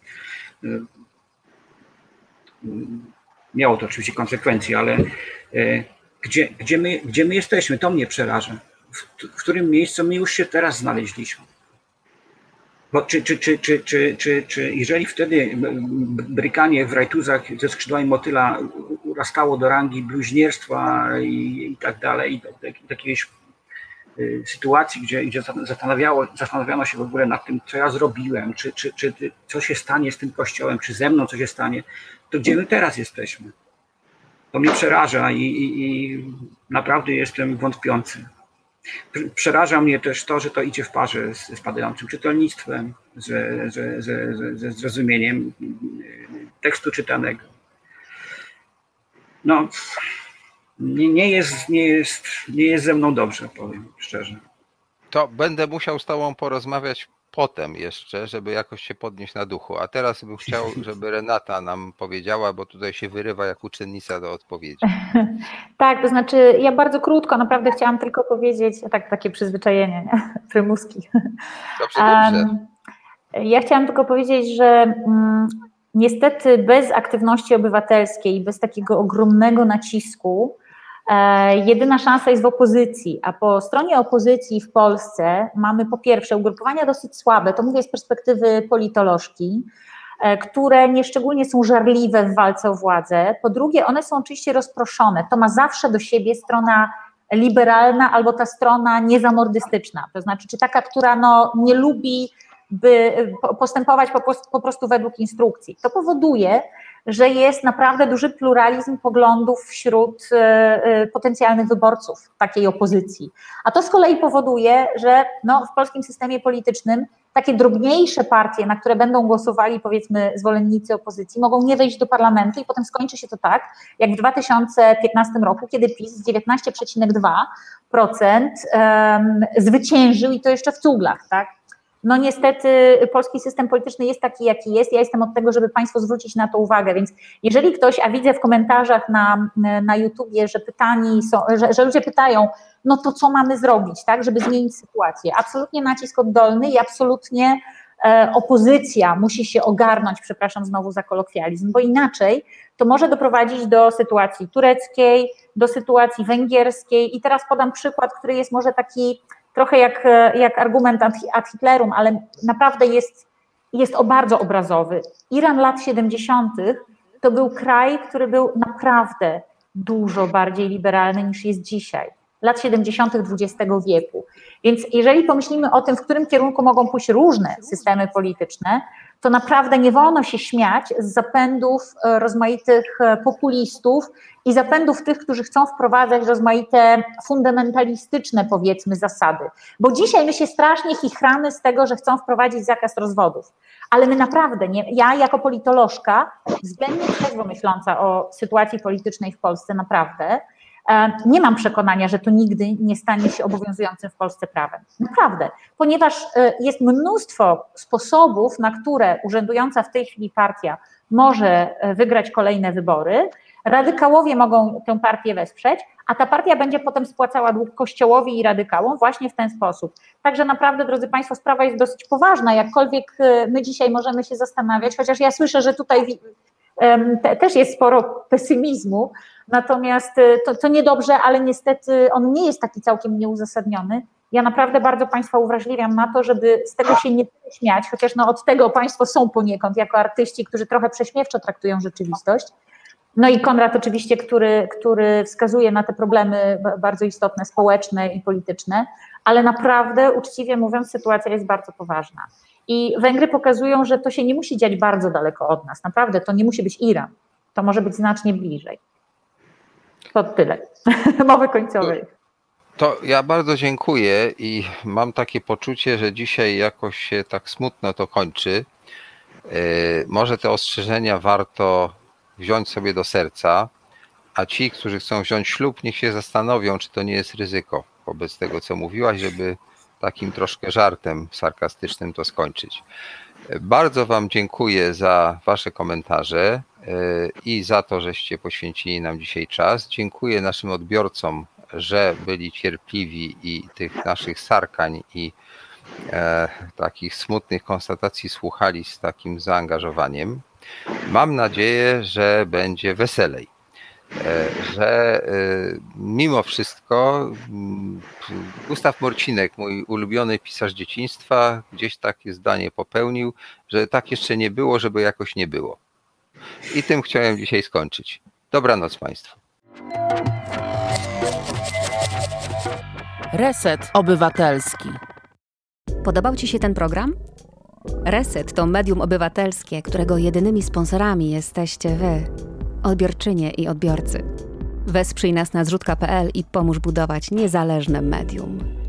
miało to oczywiście konsekwencje, ale gdzie my jesteśmy, to mnie przeraża. W którym miejscu my już się teraz znaleźliśmy. Bo czy jeżeli wtedy brykanie w rajtuzach ze skrzydłami motyla urastało do rangi bluźnierstwa i tak dalej, i jakiejś sytuacji, gdzie zastanawiano się w ogóle nad tym, co ja zrobiłem, czy co się stanie z tym kościołem, czy ze mną co się stanie, to gdzie my teraz jesteśmy? To mnie przeraża i naprawdę jestem wątpiący. Przeraża mnie też to, że to idzie w parze z padającym czytelnictwem, ze zrozumieniem tekstu czytanego. No, nie jest ze mną dobrze, powiem szczerze. To będę musiał z tobą porozmawiać potem jeszcze, żeby jakoś się podnieść na duchu. A teraz bym chciał, żeby Renata nam powiedziała, bo tutaj się wyrywa jak uczennica do odpowiedzi. Tak, to znaczy ja bardzo krótko, naprawdę chciałam tylko powiedzieć, tak, takie przyzwyczajenie, nie? Prymuski. Dobrze. Ja chciałam tylko powiedzieć, że niestety bez aktywności obywatelskiej, bez takiego ogromnego nacisku, jedyna szansa jest w opozycji, a po stronie opozycji w Polsce mamy po pierwsze ugrupowania dosyć słabe, to mówię z perspektywy politolożki, które nieszczególnie są żarliwe w walce o władzę, po drugie one są oczywiście rozproszone, to ma zawsze do siebie strona liberalna albo ta strona niezamordystyczna, to znaczy czy taka, która nie lubi by postępować po prostu według instrukcji. To powoduje, że jest naprawdę duży pluralizm poglądów wśród potencjalnych wyborców takiej opozycji. A to z kolei powoduje, że w polskim systemie politycznym takie drobniejsze partie, na które będą głosowali powiedzmy zwolennicy opozycji, mogą nie wejść do parlamentu i potem skończy się to tak, jak w 2015 roku, kiedy PiS z 19,2% zwyciężył i to jeszcze w cuglach, tak? No niestety polski system polityczny jest taki, jaki jest. Ja jestem od tego, żeby Państwo zwrócić na to uwagę, więc jeżeli ktoś, a widzę w komentarzach na YouTubie, że pytani są, że ludzie pytają, to co mamy zrobić, tak, żeby zmienić sytuację? Absolutnie nacisk oddolny i absolutnie opozycja musi się ogarnąć, przepraszam znowu za kolokwializm, bo inaczej to może doprowadzić do sytuacji tureckiej, do sytuacji węgierskiej i teraz podam przykład, który jest może taki trochę jak argument ad Hitlerum, ale naprawdę jest bardzo obrazowy. Iran lat 70. to był kraj, który był naprawdę dużo bardziej liberalny niż jest dzisiaj. Lat 70. XX wieku. Więc jeżeli pomyślimy o tym, w którym kierunku mogą pójść różne systemy polityczne, to naprawdę nie wolno się śmiać z zapędów rozmaitych populistów i zapędów tych, którzy chcą wprowadzać rozmaite fundamentalistyczne, powiedzmy, zasady. Bo dzisiaj my się strasznie chichramy z tego, że chcą wprowadzić zakaz rozwodów. Ale my naprawdę, ja jako politolożka, względnie trzeźwo myśląca o sytuacji politycznej w Polsce, naprawdę, nie mam przekonania, że to nigdy nie stanie się obowiązującym w Polsce prawem. Naprawdę, ponieważ jest mnóstwo sposobów, na które urzędująca w tej chwili partia może wygrać kolejne wybory, radykałowie mogą tę partię wesprzeć, a ta partia będzie potem spłacała dług kościołowi i radykałom właśnie w ten sposób. Także naprawdę, drodzy Państwo, sprawa jest dosyć poważna, jakkolwiek my dzisiaj możemy się zastanawiać, chociaż ja słyszę, że tutaj też jest sporo pesymizmu, natomiast to niedobrze, ale niestety on nie jest taki całkiem nieuzasadniony. Ja naprawdę bardzo Państwa uwrażliwiam na to, żeby z tego się nie śmiać, chociaż od tego Państwo są poniekąd jako artyści, którzy trochę prześmiewczo traktują rzeczywistość. No i Konrad oczywiście, który wskazuje na te problemy bardzo istotne, społeczne i polityczne, ale naprawdę uczciwie mówiąc sytuacja jest bardzo poważna. I Węgry pokazują, że to się nie musi dziać bardzo daleko od nas. Naprawdę, to nie musi być Iran. To może być znacznie bliżej. To tyle. Mowy końcowej. To ja bardzo dziękuję i mam takie poczucie, że dzisiaj jakoś się tak smutno to kończy. Może te ostrzeżenia warto wziąć sobie do serca, a ci, którzy chcą wziąć ślub, niech się zastanowią, czy to nie jest ryzyko wobec tego, co mówiłaś, żeby takim troszkę żartem sarkastycznym to skończyć. Bardzo Wam dziękuję za Wasze komentarze i za to, żeście poświęcili nam dzisiaj czas. Dziękuję naszym odbiorcom, że byli cierpliwi i tych naszych sarkań i takich smutnych konstatacji słuchali z takim zaangażowaniem. Mam nadzieję, że będzie weselej, że mimo wszystko Gustaw Morcinek, mój ulubiony pisarz dzieciństwa, gdzieś takie zdanie popełnił, że tak jeszcze nie było, żeby jakoś nie było. I tym chciałem dzisiaj skończyć. Dobranoc Państwu. Reset Obywatelski. Podobał Ci się ten program? Reset to medium obywatelskie, którego jedynymi sponsorami jesteście Wy, odbiorczynie i odbiorcy. Wesprzyj nas na zrzutka.pl i pomóż budować niezależne medium.